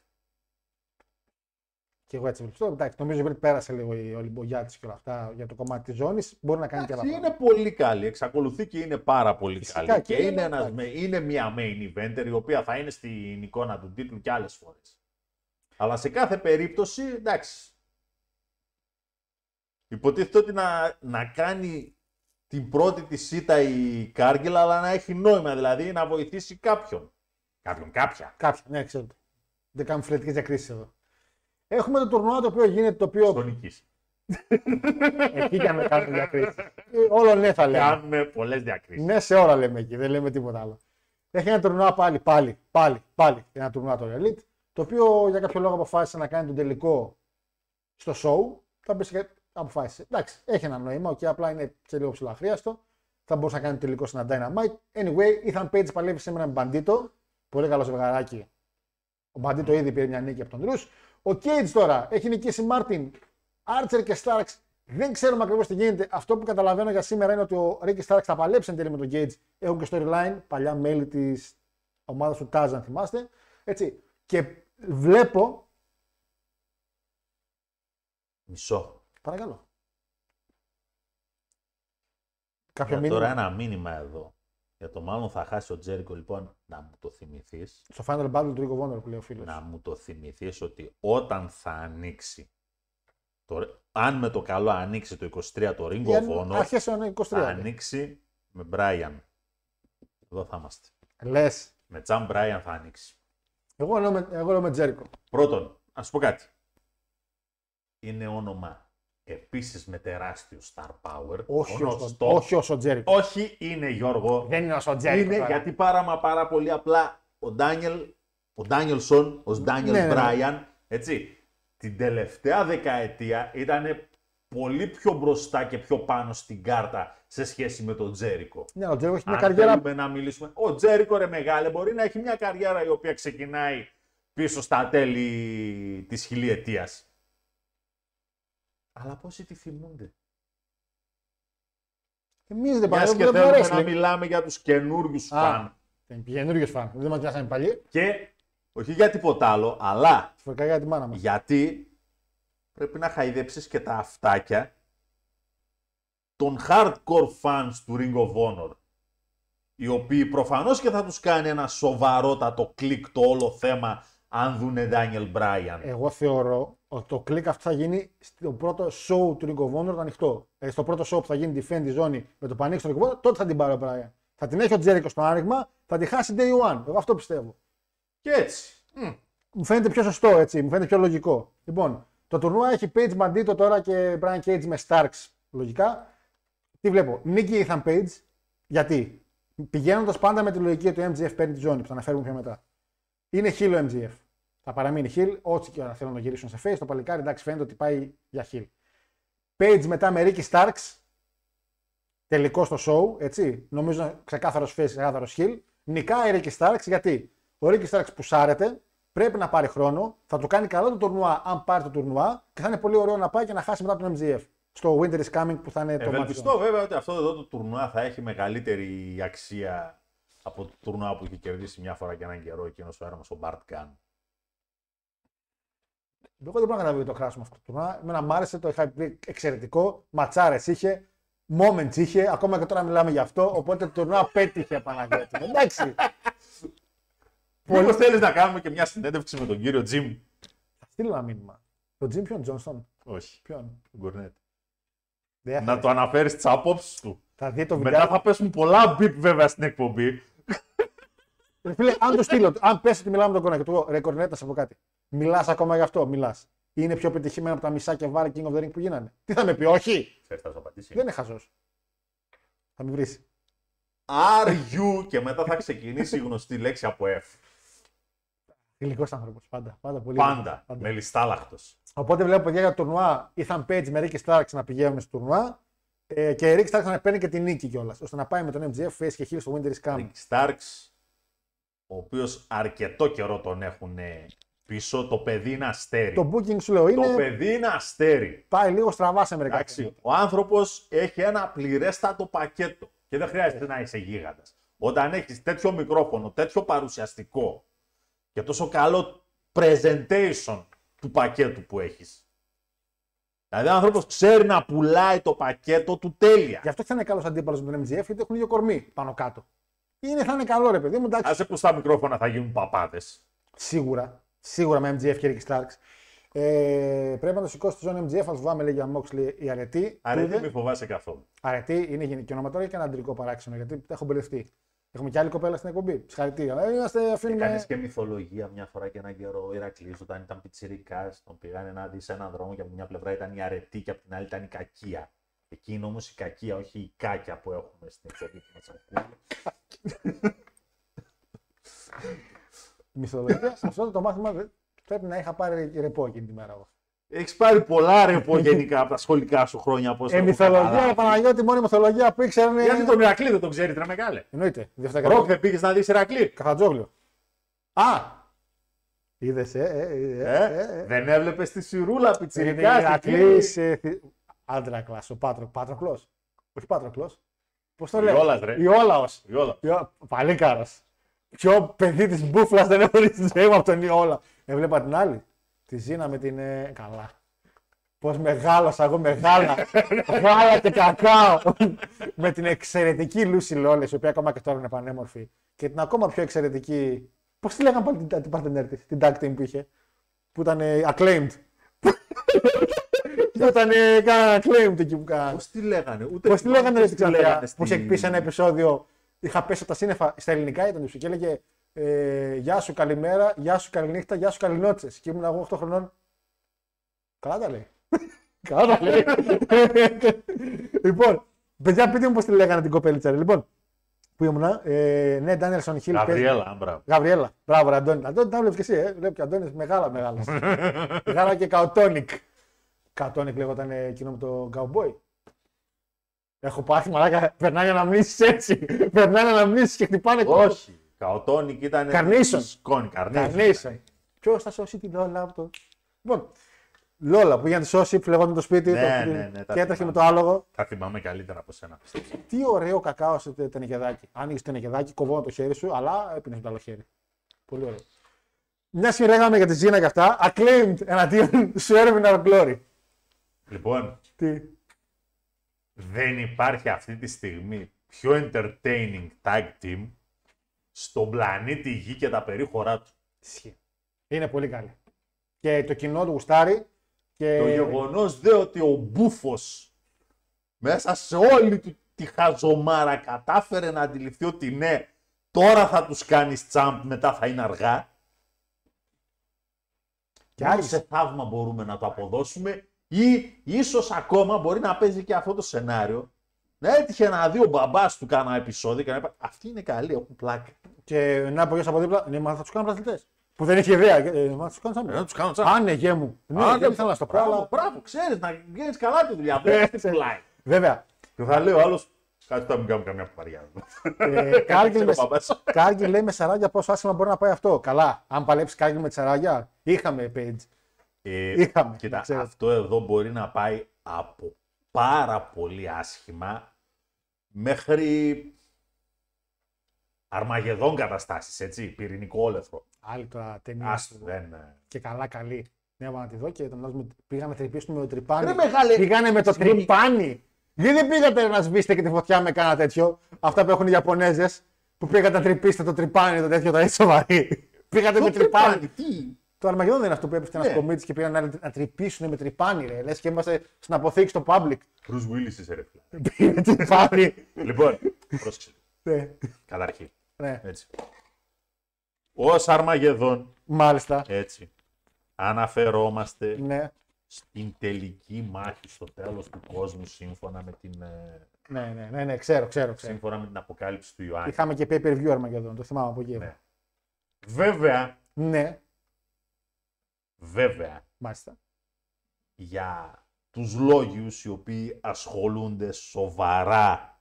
Και εγώ έτσι ευελπιστώ. Εντάξει, νομίζω ότι πέρασε λίγο η Ολυμπογιά της και όλα αυτά για το κομμάτι της ζώνης. Μπορεί να κάνει εντάξει, και άλλα. Είναι πολύ καλή. Εξακολουθεί και είναι πάρα πολύ φυσικά, καλή. Και, και είναι, ένας, είναι μια main eventer η οποία θα είναι στην εικόνα του τίτλου και άλλες φορές. Αλλά σε κάθε περίπτωση, εντάξει. Υποτίθεται ότι να, να κάνει την πρώτη της ήττα η Κάγκελ, αλλά να έχει νόημα. Δηλαδή να βοηθήσει κάποιον. Κάποιον, κάποια. Κάποιον, ναι, ξέρω. Δεν κάνουμε φιλετικές διακρίσεις εδώ. Έχουμε το τουρνουά το οποίο γίνεται το οποίο. Στονικής. Εκεί και αν κάνουμε διακρίσεις. Όλο ναι θα λέμε. Κάνουμε πολλές διακρίσεις. Ναι, σε όλα λέμε εκεί, δεν λέμε τίποτα άλλο. Έχει ένα τουρνουά πάλι, πάλι, πάλι, πάλι. Ένα τουρνουά το Elite. Το οποίο για κάποιο λόγο αποφάσισε να κάνει τον τελικό στο show. Θα πει και αποφάσισε. Εντάξει, έχει ένα νόημα, και απλά είναι σε λίγο ψηλοαχρίαστο. Θα μπορούσε να κάνει τον τελικό στην Dynamite. Anyway, Ethan Page παλεύει σήμερα με Μπαντίτο. Πολύ καλό ζευγαράκι. Ο Μπαντίτο ήδη πήρε μια νίκη από τον Drews. Ο Κέιτς τώρα έχει νικήσει Μάρτιν, Άρτσερ και Στάρξ. Δεν ξέρουμε ακριβώς τι γίνεται. Αυτό που καταλαβαίνω για σήμερα είναι ότι ο Ρίκι Στάρξ θα παλέψει εν τέλει με τον Κέιτς. Έχουν και storyline, παλιά μέλη της ομάδας του Τάζ, αν θυμάστε. Έτσι. Και βλέπω. Μισό. Παρακαλώ. Κάποιο μήνυμα. Τώρα ένα μήνυμα εδώ. Για το μάλλον θα χάσει ο Τζέρικο, λοιπόν, να μου το θυμηθείς. Στο Final Battle του Ring of Honor που λέει ο φίλος. Να μου το θυμηθείς ότι όταν θα ανοίξει, το, αν με το καλό ανοίξει το είκοσι τρία το Ring of Honor, θα ανοίξει με Brian. Εδώ θα είμαστε. Λες. Με Τζαμ Brian θα ανοίξει. Εγώ λέω με, εγώ λέω με Τζέρικο. Πρώτον, να σου πω κάτι. Είναι όνομα. Επίσης με τεράστιο star power. Όχι, γνωστό, όχι ως ο Τζέρικο. Όχι είναι Γιώργο. Δεν είναι ως ο Τζέρικο. Είναι τώρα. Γιατί πάρα, πάρα πολύ απλά ο Ντάνιελ, ο Ντάνιελσον, ο Ντάνιελ Μπράιαν, έτσι. Την τελευταία δεκαετία ήταν πολύ πιο μπροστά και πιο πάνω στην κάρτα σε σχέση με τον Τζέρικο. Ναι, ο Τζέρικο έχει μια καριέρα. Αν θέλουμε να μιλήσουμε. Ο Τζέρικο ρε μεγάλε μπορεί να έχει μια καριέρα η οποία ξεκινάει πίσω στα τέλη της χιλιετίας. Αλλά πόσοι τη θυμούνται. Εμείς δεν παρέχουμε. Μιας και δεν θέλουμε να μιλάμε για τους καινούριους φαν. Καινούριους φαν. Δεν μας κοιτάσαμε παλιοί. Και όχι για τίποτα άλλο, αλλά για τη μάνα μας. Γιατί πρέπει να χαϊδέψεις και τα αυτάκια των hardcore fans του Ring of Honor, οι οποίοι προφανώς και θα τους κάνει ένα σοβαρότατο κλικ το όλο θέμα αν δούνε Daniel Bryan. Εγώ θεωρώ ότι το κλικ αυτό θα γίνει στο πρώτο show του Ring of Honor το ανοιχτό. Ε, στο πρώτο show που θα γίνει defend τη zone με το πανίξι του Ring of Honor, τότε θα την πάρει ο Bryan. Θα την έχει ο Τζέρικο στο άριγμα, θα τη χάσει day one. Εγώ αυτό πιστεύω. Και έτσι. Mm. Μου φαίνεται πιο σωστό έτσι, μου φαίνεται πιο λογικό. Λοιπόν, το τουρνουά έχει Page Bandito τώρα και Brian Cage με Starks. Λογικά. Τι βλέπω, νίκη Ethan Page. Γιατί? Πηγαίνοντας πάντα με τη λογική του εμ τζι εφ παίρνει τη ζώνη που θα αναφέρουμε πιο μετά. Είναι χείλ ο εμ τζι εφ. Θα παραμείνει χείλ, ό,τι και να θέλουν να γυρίσουν σε face. Το παλικάρι εντάξει φαίνεται ότι πάει για χείλ. Page μετά με Ricky Starks. Τελικό στο show, έτσι. Νομίζω ξεκάθαρος face, ξεκάθαρος heel. Νικάει Ricky Starks γιατί ο Ricky Starks πουσάρεται. Πρέπει να πάρει χρόνο, θα του κάνει καλό το τουρνουά αν πάρει το τουρνουά και θα είναι πολύ ωραίο να πάει και να χάσει μετά από τον εμ τζι εφ στο Winter is Coming που θα είναι το μάτι. Ευελπιστώ βέβαια ότι αυτό εδώ το τουρνουά θα έχει μεγαλύτερη αξία από το τουρνουά που είχε κερδίσει μια φορά και έναν καιρό εκείνος ο έρμος ο Bart Gunn. Εγώ δεν μπορώ να καταλάβω το κράσμα αυτό το τουρνουά. Εμένα μ' άρεσε, το είχα πει εξαιρετικό, ματσάρες είχε, moments είχε, ακόμα και τώρα μιλάμε γι' αυτό, οπότε το τουρνουά πέτυχε Παναγία του. Εντάξει. Πολύ... θέλεις να κάνουμε και μια συνέντευξη με τον κύριο Τζιμ. Θα στείλω ένα μήνυμα. Το Τζιμ ποιον, Τζόνστον? Όχι. Ποιον? Τον Κορνέτ. Να το αναφέρεις τις απόψεις του. Θα δει το βιντεάκι. Μετά θα πέσουν πολλά μπιπ βέβαια στην εκπομπή. Φίλε, αν το στείλω, αν πέσει ότι μιλάμε με τον Κορνέτ και του λέω ρε Κορνέτ, να σε πω κάτι. Μιλάς ακόμα γι' αυτό, μιλάς. Είναι πιο πετυχημένα από τα μισά και βάρη King of the Ring που γίνανε. Τι θα με πει, όχι. Φέρεις, θα σου απαντήσει. Δεν είναι χαζός. Θα με βρεις. Are you και μετά θα ξεκινήσει η γνωστή λέξη από F. Γλυκός άνθρωπος, πάντα. Πάντα, πολύ πάντα, πάντα. Μελιστάλακτος. Οπότε βλέπω παιδιά για το τουρνουά Ethan Page με Ricky Starks να πηγαίνουν στο τουρνουά ε, και Ricky Starks να παίρνει και τη νίκη κιόλας, ώστε να πάει με τον εμ τζι εφ face και heel στο Winter is Coming. Ricky Starks, ο οποίος αρκετό καιρό τον έχουν πίσω, το παιδί είναι αστέρι. Το booking σου λέω είναι. Το παιδί είναι αστέρι. Πάει λίγο στραβά σε μερικά. Εντάξει, ο άνθρωπος έχει ένα πληρέστατο πακέτο και δεν χρειάζεται yeah. να είσαι γίγαντας. Όταν έχεις τέτοιο μικρόφωνο, τέτοιο παρουσιαστικό και τόσο καλό presentation του πακέτου που έχεις. Δηλαδή, ο άνθρωπος ξέρει να πουλάει το πακέτο του τέλεια. Γι' αυτό θα είναι καλός αντίπαλος με τον εμ τζι εφ, γιατί έχουν ίδιο κορμί πάνω κάτω. Είναι, θα είναι καλό, ρε παιδί μου, εντάξει. Άσε που στα μικρόφωνα θα γίνουν παπάδες. Σίγουρα. Σίγουρα με εμ τζι εφ και Ricky Starks. Ε, πρέπει να το σηκώσει τη ζώνη εμ τζι εφ. Θα φοβάμαι, λέει για Moxley, η αρετή. Αρετή, μην φοβάσαι καθόλου. Αρετή είναι γενική ονοματολογία και ένα αντρικό παράξενο, γιατί έχω μπερδευτεί. Έχουμε κι άλλη κοπέλα στην εκπομπή. Συγχαρητήρια. Είμαστε αφήνουμε... Κάνεις και μυθολογία μια φορά και έναν καιρό. Ο Ηρακλής, όταν ήταν πιτσιρικάς, τον πήγανε να δει σε έναν δρόμο και από μια πλευρά ήταν η αρετή και από την άλλη ήταν η κακία. Εκεί είναι όμως η κακία, όχι η κάκια που έχουμε στην εκπομπή που μας ακούει. Μυθολογία. Αυτό το μάθημα πρέπει να είχα πάρει ρεπό εκείνη τη μέρα. Έχεις πάρει πολλά ρεπό γενικά από τα σχολικά σου χρόνια. Ε, μυθολογία, Παναγιώτη, μόνη μυθολογία που ήξερε. Γιατί τον Ηρακλή δεν τον ξέρει, τρεμεκάλε. Εννοείται. Ροκ δεν πήγες να δεις Ηρακλή. Καφαντζόγλιο. Α! Είδες, ε, ε. Δεν έβλεπες τη σιρούλα πιτσιρικά. Ηρακλή. Άντρα κλάσο, Πάτρο. Πάτροκλος. Όχι Πάτροκλος. Πώς το λέω. Ιόλαος. Παλίκαρος. Ποιο παιδί τη μπούφλα δεν έχω δει τη ζωή μου από τον Ιόλα. Έβλεπα την άλλη. Τη Ζήνα με την. Ε, καλά. Πώς μεγάλωσα εγώ, μεγάλα. Γάλα και κακάο. Με την εξαιρετική Λούσι Λόλες, η οποία ακόμα και τώρα είναι πανέμορφη. Και την ακόμα πιο εξαιρετική. Πώς τη λέγανε πάλι την partner της, την tag team που είχε. Που ήταν ε, acclaimed. Που ήταν ε, κάνα acclaimed εκεί που κάνανε. Πώς τη λέγανε, ούτε. Πώς τη λέγανε, ρε, στην Ξανθιά. Που σε εκπίσει ένα επεισόδιο. Είχα πέσει από τα σύννεφα στα ελληνικά ήταν τους και έλεγε ε, γεια σου καλημέρα, γεια σου καληνύχτα, γεια σου καληνότσες. Και ήμουν εγώ οκτώ χρονών. Καλά τα λέει. Καλά τα λέει. Λοιπόν, παιδιά πείτε μου πώς τη λέγανε την κοπέλιτσα. Λοιπόν, που ήμουνα, ε, ναι, Ντάνιελσον Χιλ. Γαβριέλα, μπράβο. Γαβριέλα, μπράβο, Αντώνη. Αντώνη, τα βλέπεις και εσύ, ε. Βλέπεις και Αντώνης, μεγάλα, μεγάλα. Μεγάλα και Καοτόνικ. Καοτόνικ λέγονταν εκείνο με τον Cowboy. Έχω πάθει μαλάκα, περνάνε αναμνήσεις έτσι. Περνάνε αναμνήσεις και χτυπάνε κόσμο. Όχι. Καοτόνικ ήταν. Καρνίσον. Σκόνη, Καρνίσον. Ποιος θα σώσει την Λόλα από το. Λοιπόν, Λόλα που γίνεται σώσει, που λεγόταν το σπίτι. Ναι, το... ναι, ναι. Και έτρεχε με το άλογο. Θα θυμάμαι καλύτερα από σένα. Τι ωραίο κακάο σε τενεκεδάκι. Άνοιγε το τενεκεδάκι, κοβόταν το χέρι σου, αλλά έπινε το άλλο χέρι. Πολύ ωραίο. Μια σφυρέγαμε για τη Ζήνα και αυτά. Acclaimed εναντίον σου έρευνα Glory. Λοιπόν. Τι. δεν υπάρχει αυτή τη στιγμή πιο entertaining tag team στον πλανήτη Γη και τα περίχωρά του. Είναι πολύ καλή. Και το κοινό του γουστάρει. Και... το γεγονός δε ότι ο Μπούφος μέσα σε όλη του τη χαζομάρα κατάφερε να αντιληφθεί ότι ναι, τώρα θα τους κάνεις τσάμπ, μετά θα είναι αργά. Και άρα σε θαύμα μπορούμε να το αποδώσουμε ή ίσως ακόμα μπορεί να παίζει και αυτό το σενάριο. Να έτυχε να δει ο μπαμπάς του κάνα επεισόδιο και να είπα αυτοί είναι καλοί, έχουν πλάκα. Και να πω από δίπλα, ναι, μα θα τους κάνουν πρωταθλητές. Που δεν έχει ιδέα. Ε, μα τους κάνουν τσάμπ. Ε, να τους κάνουν τσάμπ. Άνε γε μου. Ναι, δεν ήθελα να στο πράγμα. Μπράβο, ξέρεις να βγαίνεις καλά τη δουλειά. Βέβαια. Και θα λέει ο άλλος, κάτι θα μην κάνουμε καμιά κουπαριά. Κάργιλ λέει με σαράγια πόσο άσχημα μπορεί να πάει αυτό. Καλά, αν παλέψει κάργιλ με σαράγια, είχαμε page. Ε, είχαμε, κοίτα, ξέρω. Αυτό εδώ μπορεί να πάει από πάρα πολύ άσχημα μέχρι αρμαγεδόν καταστάσεις, έτσι, πυρηνικό όλεθρο. Άλλη τώρα ταινία δεν... και καλά καλή. Ναι, να τη δω και τον πήγαμε τρυπήσουμε με το τρυπάνι. Ρε, μεγάλε... Πήγανε με το τρυπάνι. Γιατί δεν πήγατε να σβήσετε και τη φωτιά με κάνα τέτοιο, αυτά που έχουν οι Ιαπωνέζες, που πήγατε να τρυπήσετε το τρυπάνι, το τέτοιο, τα έτσι σοβαρή. Πήγατε με τρυπάνι. Τι. Το Αρμαγεδόν δεν είναι αυτό που έπεφτε ένας κομίτης και πήγαν να, να τρυπήσουν με τρυπάνι, ρε. Λες και είμαστε στην αποθήκη στο public. Bruce Willis είσαι, ρε. Πήγε τρυπάνι. Λοιπόν, πρόσεξε. Καταρχήν. Έτσι. Ως Αρμαγεδόν. Μάλιστα. Έτσι. Αναφερόμαστε. Ναι. Στην τελική μάχη στο τέλος του κόσμου, σύμφωνα με την. Ναι, ναι, ναι, ναι ξέρω, ξέρω, ξέρω. Σύμφωνα με την αποκάλυψη του Ιωάννη. Είχαμε και pay per view Αρμαγεδόν, το θυμάμαι από εκεί. Ναι. Βέβαια. Ναι. Βέβαια. Μάλιστα. Για τους λόγιους οι οποίοι ασχολούνται σοβαρά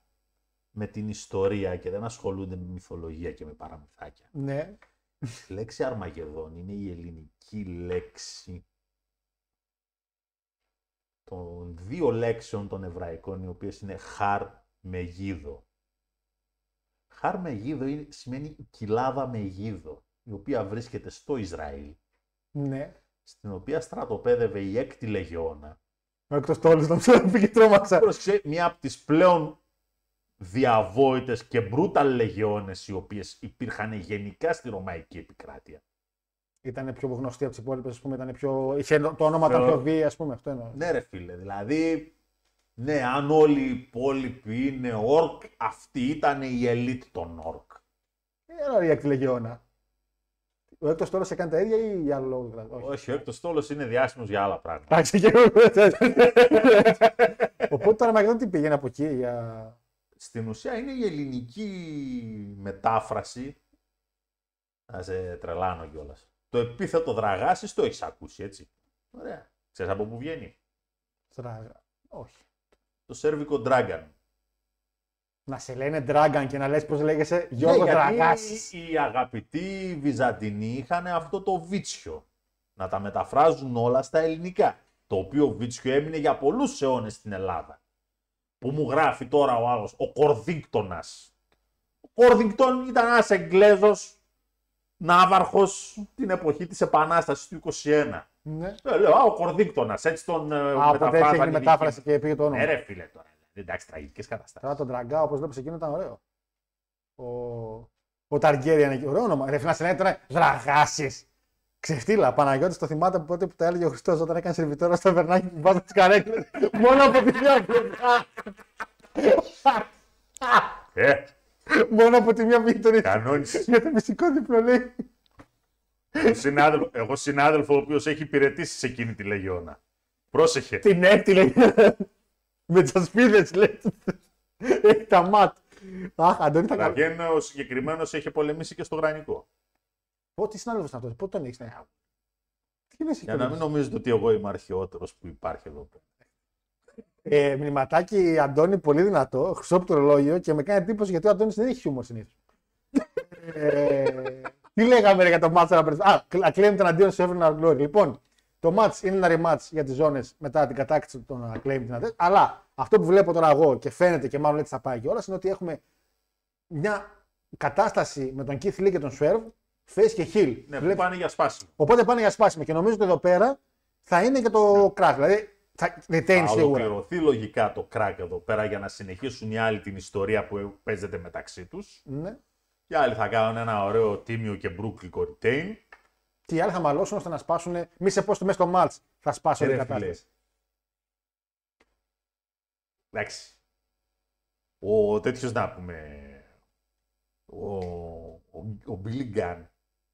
με την ιστορία και δεν ασχολούνται με μυθολογία και με παραμυθάκια. Ναι. Η λέξη Αρμαγεδόν είναι η ελληνική λέξη των δύο λέξεων των εβραϊκών, οι οποίες είναι χαρ με γίδο. Χαρ με γίδο σημαίνει κοιλάδα με γίδο, η οποία βρίσκεται στο Ισραήλ, ναι. Στην οποία στρατοπέδευε η έκτη λεγεώνα. Εκτός τόλους, να ψάχνω πήγε τρόμαξα. Μία από τις πλέον διαβόητες και μπρούταλ λεγεώνες, οι οποίες υπήρχαν γενικά στη Ρωμαϊκή επικράτεια. Ήταν πιο γνωστή από τις υπόλοιπες, ας πούμε, ήταν πιο... είχε το όνομα ήταν πιο βίαιο, ας πούμε, αυτό εννοώ. Ναι ρε φίλε, δηλαδή, ναι, αν όλοι οι υπόλοιποι είναι ορκ, αυτή ήταν η ελίτ των ορκ. Ε, ωραία, τη λεγεώνα. Ο έκτος τόλος έκανε τα ίδια ή για άλλο λόγο, δηλαδή. Όχι, όχι, ο έκτος τόλος είναι διάσημος για άλλα πράγματα. Εντάξει, και οπότε τώρα Αρμαγεδόν τι πήγαινε από εκεί για... Στην ουσία είναι η ελληνική μετάφραση. Θα σε τρελάνω κιόλας. Το επίθετο δραγάσης το έχεις ακούσει, έτσι. Ωραία. Ξέρεις από πού βγαίνει. Δράγα. Όχι. Το σέρβικο ντράγκαν. Να σε λένε ντράγκαν και να λες πώς λέγεσαι Γιώργο Δραγάσης. Ναι, γιατί οι αγαπητοί Βυζαντινοί είχαν αυτό το βίτσιο. Να τα μεταφράζουν όλα στα ελληνικά. Το οποίο βίτσιο έμεινε για πολλούς αιώνες στην Ελλάδα. Που μου γράφει τώρα ο άλλος, ο Κορδίγκτονας. Ο Κορδίγκτον ήταν ένας Εγγλέζος. Ναύαρχος την εποχή της Επανάστασης του είκοσι ένα. Ναι. Ε, λέω, α, ο Κορδίκτονας, έτσι τον μεταφράζει. Έγινε μετάφραση και πήγε το όνομα. Ε, ρε φίλε τώρα, εντάξει, τραγικές καταστάσεις. Τώρα τον Τραγκά, όπως βλέπεις εκείνο ήταν ωραίο. Ο, ο Ταργκέριαν εκεί, ωραίο όνομα. Ρε φίλε, να σε λένε τώρα, Δραγάσης. Ξεφτύλα, Παναγιώτης το θυμάται από τότε που τα έλεγε ο Χριστός όταν έκανε σερβιτόρα στο βερνάκι που βάζουν τις καρέκλες. Μόνο από τη μία πλευρά. Μόνο από τη μία πήγε τον για το μυστικό δίπλο λέει. Συνάδελφο, εγώ συνάδελφο ο οποίος έχει υπηρετήσει σε εκείνη τη λεγεώνα. Πρόσεχε. Την έκτη λεγεώνα. Με τσασπίδες λέει. Έχει τα μάτ. Αχ, Αντώνη θα κάνω. Ο συγκεκριμένος έχει πολεμήσει και στο Γρανικό. Πότε συνάδελφος ήταν αυτός, πότε τον έχεις να έχω. Για να μην νομίζετε ότι εγώ είμαι αρχαιότερος που υπάρχει εδώ. Ε, μνηματάκι Αντώνη, πολύ δυνατό, χρυσό από το ρολόγιο και με κάνει εντύπωση γιατί ο Αντώνης δεν έχει χιούμορ συνήθως. ε, τι λέγαμε ρε, για το μάτς να περιστά. Α, Acclaimed εναντίον Sovereign Glory. Λοιπόν, το μάτς είναι ένα ρεμάτς για τις ζώνες μετά την κατάκτηση των Acclaimed εναντίον. Αλλά αυτό που βλέπω τώρα εγώ και φαίνεται και μάλλον έτσι θα πάει κιόλας είναι ότι έχουμε μια κατάσταση με τον Keith Lee και τον Swerve, face και heel. Ναι, βλέπω... πάνε για σπάσιμο. Οπότε πάνε για σπάσιμο και νομίζω ότι εδώ πέρα θα είναι και το crash. Δηλαδή, Θα, θα ολοκληρωθεί λογικά το crack εδώ πέρα για να συνεχίσουν οι άλλοι την ιστορία που παίζεται μεταξύ τους. Ναι. Οι άλλοι θα κάνουν ένα ωραίο τίμιο και μπρούκλικο retain. Και οι άλλοι θα μαλώσουν ώστε να σπάσουν. Μη σε πω στο μέσα στο match θα σπάσουν την κατάσταση. Εντάξει. Ο τέτοιος να πούμε. Ο, ο, ο Billy Gunn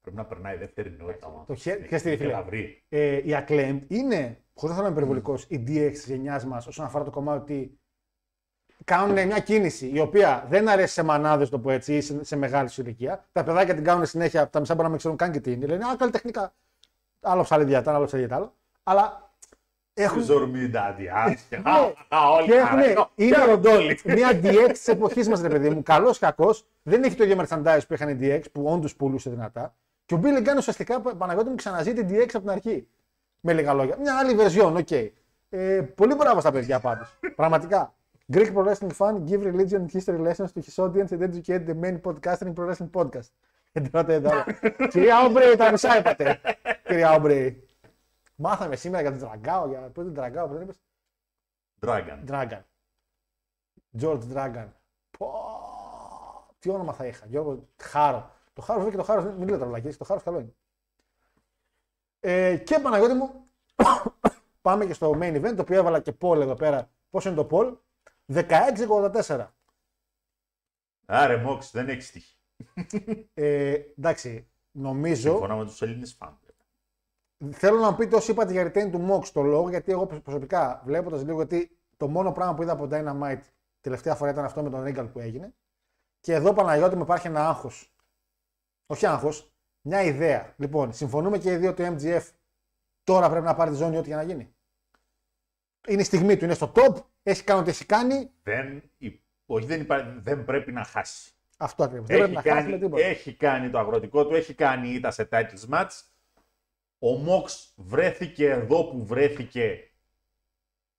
πρέπει να περνάει δεύτερη νότα. Το χέρι. Ε, η Acclaimed είναι, χωρίς να είμαι υπερβολικός, η ντι εξ της γενιάς μας όσον αφορά το κομμάτι ότι κάνουν μια κίνηση η οποία δεν αρέσει σε μανάδες, το πω έτσι, ή σε, σε μεγάλη ηλικία. Τα παιδάκια την κάνουν συνέχεια, τα μισά μπορεί να μην ξέρουν καν και τι είναι. Λένε α, καλλιτεχνικά. Άλλο ψαλίδια, άλλο ψαλίδια, άλλο. Αλλά. Έχουν ζορμί, ντάντι, άσχετα. Είναι ροντόλι. Μια ντι εξ της εποχής μας, ρε παιδί μου. Καλός, κακός. Δεν έχει το ίδιο merchandise που είχαν οι ντι εξ που όντως πουλούσε δυνατά. Και ο Billy Gunn ουσιαστικά, Παναγιώτη μου, ξαναζεί την ντι εξ από την αρχή. Με λίγα λόγια. Μια άλλη version, οκ. Okay. Ε, πολύ μπράβο στα παιδιά πάντως. Πραγματικά. Greek Pro Wrestling Fan, give religion and history lessons to his audience and educate the main podcaster in Pro Wrestling Podcast. Εντρώτε εδώ. Κυρία Όμπρεϊ, τα μισά είπατε. Κυρία Όμπρεϊ. Μάθαμε σήμερα για τον Draggao, για πού τον Draggao, πώς τον είπες. Dragon. Dragon. George Dragon. Πω, τι όνομα θα είχα. Γιώργο Χάρο. Το Χάρος και το Χάρος, μην λέω τραυλακίες, το Χάρος καλό είναι. Ε, και Παναγιώτη μου, πάμε και στο main event, το οποίο έβαλα και poll εδώ πέρα. Πώς είναι το poll. δεκαέξι κόμμα ογδόντα τέσσερα. Άρε Μόξ, δεν έχεις τύχη. Ε, εντάξει, νομίζω... Συμφωνώ με τους Έλληνες φαν. Θέλω να μου πείτε όσοι είπατε για retain του Μόξ το λόγο, γιατί εγώ προσωπικά βλέποντας λίγο ότι το μόνο πράγμα που είδα από Dynamite τελευταία φορά ήταν αυτό με τον Ρίγκαλ που έγινε. Και εδώ Παναγιώτη μου υπάρχει ένα άγχος. Όχι άγχος, μια ιδέα. Λοιπόν, συμφωνούμε και οι δύο ότι ο εμ τζι εφ τώρα πρέπει να πάρει τη ζώνη ό,τι για να γίνει. Είναι η στιγμή του, είναι στο top, έχει κάνει ό,τι έχει κάνει. Δεν, όχι, δεν, υπά, δεν πρέπει να χάσει. Αυτό ακριβώς. Δεν πρέπει να κάνει, χάσει με τίποτα. Έχει κάνει το αγροτικό του, έχει κάνει ήττα σε titles match. Ο Μόξ βρέθηκε εδώ που βρέθηκε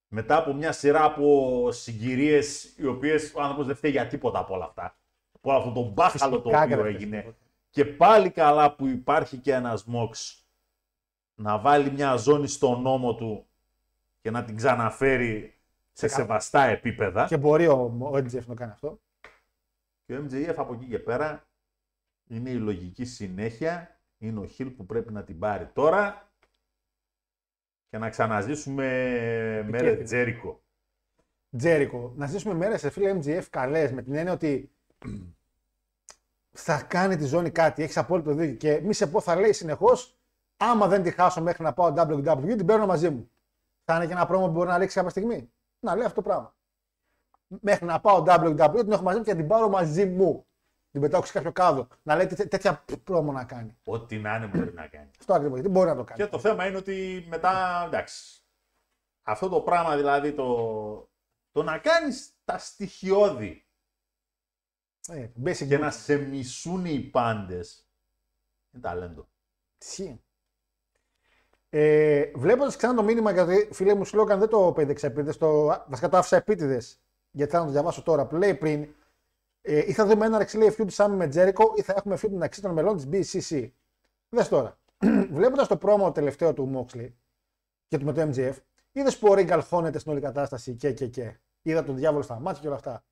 μετά από μια σειρά από συγκυρίες οι οποίες ο άνθρωπος δεν φταίει για τίποτα από όλα αυτά. Από όλο αυτό το μπάχαλο το οποίο έγινε. Και πάλι καλά που υπάρχει και ένας Μόξ να βάλει μια ζώνη στον ώμο του και να την ξαναφέρει σε σεβαστά επίπεδα. Και μπορεί ο εμ τζι εφ να κάνει αυτό. Και ο εμ τζι εφ από εκεί και πέρα είναι η λογική συνέχεια. Είναι ο Χιλ που πρέπει να την πάρει τώρα και να ξαναζήσουμε μέρες Τζέρικο. Τζέρικο. Να ζήσουμε μέρες σε φίλε εμ τζι εφ καλές, με την έννοια ότι θα κάνει τη ζώνη κάτι, έχεις απόλυτο δίκιο και μη σε πω θα λέει συνεχώς άμα δεν τη χάσω μέχρι να πάω ντάμπλιου ντάμπλιου ι την παίρνω μαζί μου. Θα είναι και ένα πρόμο που μπορεί να λέξει κάποια στιγμή. Να λέει αυτό το πράγμα. Μέχρι να πάω ντάμπλιου ντάμπλιου ι την έχω μαζί μου και την πάρω μαζί μου. Την πετάω σε κάποιο κάδο. Να λέει τέτοια πρόμο να κάνει. Ό,τι να είναι μπορεί να κάνει. Αυτό ακριβώς. Δεν μπορεί να το κάνει. Και το θέμα είναι ότι μετά. Εντάξει. Αυτό το πράγμα δηλαδή το, το να κάνεις τα στοιχειώδη. Ε, και good. Να σε μισούν οι πάντες. Είναι ταλέντο. Τι. Ε, βλέποντας ξανά το μήνυμα γιατί φίλε μου σλόγγαν δεν το πέδεξα επίτηδες. Βασικά το άφησα επίτηδες. Γιατί θα το διαβάσω τώρα. Που λέει πριν. Ε, ή θα δούμε ένα ρεξιλέι φιού τη Σάμι με Τζέρικο ή θα έχουμε φιού την αξία των μελών τη μπι σι σι. Δες τώρα. Βλέποντας το πρόμο τελευταίο του Μόξλι και του με το εμ τζι εφ, είδες που ο Ρίγκαλ χώνεται στην όλη κατάσταση και και και. Είδα τον διάβολο στα μάτια και όλα αυτά.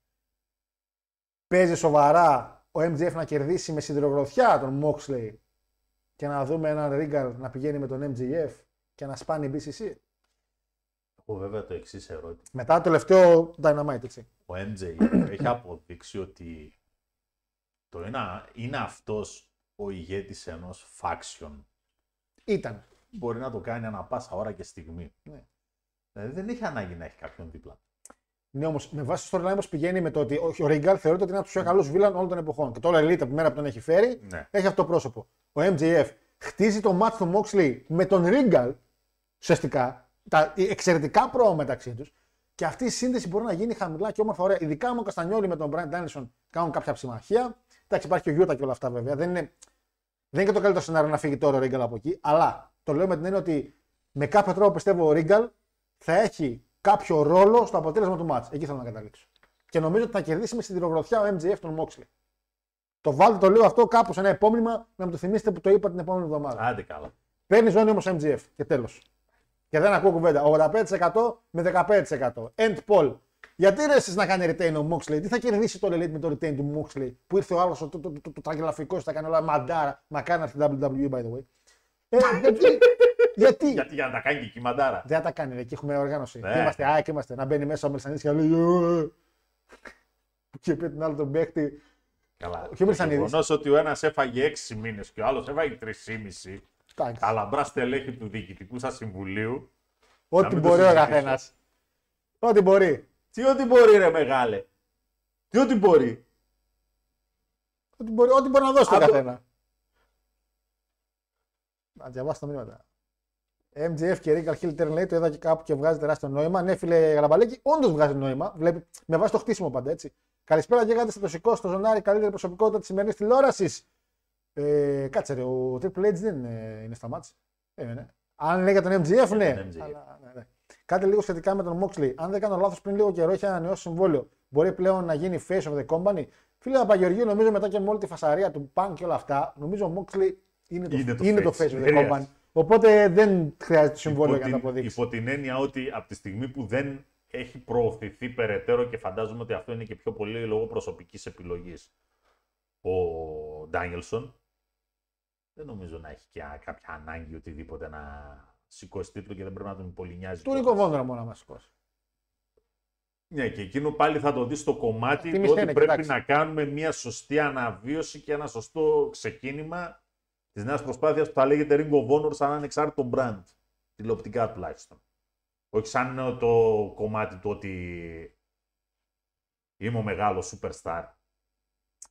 Παίζει σοβαρά ο εμ τζι εφ να κερδίσει με σιδηρογροθιά τον Μόξλι και να δούμε έναν Ρίγκαλ να πηγαίνει με τον εμ τζι εφ και να σπάνει η μπι σι σι. Έχω βέβαια το εξής ερώτημα. Μετά το τελευταίο Dynamite, έτσι. Ο εμ τζι εφ έχει αποδείξει ότι το ένα, είναι αυτός ο ηγέτης ενός faction. Ήταν. Μπορεί να το κάνει ανά πάσα ώρα και στιγμή. Ναι. Δηλαδή δεν έχει ανάγκη να έχει κάποιον δίπλα. Ναι, όμως με βάση στο storyline όμως πηγαίνει με το ότι ο Ρίγκαλ θεωρείται ότι είναι από τους πιο καλούς βίλαν όλων των εποχών. Και το Elite από τη μέρα που τον έχει φέρει ναι. Έχει αυτό το πρόσωπο. Ο εμ τζι εφ χτίζει το match του Moxley με τον Ρίγκαλ ουσιαστικά. Τα εξαιρετικά πρόοδο μεταξύ τους και αυτή η σύνδεση μπορεί να γίνει χαμηλά και όμορφα ωραία. Ειδικά με ο Καστανιόλη με τον Brian Danielson κάνουν κάποια ψημαχία. Εντάξει, υπάρχει και ο Γιούτα και όλα αυτά βέβαια. Δεν είναι, δεν είναι και το καλύτερο σενάριο να φύγει τώρα ο Ρίγκαλ από εκεί. Αλλά το λέω με την έννοια ότι με κάποιο τρόπο πιστεύω ο Ρίγκαλ θα έχει κάποιο ρόλο στο αποτέλεσμα του match. Εκεί θέλω να καταλήξω. Και νομίζω ότι θα κερδίσει με σιδηρογροθιά ο εμ τζι εφ τον Moxley. Το βάλτε το λέω αυτό κάπου σε ένα επόμενο να μου το θυμίσετε που το είπα την επόμενη εβδομάδα. Άντε καλά. Παίρνει ζώνη όμως εμ τζι εφ και τέλος. Και δεν ακούω κουβέντα. ογδόντα πέντε τοις εκατό με δεκαπέντε τοις εκατό. End poll. Γιατί ρε εσείς να κάνει retain ο Moxley, τι θα κερδίσει το Elite με το retain του Moxley που ήρθε ο άλλος, το, το, το, το, το τραγελαφικός, τα κάνει όλα μαντάρα, μακάρι αυτή την ντάμπλιου ντάμπλιου ι by the way. Ε, γιατί, γιατί, γιατί για να τα κάνει και εκεί μαντάρα. Δεν θα τα κάνει, εκεί έχουμε οργάνωση. Ναι. Και είμαστε ΑΕΚ, είμαστε να μπαίνει μέσα ο Μελσανίδης και λέει και πει τον άλλο τον παίκτη. Καλά, το γεγονός ότι ο ένας έφαγε έξι μήνες και ο άλλος έφαγε τρία και μισό. Τα λαμπρά στελέχη του διοικητικού σας συμβουλίου. Ό,τι μπορεί ο καθένας. Ό,τι μπορεί. Τι ό,τι μπορεί ρε μεγάλε. Τι ό,τι μπορεί. Ό,τι μπορεί, ό,τι μπορεί να δώσει τον καθένα. Να διαβάσω τα μηνύματα. εμ τζι εφ και Rick Hill Turn λέει, το είδα και κάπου και βγάζει τεράστιο νόημα. Ναι φίλε Γαλαμπαλέκη, όντως βγάζει νόημα. Βλέπει, με βάζει το χτίσιμο πάντα έτσι. Καλησπέρα γίγαντες, θα το σηκώ στο ζωνάρι, καλύτερη προσωπικότητα της σημερινής τηλεόρασης. Ε, κάτσε ρε, ο Triple H δεν είναι, είναι στα μάτς. Ε, ναι. Αν λέει για τον εμ τζι εφ, ναι. εμ τζι εφ. Αλλά, ναι, ναι. Κάτι λίγο σχετικά με τον Moxley. Αν δεν κάνω λάθος, πριν λίγο καιρό είχε ανανεώσει συμβόλαιο. Μπορεί πλέον να γίνει face of the company. Φίλε Παπαγεωργίου, νομίζω μετά και με όλη τη φασαρία του Punk και όλα αυτά, νομίζω ο Moxley είναι το, είναι το, είναι face. το face of the Φερίας. company. Οπότε δεν χρειάζεται συμβόλαιο υπό για να το αποδείξει. Υπό την έννοια ότι από τη στιγμή που δεν έχει προωθηθεί περαιτέρω και φαντάζομαι ότι αυτό είναι και πιο πολύ λόγω προσωπικής επιλογής ο Danielson, δεν νομίζω να έχει και κάποια ανάγκη οτιδήποτε να σηκώσει τίτλο και δεν πρέπει να τον πολυνιάζει. Του Νίκο Βόνδρα μόνο να μας σηκώσει. Ναι, και εκείνο πάλι θα το δει στο κομμάτι του ότι πρέπει κοιτάξει. να κάνουμε μια σωστή αναβίωση και ένα σωστό ξεκίνημα της νέας προσπάθειας που θα λέγεται Ring of Honor σαν ανεξάρτητο brand, τηλεοπτικά τουλάχιστον. Όχι σαν το κομμάτι του ότι είμαι ο μεγάλος superstar.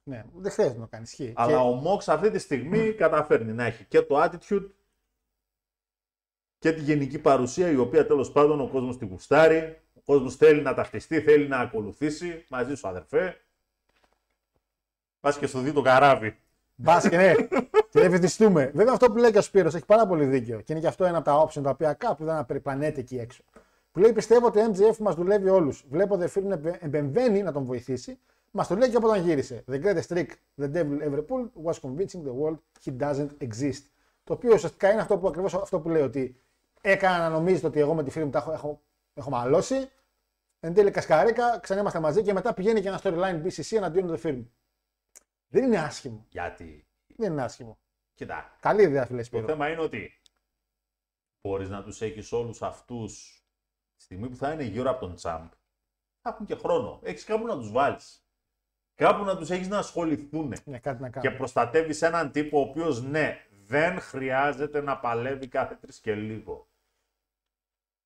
Ναι, δεν χρειάζεται να κάνει ισχύ. Αλλά και... ο Mox αυτή τη στιγμή καταφέρνει να έχει και το attitude και τη γενική παρουσία, η οποία τέλος πάντων ο κόσμος τη γουστάρει, ο κόσμος θέλει να ταυτιστεί, θέλει να ακολουθήσει, μαζί σου αδερφέ. Πας και στο δει το καράβι. Μπας και ναι, και ευαισθητούμε. Βέβαια αυτό που λέει και ο Σπύρος έχει πάρα πολύ δίκιο και είναι και αυτό ένα από τα option τα οποία κάπου δεν απεριπανέται εκεί έξω. Που λέει πιστεύω ότι ο εμ τζι εφ μας δουλεύει όλους. Βλέπω ότι ο Φίλιν επεμβαίνει να τον βοηθήσει. Μας το λέει και όταν γύρισε. The greatest trick the devil ever pulled was convincing the world he doesn't exist. Το οποίο ουσιαστικά είναι αυτό που, ακριβώς αυτό που λέει, ότι έκανα να νομίζετε ότι εγώ με τη φίλη μου τα έχω, έχω, έχω μαλώσει. Εν τέλει κασκαρίκα, ξανά είμαστε μαζί και μετά πηγαίνει και ένα storyline μπι σι σι εναντίον του φίλου μου. Δεν είναι άσχημο. Γιατί. Δεν είναι άσχημο. Κοιτά. Καλή ιδέα, φίλε Σπύρο. Το θέμα είναι ότι μπορείς να τους έχεις όλους αυτούς τη στιγμή που θα είναι γύρω από τον Τσάμπ. Θα έχουν και χρόνο. Έχεις κάπου να τους βάλεις. Κάπου να τους έχεις να ασχοληθούν. Ναι, κάτι να κάνουν. Και προστατεύεις έναν τύπο ο οποίος ναι, δεν χρειάζεται να παλεύει κάθε τρεις και λίγο.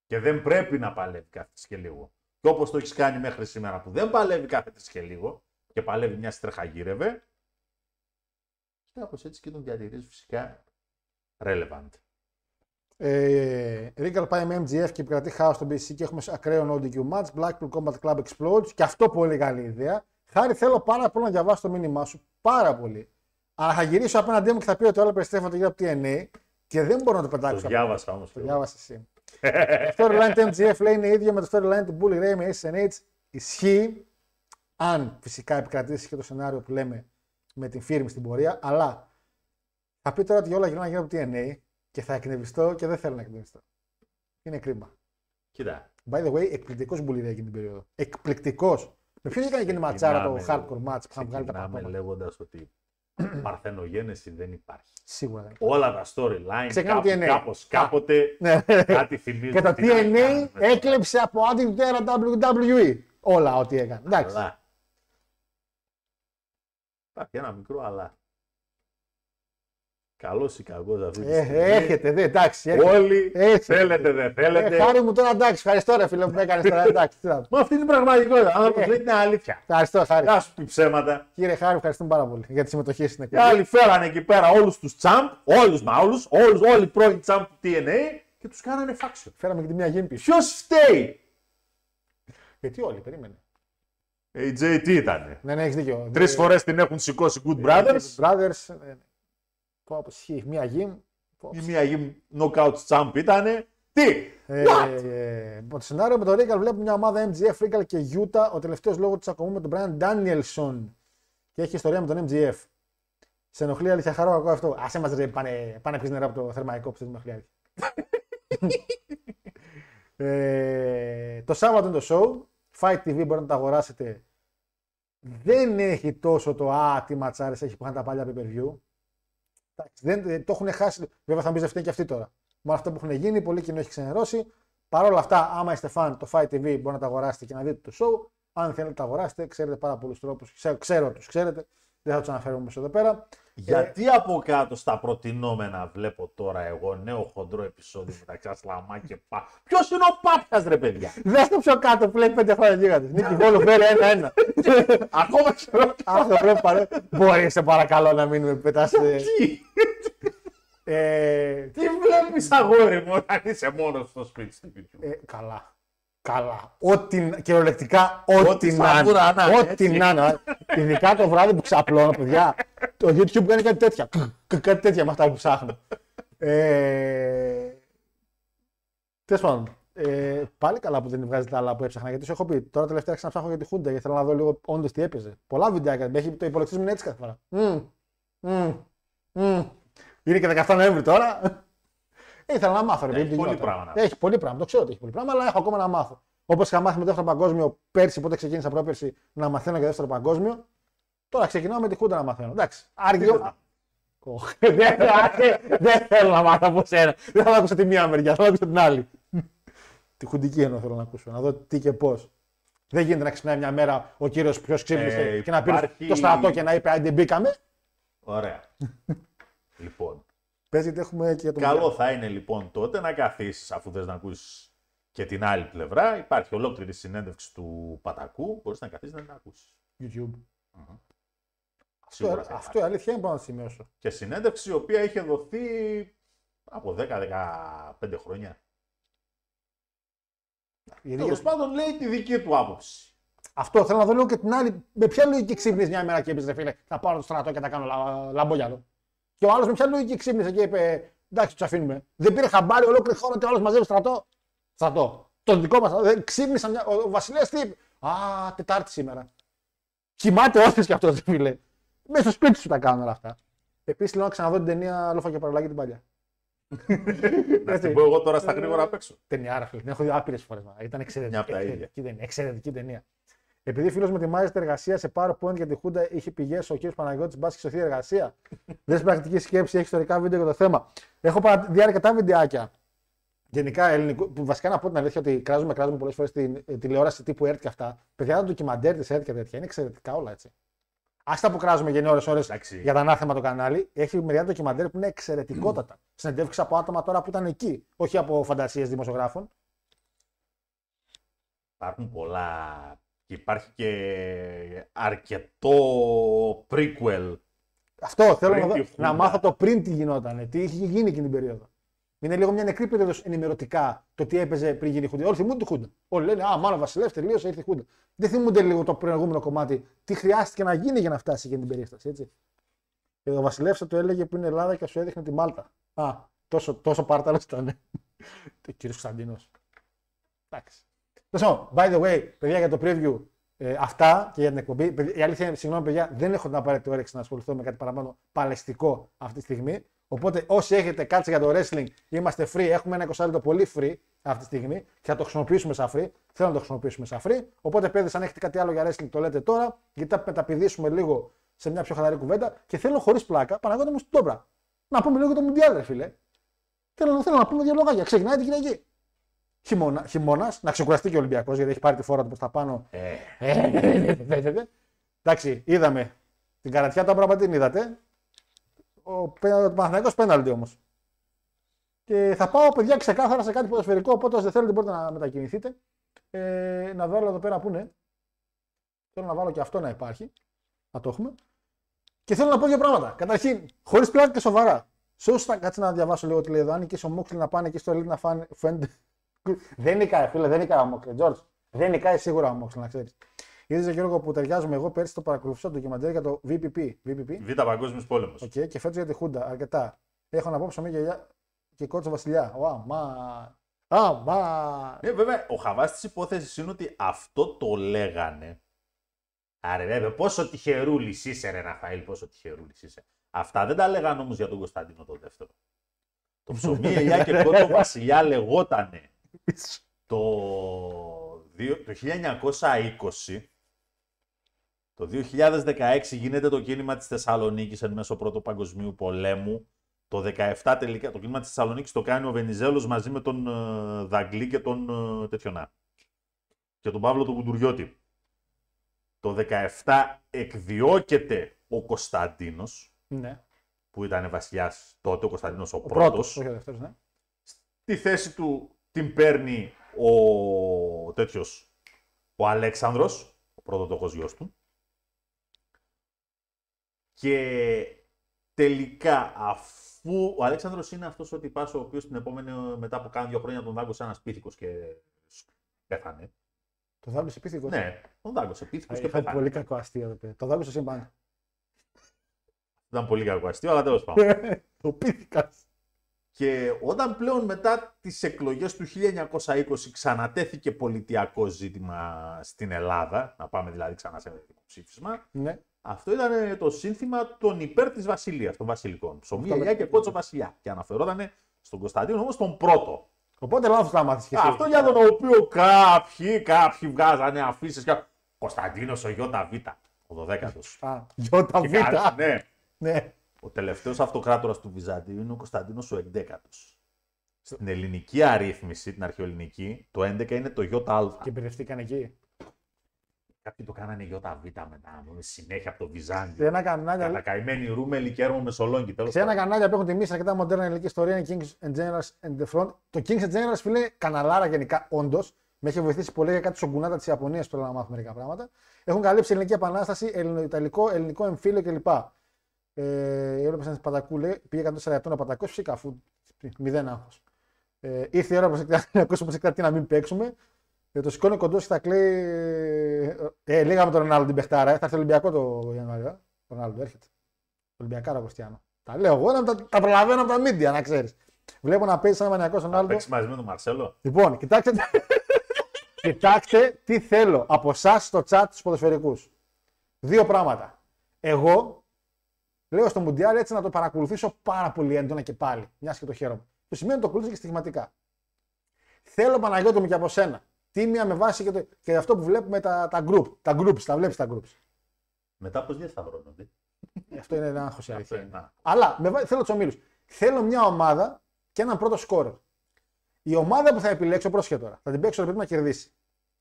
Και δεν πρέπει να παλεύει κάθε τρεις και λίγο. Και όπως το έχεις κάνει μέχρι σήμερα που δεν παλεύει κάθε τρεις και λίγο και παλεύει μια στρέχα γύρευε, κάπως έτσι και τον διατηρείς φυσικά relevant. Ρίγκαλ πάει με εμ τζι εφ και επικρατεί χάος στο μπι σι και έχουμε ακραίο no ντι κιου match. Blackpool Combat Club explodes και αυτό πολύ καλή ιδέα. Χάρη, θέλω πάρα πολύ να διαβάσω το μήνυμά σου. Πάρα πολύ. Αλλά θα γυρίσω απέναντί μου και θα πει ότι όλα περιστρέφονται γύρω από το τι εν έι και δεν μπορώ να το πετάξω. Το διάβασα όμως. Το διάβασα εσύ. Το storyline του εμ τζι εφ λέει είναι ίδιο με το storyline του Bully Ray με ες εν έιτς. Ισχύει. Αν φυσικά επικρατήσει και το σενάριο που λέμε με την Firm στην πορεία. Αλλά θα πει τώρα ότι όλα γυρνάνε γύρω από το τι εν έι και θα εκνευριστώ και δεν θέλω να εκνευριστώ. Είναι κρίμα. Κοίτα. By the way, εκπληκτικός Bully Ray εκείνη την περίοδο. Εκπληκτικός. Με ποιον έκανε εκείνη η ματσάρα το hardcore match που θα βγάλει τα πάντα. Λέγοντας ότι παρθενογένεση δεν υπάρχει. Σίγουρα. Όλα τα storyline κάπως κάποτε κάτι θυμίζουν. Και το τι εν έι έκλεψε από αντιδέρα ντάμπλιου ντάμπλιου ι. Όλα ό,τι έκανε. Εντάξει. Υπάρχει ένα μικρό αλλά. Καλός ή κακός αυτή τη στιγμή. Έχετε, δε, εντάξει. Όλοι θέλετε, δεν θέλετε. Χάρη μου τώρα, εντάξει. Ευχαριστώ ρε φίλε που με έκανες τώρα, εντάξει. Μα αυτή είναι η πραγματικότητα. Αν όπως λέει την αλήθεια. Ευχαριστώ, Χάρη. Να σου πει ψέματα. Κύριε Χάρη, ευχαριστούμε πάρα πολύ για τη συμμετοχή στην εκπομπή. Άλλοι φέρανε εκεί πέρα όλους τους τσάμπ, όλους μα όλους, όλους, όλοι πρώην τσάμπ του τι εν έι και τους κάνανε φάξιο. Φέραμε και τη μία γύμπη. Ποιος φταίει. Γιατί όλοι, περίμενε. έι τζέι τι ήτανε. Ναι, ναι, έχεις δίκιο. Τρεις φορές την έχουν σηκώσει Good Brothers. Πω ισχύει, μία γιμ. Η μία γιμ knockout champ ήτανε. Τι! Ε, ε, το σενάριο με τον Ρίγκαλ βλέπουμε μια ομάδα εμ τζι εφ, Ρίγκαλ και Utah. Ο τελευταίος λόγος του τσακωμού με τον Μπράιαν Ντάνιελσον. Και έχει ιστορία με τον εμ τζι εφ. Σε ενοχλεί αλήθεια, χαρώ ακούω αυτό. Άσε μας ρε, πάνε, πάνε πίσω νερά από το θερμαϊκό που σε ενοχλεί αλήθεια. Ε, το Σάββατο είναι το show. Fight τι βι μπορείτε να το αγοράσετε. Δεν έχει τόσο το «Α, τι ματσάρες έχει» που είχαν τα παλιά pay-per-view. Δεν, το έχουν χάσει. Βέβαια θα μπει ζευτεί και αυτοί τώρα. Με αυτά που έχουν γίνει, πολύ κοινό έχει ξενερώσει. Παρ' όλα αυτά, άμα είστε fan, το Fight τι βι μπορείτε να το αγοράσετε και να δείτε το show. Αν θέλετε να το αγοράσετε, ξέρετε πάρα πολλούς τρόπους. Ξέρω τους, ξέρετε. Δεν θα τους αναφέρω όμως εδώ πέρα. Γιατί ε... από κάτω στα προτινόμενα βλέπω τώρα εγώ νέο χοντρό επεισόδιο μεταξύ Ασλαμά και Πάπια. Ποιος είναι ο Πάπιας, ρε παιδιά? Δες το πιο κάτω που λέει πέντε χρόνια γίγαντες. Νίκη Βόλου φέρει ένα-ένα. Ακόμα ξέρω. Αυτό πρέπει παρέ. Μπορεί σε παρακαλώ να μην με πετάσετε. Τι βλέπεις αγόρι μου όταν είσαι μόνος στο σπίτι σου? Καλά. Καλά. Ό,τι κυριολεκτικά, ό,τι να είναι. Ό,τι να είναι. Ειδικά το βράδυ που ξαπλώνω, παιδιά. Το YouTube κάνει κάτι τέτοια. Κάτι τέτοια με αυτά που ψάχνω. Τέλος πάντων. Πάλι καλά που δεν βγάζει τα άλλα που έψαχνα. Γιατί σου έχω πει τώρα τελευταία ξανά ψάχνω για τη Χούντα. Γιατί θέλω να δω λίγο όντως τι έπαιζε. Πολλά βιντεάκια. Το υπολογιστή μου είναι έτσι κάθε φορά. Είναι και δεκαεφτά Νοέμβρη τώρα. Ήθελα να μάθω. Ρε, έχει πολύ πράγμα. Έχει πολύ πράγμα. Το ξέρω ότι έχει πολύ πράγμα, αλλά έχω ακόμα να μάθω. Όπως είχα μάθει με το δεύτερο παγκόσμιο πέρσι, πότε ξεκίνησα πρόπερσι να μαθαίνω για δεύτερο παγκόσμιο. Τώρα ξεκινάω με τη Χούντα να μαθαίνω. Εντάξει. Άργιο. Δεν θέλω να μάθω από σένα. Δεν θα ακούσω τη μία μεριά, θα ακούσω την άλλη. Τη χουντική εννοώ θέλω να ακούσω. Να δω τι και πώς. Δεν γίνεται να ξυπνάει μια μέρα ο κύριος ποιος ξύπνησε και να πήρε το στρατό και να είπε άντε μπήκαμε. Ωραία. Λοιπόν. Έχουμε και καλό μυαλό. Θα είναι λοιπόν τότε να καθίσεις, αφού θες να ακούσεις και την άλλη πλευρά. Υπάρχει ολόκληρη συνέντευξη του Πατακού, μπορείς να καθίσεις να την ακούσεις. YouTube. Uh-huh. Αυτό, αυτό η αλήθεια είναι, μπορώ να σημειώσω. Και συνέντευξη η οποία είχε δοθεί από δέκα με δεκαπέντε χρόνια. Τέλος πάντων λέει τη δική του άποψη. Αυτό θέλω να δω λίγο και την άλλη. Με ποια λογική ξύπνεις μια μέρα και είπες ρε φίλε, θα πάρω το στρατό και θα κάνω λα... λαμπόγιαλο. Και ο άλλος με ποια λογική ξύπνησε και είπε: εντάξει, τους αφήνουμε. Δεν πήρε χαμπάρι ολόκληρη χώρα ότι ο άλλος μαζεύει στρατό. Στρατό. Το δικό μας στρατό. Ξύπνησαν. Μια... Ο βασιλέας τι είπε? Α, Τετάρτη σήμερα. Κοιμάται όρθιος και αυτός, φίλε. Μέσα στο σπίτι σου τα κάνουν όλα αυτά. Επίσης λέω να ξαναδώ την ταινία Λόφα και Παραλλαγή την παλιά. Να την πω εγώ τώρα στα γρήγορα απ' έξω. Ταινιάρα, φίλε. Την έχω δει άπειρες φορές. Ήταν εξαιρετική ταινία. Επειδή φίλος με τη μάζεται εργασία σε PowerPoint για τη Χούντα, είχε πηγές ο κύριος Παναγιώτης μπάσκετ σωθεί εργασία. Δες πρακτική σκέψη, έχει ιστορικά βίντεο για το θέμα. Έχω δει αρκετά βιντεάκια. Γενικά ελληνικού. Που βασικά να πω την αλήθεια ότι κράζουμε, κράζουμε πολλές φορές την ε, τηλεόραση τύπου ΕΡΤ και αυτά. Παιδιά, τα ντοκιμαντέρ της ΕΡΤ και τέτοια είναι εξαιρετικά όλα έτσι. Άστα που κράζουμε για ώρες-ώρες για τα ανάθεμα το κανάλι, έχει μεριά ντοκιμαντέρ που είναι εξαιρετικότατα. Συνεντεύξεις από άτομα τώρα που ήταν εκεί, όχι από φαντασίες δημοσιογράφων. Υπάρχουν πολλά. Υπάρχει και αρκετό prequel. Αυτό θέλω να, δω, να μάθω το πριν τι γινόταν, τι είχε γίνει εκείνη την περίοδο. Είναι λίγο μια νεκρή περίοδος ενημερωτικά το τι έπαιζε πριν γίνει η Χούντα. Όλοι θυμούνται τη Χούντα. Όλοι λένε α, μάλλον βασιλεύς τελείωσε, ήρθε η Χούντα. Δεν θυμούνται λίγο το προηγούμενο κομμάτι, τι χρειάστηκε να γίνει για να φτάσει εκείνη την περίσταση. Έτσι. Και ο βασιλεύς το έλεγε που είναι Ελλάδα και σου έδειχνε τη Μάλτα. Α, τόσο, τόσο πάρταλο ήταν. Ο κύριος Κωνσταντίνος. Εντάξει. So, by the way, παιδιά, για το preview ε, αυτά και για την εκπομπή. Παιδιά, η αλήθεια είναι, συγγνώμη, παιδιά, δεν έχω την απαραίτητη όρεξη να ασχοληθώ με κάτι παραπάνω παλαιστικό αυτή τη στιγμή. Οπότε, όσοι έχετε κάτσει για το wrestling, είμαστε free. Έχουμε ένα εικοσάλεπτο πολύ free αυτή τη στιγμή και θα το χρησιμοποιήσουμε σαν free. Θέλω να το χρησιμοποιήσουμε σαν free. Οπότε, παιδες, αν έχετε κάτι άλλο για wrestling, το λέτε τώρα, γιατί θα μεταπηδήσουμε λίγο σε μια πιο χαλαρή κουβέντα. Και θέλω χωρίς πλάκα, Παναγιώτη μου, στην Τόμπρα, να πούμε λίγο για το Mundial, ρε φίλε. Θέλω, θέλω να πούμε δύο λόγια. Ξεκινάει την Κυριακή. Χειμώνα, χειμώνας, να ξεκουραστεί και ο Ολυμπιακός γιατί έχει πάρει τη φόρα του προς τα πάνω. Εντάξει, είδαμε την καρατιά του Αμπραμπαντίν, είδατε. Ο Παναθηναϊκός πέναλντι όμως. Και θα πάω παιδιά ξεκάθαρα σε κάτι ποδοσφαιρικό, οπότε όσοι δεν θέλετε μπορείτε να μετακινηθείτε. Ε, να βάλω εδώ πέρα που είναι. Θέλω να βάλω και αυτό να υπάρχει. Να το έχουμε. Και θέλω να πω δύο πράγματα. Καταρχήν, χωρίς πλάκα και σοβαρά. Σε όσους θα κάτσε να διαβάσω λίγο τι λέει εδώ, αν και ο Μόξλι να πάνε και στο Ελίτ να φαίνεται. Δεν νικάει, φίλε, δεν νικάει ο Μόξλι. Τζόρτζ, δεν νικάει σίγουρα ο Μόξλι, να ξέρεις. Είδες, Γιώργο, που ταιριάζουμε εγώ πέρσι το παρακολουθούσα το ντοκιμαντέρ για το Β Π Π. Β' Παγκόσμιος Πόλεμος. Οκ, okay, και φέτος για τη Χούντα, αρκετά. Έχω να πω ψωμί γελιά και κότσο βασιλιά. Ω, αμά. Αμά. Ναι, βέβαια, ο χαβάς της υπόθεσης είναι ότι αυτό το λέγανε. Άρα, βέβαια, πόσο τυχερούλης είσαι, ρε Ραφαήλ, πόσο τυχερούλης είσαι. Αυτά δεν τα λέγανε όμως για τον Κωνσταντίνο τον δεύτερο. Το ψωμί γελιά και κότσο βασιλιά λεγότανε. Το, το χίλια εννιακόσια είκοσι, το δύο χιλιάδες δεκαέξι γίνεται το κίνημα της Θεσσαλονίκης εν μέσω Πρώτου Παγκοσμίου Πολέμου. Το δεκαεπτά τελικά το κίνημα της Θεσσαλονίκης το κάνει ο Βενιζέλος μαζί με τον ε, Δαγκλή και τον ε, Τέτιονά και τον Παύλο τον Κουντουριώτη. Το δεκαεπτά εκδιώκεται ο Κωνσταντίνος, ναι, που ήταν βασιλιάς τότε, ο Κωνσταντίνος ο, ο πρώτος. πρώτος όχι ο δεύτερος, ναι. Στη θέση του την παίρνει ο τέτοιος, ο Αλέξανδρος, ο πρωτοτόκος γιος του. Και τελικά, αφού ο Αλέξανδρος είναι αυτός ο τυπάς ο οποίος την επόμενη, μετά από κάνα δύο χρόνια τον δάγκωσε ένας πίθηκος και πέθανε. Τον δάγκωσε πίθηκος? Ναι, τον δάγκωσε πίθηκος και πέθανε. Ήταν πολύ κακό αστείο. Τον δάγκωσε σύμπαν. Ήταν πολύ κακό αστείο, αλλά τέλος πάντων. Το πίθηκας. Και όταν πλέον μετά τις εκλογές του χίλια εννιακόσια είκοσι ξανατέθηκε πολιτιακό ζήτημα στην Ελλάδα, να πάμε δηλαδή ξανά σε δημοψήφισμα, ναι, αυτό ήταν το σύνθημα των υπέρ της βασιλείας, των βασιλικών. Ψωμί, ελιά και κότσο βασιλιά. Και αναφερόταν στον Κωνσταντίνο όμως τον πρώτο. Οπότε λάθος να μάθεις και εσύ. Αυτό για τον οποίο κάποιοι, κάποιοι βγάζανε αφήσεις. Και... Κωνσταντίνος ο ΙΒ, ο δωδέκατος. Α, ΙΒ. Ναι, ναι. Ο τελευταίος αυτοκράτορας του Βυζαντίου είναι ο Κωνσταντίνος ο ενδέκατος. Στην ελληνική αρρύθμιση, την αρχαιοελληνική, το έντεκα είναι το ΙΑ. Και μπερδευτήκαν εκεί. Κάποιοι το κάνανε ΙΒ μετά, συνέχεια από το Βυζάντιο. Σε ένα κανάλια. Κατακαημένοι Ρούμελοι και Έρμο Μεσολόγγι. Σε ένα κανάλια που έχουν τιμήσει αρκετά μοντέρνα ελληνική ιστορία είναι Kings and Generals and the Front. Το Kings and Generals, φίλε, καναλάρα γενικά, όντως. Με έχει βοηθήσει πολύ για κάτι σογκουνάτα τη Ιαπωνία που να μάθουμε μερικά πράγματα. Έχουν καλύψει ελληνική επανάσταση, ελληνοϊταλικό, ελληνικό εμφύλιο κλπ. Ε, Έβλεπα στις Πατακούλε, πήγε εκατόν τέσσερα ετών ο Πατακός, φυσικά αφού μηδέν άγχος. Ε, ήρθε η ώρα προσεκτά, να ακούσουμε προσεκτά τι να μην παίξουμε. Ε, το σηκώνει κοντός και θα κλαίει. Ε, λίγα με τον Ρονάλντο την παιχτάρα, ε, θα έρθει Ολυμπιακό το Ιανουάριο. Ε, τον Ρονάλντο έρχεται. Ολυμπιακάρα Κωστιανό. Τα λέω εγώ, να, τα, τα προλαβαίνω από τα μίντια, να ξέρεις. Βλέπω να παίζει σαν μανιακό τον Ρονάλντο. Θα παίξει μαζί με τον Μαρσέλο. Λοιπόν, κοιτάξτε, κοιτάξτε τι θέλω από εσάς στο chat τους ποδοσφαιρικούς. Δύο πράγματα. Εγώ. Λέω στο Μουντιάλ έτσι να το παρακολουθήσω πάρα πολύ έντονα και πάλι, μιας και το χαίρομαι. Που σημαίνει ότι το ακολούθησα και στιγματικά. Θέλω, Παναγιώτο μου, και από σένα. Τίμια με βάση και, το... και αυτό που βλέπουμε τα, τα group. Τα groups, τα βλέπεις τα groups. Μετά πώς διασταυρώνονται. Αυτό είναι ένα άγχος η αλήθεια. Είναι. Αλλά με βά... θέλω τους ομίλους. Θέλω μια ομάδα και έναν πρώτο σκόρερ. Η ομάδα που θα επιλέξω, πρόσχε τώρα, θα την παίξω επειδή να κερδίσει.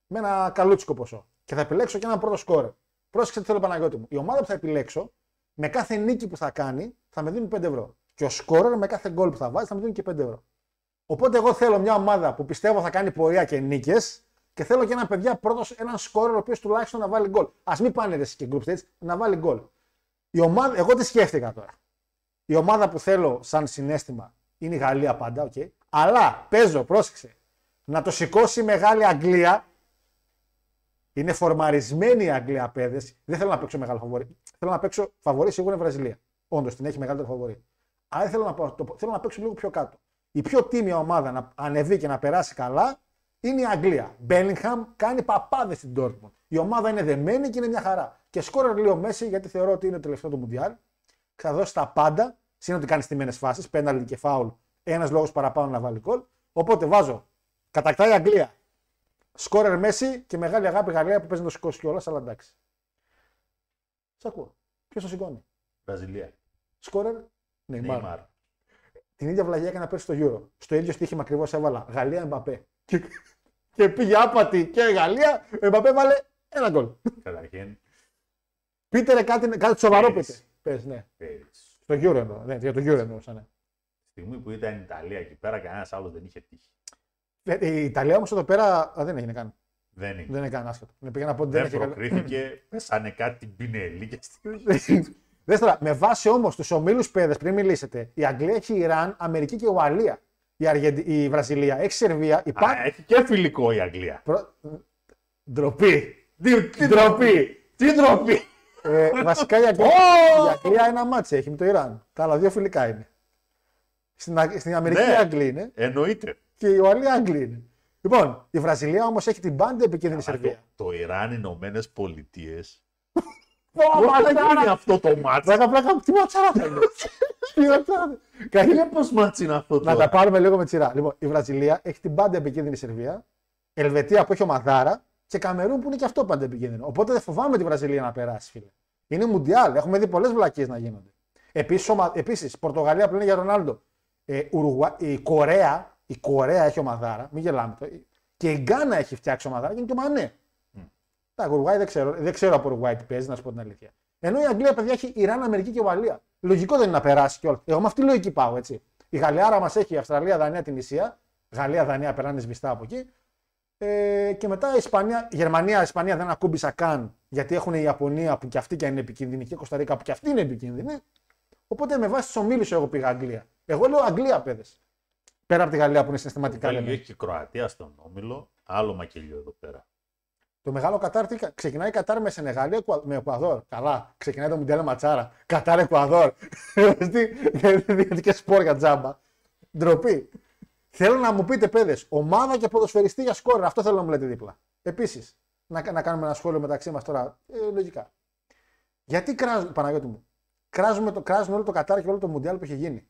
Με ένα καλούτσικο ποσό. Και θα επιλέξω και έναν πρώτο σκόρερ. Πρόσεξε τι θέλω, Παναγιώτη μου. Η ομάδα που θα επιλέξω. Με κάθε νίκη που θα κάνει θα με δίνουν πέντε ευρώ. Και ο σκόρερ με κάθε γκολ που θα βάζει θα με δίνουν και πέντε ευρώ. Οπότε εγώ θέλω μια ομάδα που πιστεύω θα κάνει πορεία και νίκες και θέλω και ένα παιδιά πρώτος, έναν σκόρερ ο οποίος τουλάχιστον να βάλει γκολ. Ας μην πάνε ρε και group stage, να βάλει γκολ. Η ομάδα, εγώ τη σκέφτηκα τώρα. Η ομάδα που θέλω σαν συνέστημα είναι η Γαλλία πάντα, οκ. Okay. Αλλά παίζω, πρόσεξε, να το σηκώσει η μεγάλη Αγγλία. Είναι φορμαρισμένοι οι Αγγλία παιδες. Δεν θέλω να παίξω μεγάλο φαβορί. Θέλω να παίξω φαβορί σίγουρα η Βραζιλία. Όντως την έχει μεγαλύτερο φαβορί. Αλλά θέλω να, το, θέλω να παίξω λίγο πιο κάτω. Η πιο τίμια ομάδα να ανεβεί και να περάσει καλά είναι η Αγγλία. Μπέλιγχαμ κάνει παπάδες στην Ντόρτμουντ. Η ομάδα είναι δεμένη και είναι μια χαρά. Και σκόρερ λέει ο Μέση, γιατί θεωρώ ότι είναι το τελευταίο του Μουντιάλ. Θα δώσει τα πάντα. Συν ότι κάνει στιμένες φάσεις, πέναλτι και φάουλ. Ένας λόγος παραπάνω να βάλει γκολ. Οπότε βάζω. Κατακτάει η Αγγλία. Σκόρερ Μέση και μεγάλη αγάπη Γαλλία που παίζει να το σηκώσει κιόλας, αλλά εντάξει. Σ' ακούω. Ποιος το σηκώνει? Βραζιλία. Σκόρερ Νεϊμάρ. Την ίδια βλαγιά έκανα πέρσι στο Euro. Στο ίδιο στοίχημα ακριβώς έβαλα Γαλλία Εμπαπέ. Και, και πήγε άπατη και Γαλλία, ο Εμπαπέ βάλε ένα γκολ. Καταρχήν. Πείτε ρε κάτι, κάτι σοβαρό πείτε. Πες, ναι. Πες. Στο Euro εννοώ. Ναι, για το Euro εννοούσα, ναι. Στιγμή που ήταν η Ιταλία εκεί πέρα, κανένας άλλος δεν είχε τύχει. Η Ιταλία όμως εδώ πέρα α, δεν έγινε καν. Δεν είναι. Δεν είναι καν άσχετο. Πήγαινα από δεν, δεν προκρίθηκε, πέσανε κάτι την πινέλη και στη Δες τώρα, με βάση όμως τους ομίλους παιδες πριν μιλήσετε, η Αγγλία έχει Ιράν, Αμερική και Ουαλία. Η, Αργεν... η Βραζιλία έχει Σερβία. Η... Α, έχει και φιλικό η Αγγλία. Προ... Ντροπή. Τι ντροπή. Τι ντροπή. ε, βασικά η Αγγλία... η Αγγλία ένα μάτσο έχει με το Ιράν. Τα άλλα δύο φιλικά είναι. Στην, Α... Στην Αμερική η Αγγλία είναι. Εννοείται. Και η Ουαλία Άγγλοι είναι. Λοιπόν, η Βραζιλία όμως έχει την πάντα επικίνδυνη Σερβία. Το, το Ιράν, οι Ηνωμένες Πολιτείες. Πώς θα γίνει αυτό το μάτς? Πλάκα, πλάκα, τι ματσάρα θα είναι. Καλή πώς μάτς είναι αυτό τώρα. Να τα πάρουμε λίγο με τσιρά. Λοιπόν, η Βραζιλία έχει την πάντα επικίνδυνη Σερβία. Ελβετία που έχει ομαδάρα και Καμερούν που είναι και αυτό πάντα επικίνδυνο. Οπότε δεν φοβάμαι τη Βραζιλία να περάσει, φίλε. Είναι μουντιάλ. Έχουμε δει πολλές βλακίες να γίνονται. Επίσης, Πορτογαλία που είναι για Ρονάλντο. Ε, Ουρουα... η, Κορέα, η Κορέα έχει ομαδάρα. Μην γελάμε. Και η Γκάνα έχει φτιάξει ομαδάρα και είναι και ο Μανέ. Mm. Τα Ουρουάη δεν ξέρω, δεν ξέρω από Ουρουάη τι παίζει, να σου πω την αλήθεια. Ενώ η Αγγλία, παιδιά, έχει Ιράν, Αμερική και Ουαλία. Λογικό δεν είναι να περάσει κιόλα. Εγώ με αυτή τη λογική πάω, έτσι. Η Γαλλιάρα μας έχει η Αυστραλία, Δανία, την Ισία. Γαλλία, Δανία περνάνε σβηστά από εκεί. Ε, και μετά η Ισπανία, Γερμανία, η Ισπανία δεν ακούμπησα καν γιατί έχουν η Ιαπωνία που κι αυτή και είναι επικίνδυνη και η Κοσταρίκα που κι αυτή είναι επικίνδυνη. Οπότε με βάση του ομίλου εγώ πήγα Αγγλία. Εγώ λέω Αγγλία, παιδες. Πέρα από τη Γαλλία που είναι συστηματικά. Γαλλία έχει και η Κροατία στον όμιλο, άλλο μακελιό εδώ πέρα. Το μεγάλο Κατάρ, τι, ξεκινάει η Κατάρ με Σενεγάλη, με Εκουαδόρ. Καλά, ξεκινάει το Μουντιάλ Ματσάρα. Κατάρ, Εκουαδόρ. Διεθνικές σπορ για τζάμπα. Ντροπή. Θέλω να μου πείτε, παιδες, ομάδα και ποδοσφαιριστή για σκόρ. Αυτό θέλω να μου λέτε δίπλα. Επίσης, να, να κάνουμε ένα σχόλιο μεταξύ μας τώρα. Ε, λογικά. Γιατί κράζουν, Παναγιώτη μου, κράζουν, το, κράζουν όλο το Κατάρ και όλο το Μουντιάλ που έχει γίνει.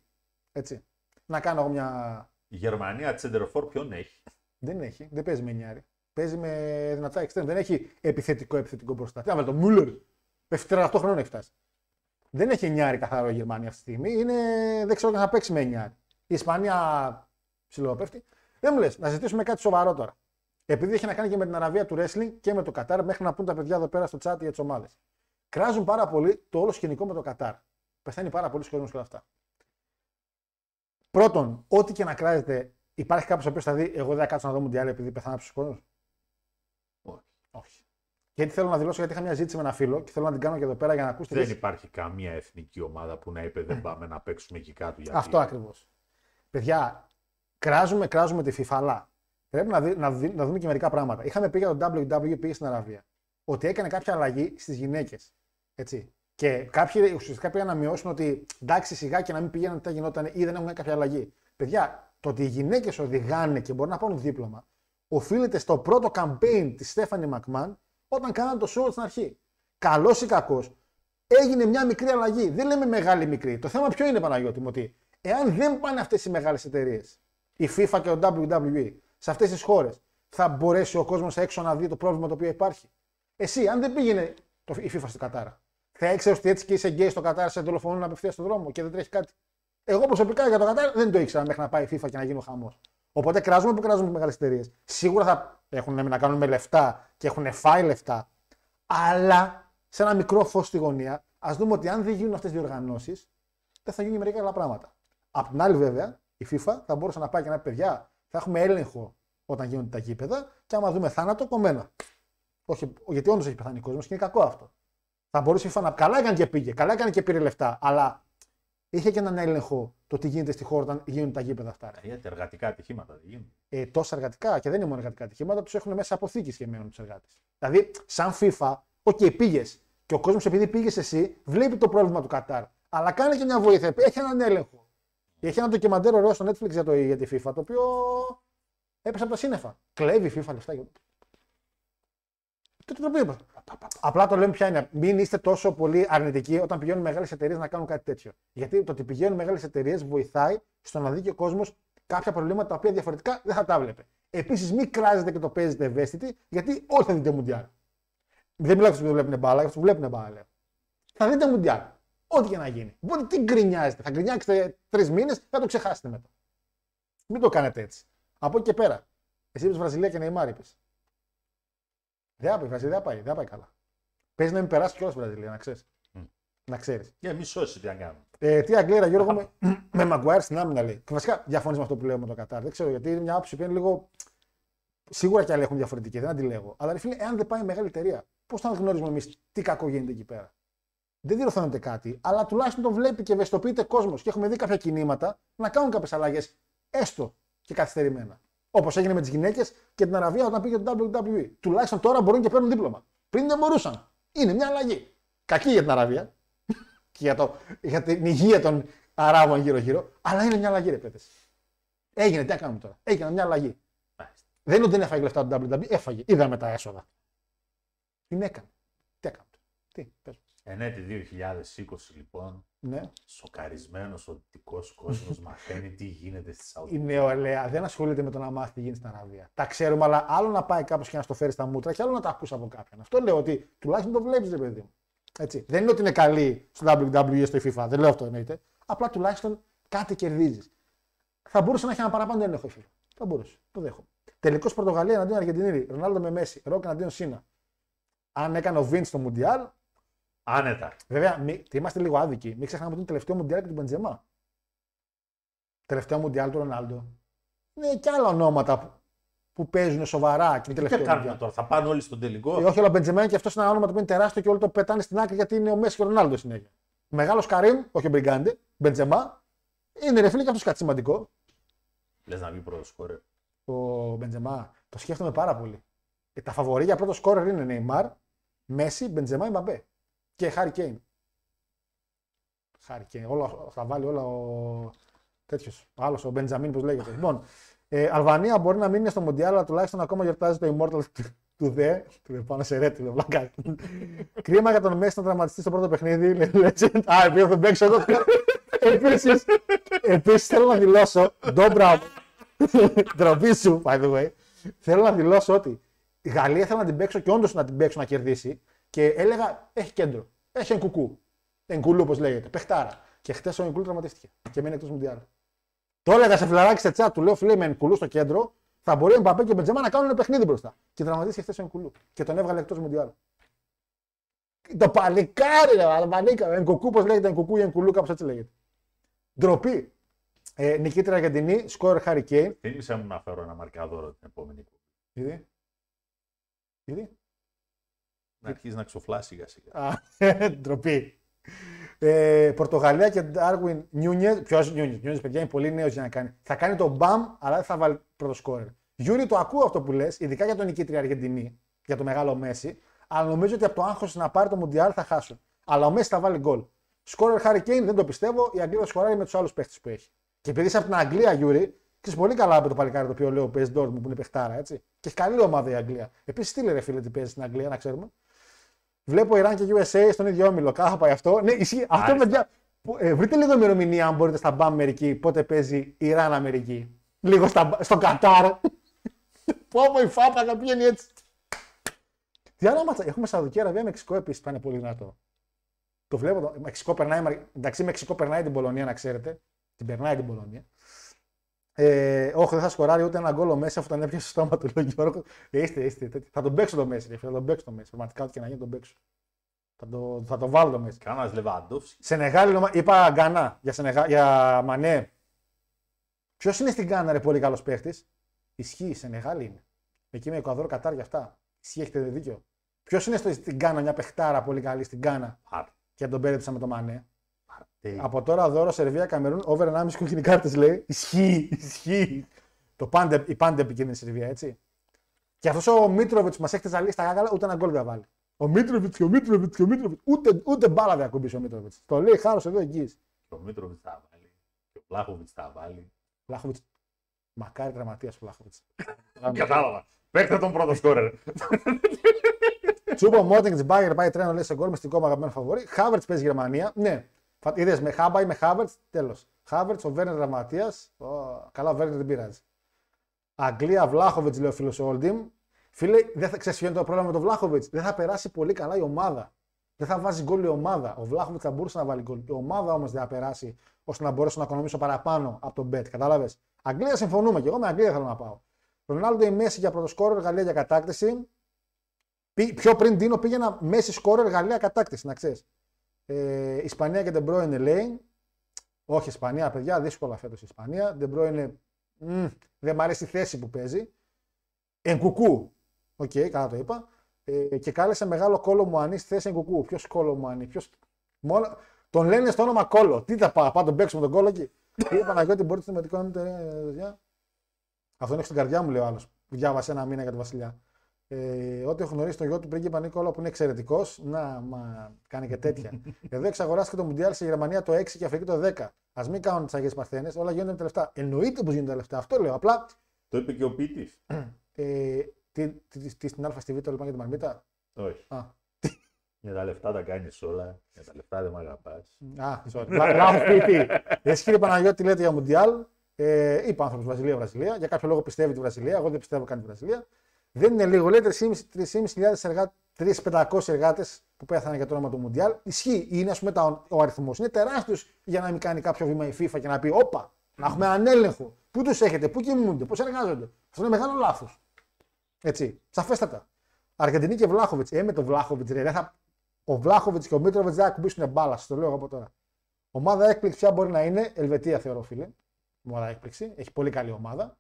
Έτσι. Να κάνω εγώ μια. Η Γερμανία τσεντερφόρ ποιον έχει? Δεν έχει. Δεν παίζει με νιάρι. Παίζει με δυνατά εξτρέμ. Δεν έχει επιθετικό επιθετικό μπροστά. Τι να βάλει το Μούλερ. τριάντα οκτώ χρονών έχει φτάσει. Δεν έχει νιάρι καθαρό η Γερμανία αυτή τη στιγμή. Είναι... Δεν ξέρω αν θα παίξει με νιάρι. Η Ισπανία ψιλοπέφτει. Δεν μου λες, να ζητήσουμε κάτι σοβαρό τώρα. Επειδή έχει να κάνει και με την Αραβία του wrestling και με το Κατάρ, μέχρι να πούν τα παιδιά εδώ πέρα στο chat για τις ομάδες. Κράζουν πάρα πολύ το όλο σκηνικό με το Κατάρ. Πεθαίνει πάρα πολλοί κόσμος και όλα αυτά. Πρώτον, ό,τι και να κράζεται, υπάρχει κάποιο ο οποίο θα δει: εγώ δεν κάτσω να δω Μουντιάλ επειδή πεθάνω από του χρόνου. Όχι. Όχι. Γιατί θέλω να δηλώσω, γιατί είχα μια ζήτηση με ένα φίλο και θέλω να την κάνω και εδώ πέρα για να ακούσετε. Δεν τις... υπάρχει καμία εθνική ομάδα που να είπε: δεν πάμε να παίξουμε εκεί κάτω. Γιατί... Αυτό ακριβώς. Παιδιά, κράζουμε, κράζουμε τη FIFA, αλλά πρέπει να, δει, να, δει, να δούμε και μερικά πράγματα. Είχαμε πει για το ντάμπλιου ντάμπλιου ι στην Αραβία ότι έκανε κάποια αλλαγή στις γυναίκες. Έτσι. Και κάποιοι ουσιαστικά πήγαν να μειώσουν ότι εντάξει, σιγά και να μην πηγαίνουν τι γινόταν ή δεν έχουν κάποια αλλαγή. Παιδιά, το ότι οι γυναίκες οδηγάνε και μπορούν να πάρουν δίπλωμα οφείλεται στο πρώτο campaign της Στέφανη Μακμάν όταν κάνανε το show στην αρχή. Καλός ή κακός, έγινε μια μικρή αλλαγή. Δεν λέμε μεγάλη μικρή. Το θέμα ποιο είναι, Παναγιώτη μου, ότι εάν δεν πάνε αυτές οι μεγάλες εταιρείες, η FIFA και το ντάμπλιου ντάμπλιου ι, σε αυτές τις χώρες, θα μπορέσει ο κόσμος έξω να δει το πρόβλημα το οποίο υπάρχει? Εσύ, αν δεν πήγαινε το, η FIFA στο Κατάρα, θα έξερε ότι έτσι και είσαι γκέι στο Κατάρ, σε δολοφονούν απευθείας στον δρόμο και δεν τρέχει κάτι? Εγώ προσωπικά για το Κατάρ δεν το ήξερα μέχρι να πάει η FIFA και να γίνει ο χαμός. Οπότε κράζουμε που κράζουμε τις μεγάλες εταιρείες. Σίγουρα θα έχουν να κάνουν με λεφτά και έχουν φάει λεφτά. Αλλά σε ένα μικρό φως στη γωνία, ας δούμε ότι αν δεν γίνουν αυτές οι διοργανώσεις, δεν θα γίνουν μερικά άλλα πράγματα. Απ' την άλλη, βέβαια, η FIFA θα μπορούσε να πάει και να πει: παιδιά, θα έχουμε έλεγχο όταν γίνονται τα γήπεδα και άμα δούμε θάνατο, κομμένα. Όχι, γιατί όντως έχει πεθάνει κόσμος και είναι κακό αυτό. Θα μπορούσε η FIFA να. Καλά έκανε και πήγε, καλά έκανε και πήρε λεφτά, αλλά είχε και έναν έλεγχο το τι γίνεται στη χώρα όταν γίνονται τα γήπεδα αυτά. Γιατί εργατικά ατυχήματα δεν γίνονται. Ε, τόσα εργατικά, και δεν είναι μόνο εργατικά ατυχήματα, τους έχουν μέσα αποθήκες και μένουν τους εργάτες. Δηλαδή, σαν FIFA, οκ, okay, πήγες και ο κόσμος επειδή πήγες εσύ, βλέπει το πρόβλημα του Κατάρ. Αλλά κάνει και μια βοήθεια. Έχει έναν έλεγχο. Έχει ένα ντοκιμαντέρ ωραίο στο Netflix για, το, για τη FIFA, το οποίο έπεσε από τα σύννεφα. Κλέβει η FIFA λεφτά. Απλά το λέμε ποια είναι. Μην είστε τόσο πολύ αρνητικοί όταν πηγαίνουν μεγάλες εταιρείες να κάνουν κάτι τέτοιο. Γιατί το ότι πηγαίνουν μεγάλες εταιρείες βοηθάει στο να δει και ο κόσμος κάποια προβλήματα τα οποία διαφορετικά δεν θα τα βλέπε. Επίσης, μην κράζετε και το παίζετε ευαίσθητοι, γιατί όλοι θα δείτε Μουντιάλ. Δεν μιλάω για αυτούς που βλέπουν μπάλα, για αυτούς που βλέπουν μπάλα. Θα δείτε Μουντιάλ. Ό,τι και να γίνει. Οπότε τι γκρινιάζετε. Θα γκρινιάξετε τρεις μήνες και θα το ξεχάσετε μετά. Μην το κάνετε έτσι. Από εκεί και πέρα. Εσύ είπες Βραζιλία και Νεϊμάρ, είπες. Δεν πάει, δεν πάει, δεν πάει καλά. Παίζει να μην περάσει κιόλας η Βραζιλία, να ξέρεις. Mm. Να ξέρεις. Για yeah, μη σώσει τι να κάνουμε. Ε, τι Αγγλέρα, Γιώργο, με, με Maguire στην άμυνα λέει. Και βασικά διαφωνείς με αυτό που λέω με το Κατάρ. Δεν ξέρω γιατί είναι μια άποψη που είναι λίγο. Σίγουρα κι άλλοι έχουν διαφορετική, δεν αντιλέγω. Αλλά ρε φίλε, εάν δεν πάει η μεγάλη εταιρεία, πώς θα γνωρίζουμε εμείς τι κακό γίνεται εκεί πέρα? Δεν διορθώνεται κάτι, αλλά τουλάχιστον το βλέπει και ευαισθητοποιείται κόσμος. Και έχουμε δει κάποια κινήματα να κάνουν κάποιες αλλαγές, έστω και καθυστερημένα. Όπως έγινε με τις γυναίκες και την Αραβία όταν πήγε το ντάμπλιου ντάμπλιου ι. Τουλάχιστον τώρα μπορούν και παίρνουν δίπλωμα. Πριν δεν μπορούσαν. Είναι μια αλλαγή. Κακή για την Αραβία και για, το, για την υγεία των Αράβων γύρω-γύρω, αλλά είναι μια αλλαγή, ρε παιδες. Έγινε, τι να κάνουμε τώρα. Έγινε μια αλλαγή. Μάλιστα. Δεν είναι ότι δεν έφαγε λεφτά το ντάμπλιου ντάμπλιου ι, έφαγε. Είδαμε τα έσοδα. Την έκανε. Τι έκανε. Τι, πες. Εν έτη δύο χιλιάδες είκοσι, λοιπόν, ναι. Σοκαρισμένος ο δυτικός κόσμος μαθαίνει τι γίνεται στη Σαουδική. Η νεολαία δεν ασχολείται με το να μάθει τι γίνεται στην Αραβία. Τα ξέρουμε, αλλά άλλο να πάει κάποιος και να στο φέρει στα μούτρα και άλλο να τα ακούσει από κάποιον. Αυτό λέω ότι τουλάχιστον το βλέπεις, ρε παιδί μου. Έτσι. Δεν είναι ότι είναι καλή στο ντάμπλιου ντάμπλιου ι στο FIFA, δεν λέω αυτό εννοείται. Απλά τουλάχιστον κάτι κερδίζεις. Θα μπορούσε να έχει ένα παραπάνω έλεγχο η FIFA. Θα μπορούσε. Το δέχομαι. Τελικώς Πορτογαλία εναντίον Αργεντινή. Ρονάλντο με Μέση. Ροκ εναντίον Σίνα. Αν έκανε ο Βίντ στο Μουντιάλ. Άνετα. Βέβαια, μη, είμαστε λίγο άδικοι. Μην ξεχνάμε ότι το τελευταίο Μουντιάλ και του Μπεντζεμά. Τελευταίο Μουντιάλ του Ρονάλντο. Ναι, και άλλα ονόματα που, που παίζουν σοβαρά. Και τι κάνουν τώρα, θα πάνε όλοι στον τελικό. Ε, όχι, αλλά ο Μπεντζεμά και αυτό είναι ένα όνομα που είναι τεράστιο και όλοι το πετάνε στην άκρη γιατί είναι ο Μέση και ο Ρονάλντο συνέχεια. Μεγάλο Καρίμ, όχι ο Μπριγκάντε, Μπεντζεμά. Είναι ρε φίλε και αυτό κάτι σημαντικό. Λες να βγει πρώτο σκόρερ. Ο Μπεντζεμά, το σκέφτομαι πάρα πολύ. Ε, τα φαβορή για πρώτο σκόρερ είναι Νεϊμάρ, Μέση, Μπεντζεμά, Μπαπέ. Και Χάρι Κέιν. Χάρι Κέιν. Θα βάλει όλα ο τέτοιος. Ο άλλος, ο Μπεντζαμίν, πώς λέγεται. Λοιπόν, ε, Αλβανία μπορεί να μείνει στο Μοντιάλ, αλλά τουλάχιστον ακόμα γιορτάζει το Immortal του ΔΕ. Του πάνω σε ρέτ, λέω βλάκα. Κρίμα για τον Μέση να τραυματιστεί στο πρώτο παιχνίδι. Legend. Α, επειδή θα τον παίξω εγώ. Επίσης θέλω να δηλώσω. Ντόμπρα. Ντροπή σου, by the way. Θέλω να δηλώσω ότι η Γαλλία θέλω να την παίξω και όντως να την παίξω να κερδίσει. Και έλεγα, έχει κέντρο. Έχει Ενκουκού. Ενκουλού, όπως λέγεται. Πεχτάρα. Και χτες ο Ενκουλού τραυματίστηκε. Και μένει εκτός Μουντιάλ. Το έλεγα σε φλαράκι σε τσάτ, του λέω, φίλε, με Ενκουλού στο κέντρο, θα μπορεί ο Μπαπέ και ο Μπεντζεμά να κάνουν ένα παιχνίδι μπροστά. Και τραυματίστηκε χτες ο Ενκουλού. Και τον έβγαλε εκτός Μουντιάλ. Το παλικάρι, ρε μαλάκα. Ενκουκού, πώς λέγεται, Ενκουκού ή Ενκουλού, κάπως έτσι λέγεται. Ντροπή. Ε, νικήτρια Αργεντινή, σκόρ Χάρι Κέιν. Θύμισε μου να φέρω ένα μαρκαδόρο την επόμενη. Ήδη. Ήδη. Να αρχίζει να ξοφλάσει σιγά σιγά. Ντροπή. ε, Πορτογαλία και Ντάρουιν Νιούνιες. Ποιος Νιούνιες, Νιούνιες παιδιά είναι πολύ νέος για να κάνει. Θα κάνει το μπαμ, αλλά δεν θα βάλει πρώτο σκόρερ. Γιούρι, το ακούω αυτό που λες, ειδικά για τον νικήτρια Αργεντινή, για το μεγάλο Μέση. Αλλά νομίζω ότι από το άγχος να πάρει το Μουντιάλ θα χάσουν. Αλλά ο Μέση θα βάλει γκολ. Σκόρερ Χάρι Κέιν δεν το πιστεύω, η Αγγλία σκοράρει με τους άλλους παίχτες που έχει. Και επειδή είσαι από την Αγγλία, Γιούρι, ξέρεις πολύ καλά από το παλικάρι το οποίο λέω παίζει Ντόρτμουντ που είναι παιχτάρα, έτσι. Και έχει καλή ομάδα η Αγγλία. Επίσης, τι λέει, ρε φίλε, τι παίζει στην Αγγλία, να ξέρουμε. Βλέπω Ιράν και γιου ες έι στον ίδιο όμιλο. Κάχα πάει αυτό. Ναι, ισχύει. Αυτό παιδιά. Ε, βρείτε λίγο ημερομηνία, αν μπορείτε, στα μπαμ Αμερική. Πότε παίζει Ιράν Αμερική. Λίγο στα, στο Κατάρ. Πόπο η φάπα να πηγαίνει έτσι. Τι άλλο ματσα. Έχουμε Σαουδική Αραβία, Μεξικό επίσης πάνε πολύ δυνατό. Το βλέπω. Το... Μεξικό περνάει. Εντάξει, Μεξικό περνάει την Πολωνία, να ξέρετε. Την περνάει την Πολωνία. Ε, όχι, δεν θα σκοράρει ούτε ένα γκολ μέσα αφού τον έπιασε στο στόμα του Λογιόρκο. Ε, είστε, είστε. Τέτοι. Θα τον παίξω το Μέση, ρε, θα τον παίξω το Μέση. Πραγματικά ό,τι και να γίνει, τον παίξω. Θα το, θα το βάλω το Μέση. Κάνας Λεβαντόφσκι. Σενεγάλη, είπα Γκανά για, Σενεγά, για Μανέ. Ποιος είναι στην Γκάνα, ρε, πολύ καλός παίχτης. Ισχύει, η Σενεγάλη είναι. Εκεί με Εκουαδόρ, Κατάρ για αυτά. Ισχύει, έχετε δίκιο. Ποιος είναι στο, στην Γκάνα, μια παιχτάρα πολύ καλή στην Γκάνα. Και τον πέραψα με το Μανέ. Hey. Από τώρα δώρο Σερβία Καμερούν, over ενάμιση κόκκινη κάρτες λέει. Ισχύει, ισχύει. Το πάντα, η πάντα επικίνδυνη Σερβία, έτσι. Και αυτό ο Μίτροβιτς που μας έχει τεζαλίσει στα γάγκαλα, ούτε ένα γκολ δεν βάλει. Ο Μίτροβιτς και ο Μίτροβιτς και ο Μίτροβιτς. Ούτε, ούτε μπάλα δεν ακουμπήσει ο Μίτροβιτς. Το λέει χάρος εδώ εγγύης. Ο Μίτροβιτς θα βάλει. Και ο Βλάχοβιτς θα βάλει. Βλάχοβιτς. Μακάρι τραυματίας ο Βλάχοβιτς. Κατάλαβα. Παίχτε τον πρώτο σκόρερ. Τσούπο Μότινγκ Μπάγερ πάει τρένο, λέει σε γκολ μυστικό αγαπημένο φαβορί. Χάβερτς παίζει Γερμανία. Ναι. Είδες με Χάμπα ή με Χάβερτς, τέλος. Χάβερτς, ο Βέρνερ Δραματίας. Oh. Καλά, ο Βέρνερ δεν πειράζει. Αγγλία, Βλάχοβιτς, λέει ο φίλος ο Όλντιμ. Φίλε, δεν θα ξεσφιώνει το πρόβλημα με τον Βλάχοβιτς. Δεν θα περάσει πολύ καλά η ομάδα. Δεν θα βάζει γκολ η ομάδα. Ο Βλάχοβιτς θα μπορούσε να βάλει γκολ. Η ομάδα όμως δεν θα περάσει ώστε να μπορέσω να οικονομήσω παραπάνω από τον Μπετ. Κατάλαβες. Αγγλία συμφωνούμε και εγώ με Αγγλία θέλω να πάω. Ρονάλντο ή Μέση για πρωτοσκόρερ, Γαλλία για κατάκτηση. Πιο πριν Ντίνο πήγαινα Μέση σκόρερ, Γαλλία κατάκτηση, να ξέρεις. Ε, Ισπανία και De Bruyne λέει. Όχι, Ισπανία, παιδιά, δύσκολα φέτος η Ισπανία. De Bruyne, μ, δεν μ' αρέσει η θέση που παίζει. Ενκουκού. Οκ, okay, καλά το είπα. Ε, και κάλεσε μεγάλο κόλο Μουανί στη θέση Ενκουκού. Ποιος κόλο Μουανί, ποιος. Μόνο... Τον λένε στο όνομα κόλο. Τι θα πάω, πάω τον παίξουμε τον κόλο εκεί. Κύριε Παναγιώτη, μπορείτε να με δικαιολογήσετε. Αυτό είναι στην καρδιά μου, λέει ο άλλος. Διάβασε ένα μήνα για τον Βασιλιά. Ε, ό,τι έχω γνωρίσει τον γιο του πρίγκιπα Νικόλα που είναι εξαιρετικός, να μα κάνει και τέτοια. Εδώ εξαγοράστηκε το Μουντιάλ στη Γερμανία το έξι και η Αφρική το δέκα. Ας μην κάνουν τις αγίες παρθένες, όλα γίνονται με τα λεφτά. Εννοείται πως γίνονται τα λεφτά, αυτό λέω. Απλά. Το είπε και ο Πίτης. Ε, τι, τι, τι, τι στην Α στη Β το είπαν για τη Μαρμίτα. Όχι. Α, τι, Για τα λεφτά τα κάνεις όλα, για τα λεφτά δεν μ' αγαπάς. Α, sorry. Λάθος ποιητή. Εσύ κύριε Παναγιώτη λέτε για Μουντιάλ, ε, είπε ο άνθρωπος Βραζιλία, Βραζιλία, για κάποιο λόγο πιστεύει τη Βραζιλία, εγώ δεν πιστεύω καν τη Βραζιλία. Δεν είναι λίγο, λέει τρεις χιλιάδες πεντακόσιοι εργάτες που πέθανε για το όνομα του Μουντιάλ. Ισχύει, είναι ας πούμε τα, ο αριθμός. Είναι τεράστιος για να μην κάνει κάποιο βήμα η FIFA και να πει: όπα, να έχουμε έναν έλεγχο. Πού τους έχετε, πού κοιμούνται, πώς εργάζονται. Αυτό είναι μεγάλο λάθος. Έτσι, σαφέστατα. Αργεντινή και Βλάχοβιτς. Ε, με τον Βλάχοβιτς, ρε. Θα... Ο Βλάχοβιτς και ο Μίτροβιτς δεν θα κουμπίσουν μπάλα, σας το λέω από τώρα. Ομάδα έκπληξη ποια μπορεί να είναι, Ελβετία θεωρώ, φίλε. Μωρά έκπληξη. Έχει πολύ καλή ομάδα.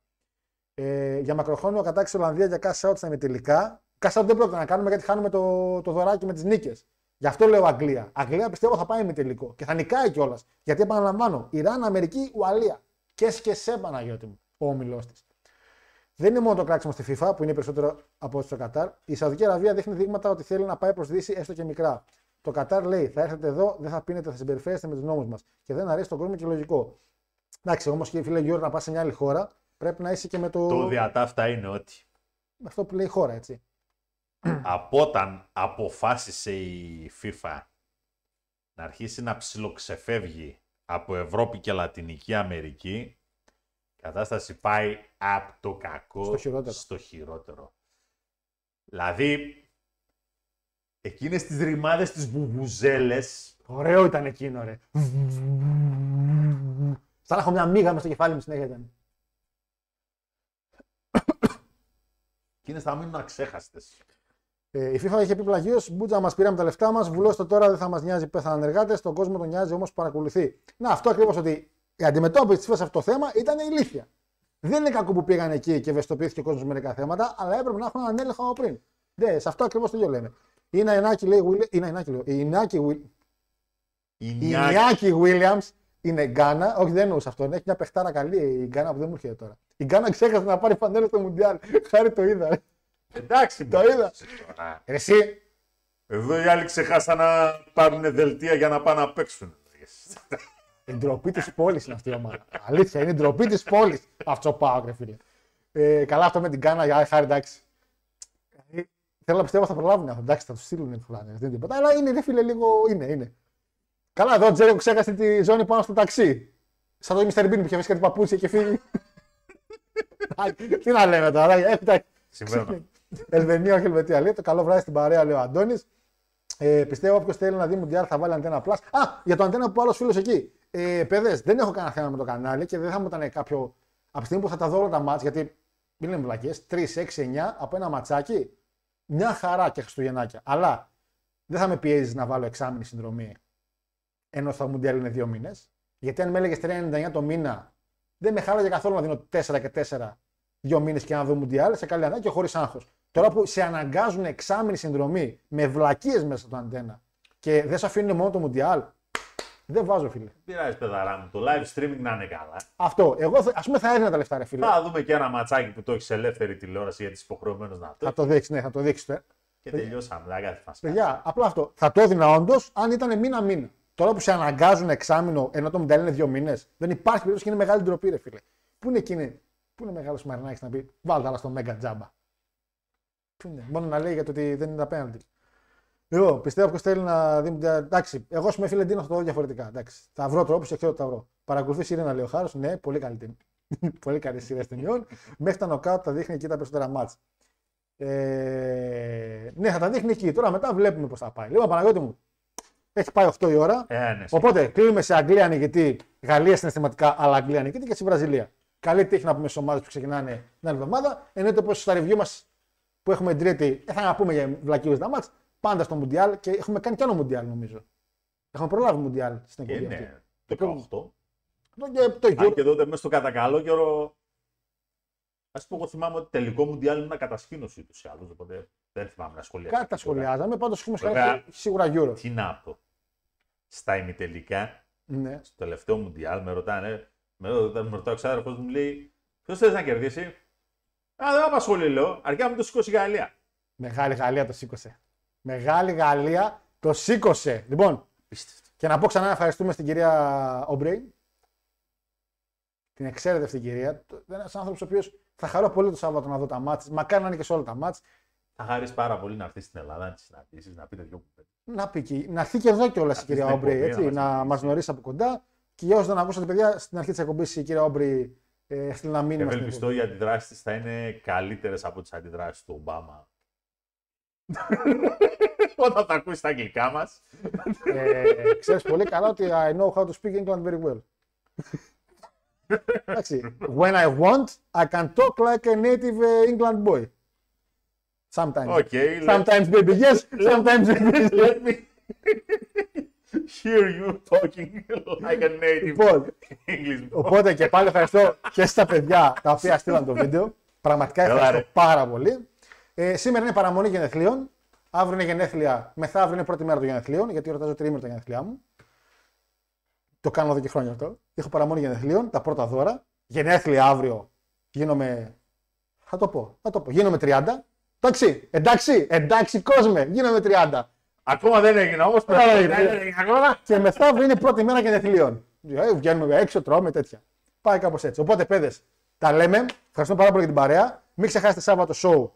Ε, για μακροχρόνιο κατάξυ Ολλανδία για cash out θα είναι τελικά. Cash out δεν πρόκειται να κάνουμε γιατί χάνουμε το, το δωράκι με τις νίκες. Γι' αυτό λέω Αγγλία. Αγγλία πιστεύω θα πάει με τελικό και θα νικάει κιόλα. Γιατί επαναλαμβάνω, Ιράν, Αμερική, Ουαλία. Και σκεσέ Παναγιώτη μου, ο όμιλός της. Δεν είναι μόνο το κράξιμο στη FIFA που είναι περισσότερο από ό,τι στο Κατάρ. Η Σαουδική Αραβία δείχνει δείγματα ότι θέλει να πάει προς Δύση έστω και μικρά. Το Κατάρ λέει: θα έρθετε εδώ, δεν θα πίνετε, θα συμπεριφέρεστε με τους νόμους μας. Και δεν αρέσει τον κόσμο και λογικό. Εντάξει, όμως και φίλε Γιώργο, να πας σε μια άλλη χώρα πρέπει να είσαι και με το. Το διατάφτα είναι ότι. Αυτό που λέει η χώρα, έτσι. Από όταν αποφάσισε η FIFA να αρχίσει να ψιλοξεφεύγει από Ευρώπη και Λατινική Αμερική, η κατάσταση πάει από το κακό στο χειρότερο. Στο χειρότερο. Δηλαδή, εκείνες τις ρημάδες, τις μπουμπουζέλες... Ωραίο ήταν εκείνο, ρε. Σαν να έχω μια μύγα μες στο κεφάλι μου συνέχεια ήταν. Εκείνες θα μείνουν αξέχαστες. Ε, η FIFA είχε πει πλαγίως, μπούτσα μας πήραμε τα λεφτά μας, βουλώστε τώρα, δεν θα μας νοιάζει πέθαναν εργάτες, τον κόσμο τον νοιάζει όμως που παρακολουθεί. Να, αυτό ακριβώς ότι... Η αντιμετώπιση τη FIFA σε αυτό το θέμα ήταν ηλίθια. Δεν είναι κακό που πήγαν εκεί και ευαισθητοποιήθηκε ο κόσμος μερικά θέματα, αλλά έπρεπε να έχουν έναν έλεγχο από πριν. Δε, σε αυτό ακριβώς το ίδιο λέμε. Η Νάκη λέει. Η Νάκη Williams είναι Γκάνα. Όχι, δεν εννοούσα αυτό. Έχει μια παιχτάρα καλή η Γκάνα που δεν μου έρχεται τώρα. Η Γκάνα ξέχασε να πάρει φανέλα στο Μουντιάλ. Χάρη το είδα. Εντάξει, το είδα. Εσύ. Εδώ οι άλλοι ξεχάσαν να πάρουν δελτία για να πάνε να παίξουν. Η ντροπή της πόλης είναι αυτή η ομάδα. Αλήθεια, είναι η ντροπή της πόλης. Αυτό πάω, ρε φίλε. Ε, καλά, αυτό με την Κάνα, για χάρη, εντάξει. Ε, θέλω να πιστεύω θα προλάβουν αυτό. Εντάξει, θα του στείλουν οι φουλάνε. Δεν τίποτα. Αλλά είναι, ρε φίλε, λίγο είναι, είναι. Καλά, εδώ ο Τζέρικο ξέχασε τη ζώνη πάνω στο ταξί. Σαν το Μίστερ Μπίν που είχε βρει κάτι παπούτσια και φύγει. Τι να λέμε τώρα, έπειτα. Συμβαίνω. Ελβενία, όχι Ελβετία. Λέει το καλό βράδυ στην παρέα, λέει ο Αντώνης. Ε, πιστεύω όποιο θέλει να δει Μουντιάλ θα βάλει Αντένα Plus. Α, για το Αντένα που άλλο φίλο εκεί. Ε, παιδες, δεν έχω κανένα θέμα με το κανάλι και δεν θα μου ήταν κάποιο. Από τη στιγμή που θα τα δω όλα τα μάτς, γιατί μην λέμε βλακιές, τρία, έξι, εννιά από ένα ματσάκι, μια χαρά και Χριστουγεννάκια. Αλλά δεν θα με πιέζεις να βάλω εξάμηνη συνδρομή, ενώ στα Μουντιάλ είναι δύο μήνες. Γιατί αν με έλεγες τρία ενενήντα εννιά το μήνα, δεν με χάλαγε καθόλου να δίνω τέσσερα και τέσσερα δύο μήνες και να δω Μουντιάλ σε καλή ανάγκη και χωρίς άγχος. Τώρα που σε αναγκάζουν εξάμηνη συνδρομή με βλακίες μέσα στο Αντένα και δεν σε αφήνουν μόνο το Μουντιάλ. Δεν βάζω, φίλε. Πειράζει, παιδαρά μου. Το live streaming να είναι καλά. Αυτό. Εγώ, ας πούμε, θα έδινα τα λεφτά, ρε φίλε. Θα δούμε και ένα ματσάκι που το έχεις ελεύθερη τηλεόραση γιατί είσαι υποχρεωμένος να το. Θα το δείξεις, ναι, θα το δείξεις. Ε. Και τελειώσαμε. Δεν κάτι μα. Παιδιά, απλά αυτό. Θα το έδινα όντως αν ήταν μήνα-μήνα. Τώρα που σε αναγκάζουν εξάμηνο ενώ το μοντέλο είναι δύο μήνες, δεν υπάρχει περίπτωση και είναι μεγάλη ντροπή, ρε φίλε. Πού είναι εκείνη, πού είναι μεγάλο Μαρινάκης να πει βάλτε άλλα στο Μέγκα Τζάμπα. Πού είναι, μόνο να λέει για το ότι δεν είναι απέναντι. Εγώ πιστεύω πως θέλει να δει. Εντάξει, εγώ σου με φίλε Ντίνο θα το δω διαφορετικά. Εντάξει, θα βρω τρόπους και ξέρω ότι θα βρω. Παρακολουθεί Σιρένα, λέει ο Χάρος. Ναι, πολύ καλή τιμή. Πολύ καλή σειρά ταινιών. Μέχρι τα νοκάουτ τα δείχνει εκεί τα περισσότερα μάτς. Ε... Ναι, θα τα δείχνει εκεί. Τώρα μετά βλέπουμε πώς θα πάει. Λοιπόν, Παναγιώτη μου, έχει πάει οκτώ η ώρα. Ε, ναι. Οπότε κλείνουμε σε Αγγλία νικητή, Γαλλία συναισθηματικά, αλλά Αγγλία νικητή και στη Βραζιλία. Καλή τύχη να πούμε στις ομάδες που ξεκινάνε την άλλη εβδομάδα. Εννοείται πως στα review μας που έχουμε Τρίτη, θα να πούμε για βλακείες τα μάτς. Πάντα στο Μουντιάλ και έχουμε κάνει κι άλλο Μουντιάλ νομίζω. Έχουμε προλάβει Μουντιάλ στην εκπομπή. Ναι, αυτή. το δεκαοκτώ. Το Euro. Αν και τότε μέσα στο κατακαλό καιρό. Ας πω, εγώ θυμάμαι ότι τελικό Μουντιάλ είναι μια κατασκήνωση του ή άλλου. Οπότε δεν θυμάμαι να σχολιάζω. Κάτι τα σχολιάζαμε, πάντως έχουμε σχολιάσει σίγουρα Euro. Τι να πω. Στα ημιτελικά, ναι. Στο τελευταίο Μουντιάλ, με ρωτάνε. Με ρωτάει ο ξάδερφος μου, λέει: ποιος θέλει να κερδίσει. Α, δεν απασχολεί, λέω. Αρκεί να μου το σηκώσει η Γαλλία. Μεγάλη Γαλλία το σήκωσε. Μεγάλη Γαλλία το σήκωσε. Λοιπόν, και να πω ξανά να ευχαριστούμε στην κυρία Ομπρέιν. Την εξαίρετη αυτή κυρία. Ένας άνθρωπος ο οποίος θα χαρώ πολύ το Σάββατο να δω τα μάτς. Μακάρι να είναι και σε όλα τα μάτς. Θα χαρείς πάρα πολύ να έρθει στην Ελλάδα, να τη συναντήσει, να πείτε δυο κουβέντες. Να πει και, να έρθει και εδώ κιόλας η κυρία Όμπρη, να μας γνωρίσει από κοντά. Και για όσους δεν ακούσατε, παιδιά, στην αρχή της εκπομπής η κυρία Όμπρη έστειλε ένα μήνυμα. Ευελπιστώ οι αντιδράσεις της θα είναι καλύτερες από τις αντιδράσεις του Ομπάμα. Όταν θα ακούσει τα αγγλικά μας. ε, ξέρεις πολύ καλά ότι I know how to speak England very well. Εντάξει, when I want, I can talk like a native England boy. Sometimes. Okay, sometimes let... baby, yes. Sometimes baby, let me hear you talking like a native English boy. Οπότε και πάλι ευχαριστώ και στα παιδιά τα οποία στείλαν το βίντεο. Πραγματικά ευχαριστώ πάρα πολύ. Ε, σήμερα είναι παραμονή γενεθλίων. Αύριο είναι γενέθλια, μεθαύριο είναι πρώτη μέρα των γενεθλίων, γιατί ρωτάζω τριήμερο τα γενεθλιά μου. Το κάνω εδώ και χρόνια αυτό. Έχω παραμονή γενεθλίων, τα πρώτα δώρα. Γενέθλια αύριο γίνομαι. Θα το πω, θα το πω. Γίνομαι τριάντα. Εντάξει, εντάξει, εντάξει, κόσμε, γίνομαι τριάντα. Ακόμα δεν έγινε όμως. Και μεθαύριο είναι πρώτη μέρα γενεθλίων. Βγαίνουμε έξω, τρώμε τέτοια. Πάει κάπως έτσι. Οπότε, παιδες, τα λέμε. Ευχαριστώ πάρα πολύ για την παρέα. Μην ξεχάσετε Σάββατο show.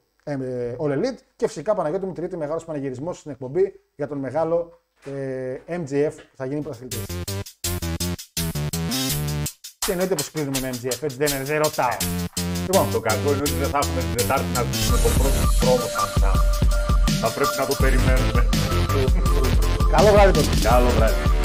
All Elite και φυσικά Παναγιώτη μου τρίτη μεγάλος πανηγυρισμός στην εκπομπή για τον μεγάλο ε, εμ τζι εφ που θα γίνει πρωταθλητής. Και εννοείται πως κλείνουμε με εμ τζι εφ, έτσι δεν είναι, δεν ρωτάω. Λοιπόν, το κακό είναι ότι δεν θα έχουμε την Τετάρτη να δούμε τον πρώτο τρόμο σαν. Θα πρέπει να το περιμένουμε. Καλό βράδυ. Καλό βράδυ.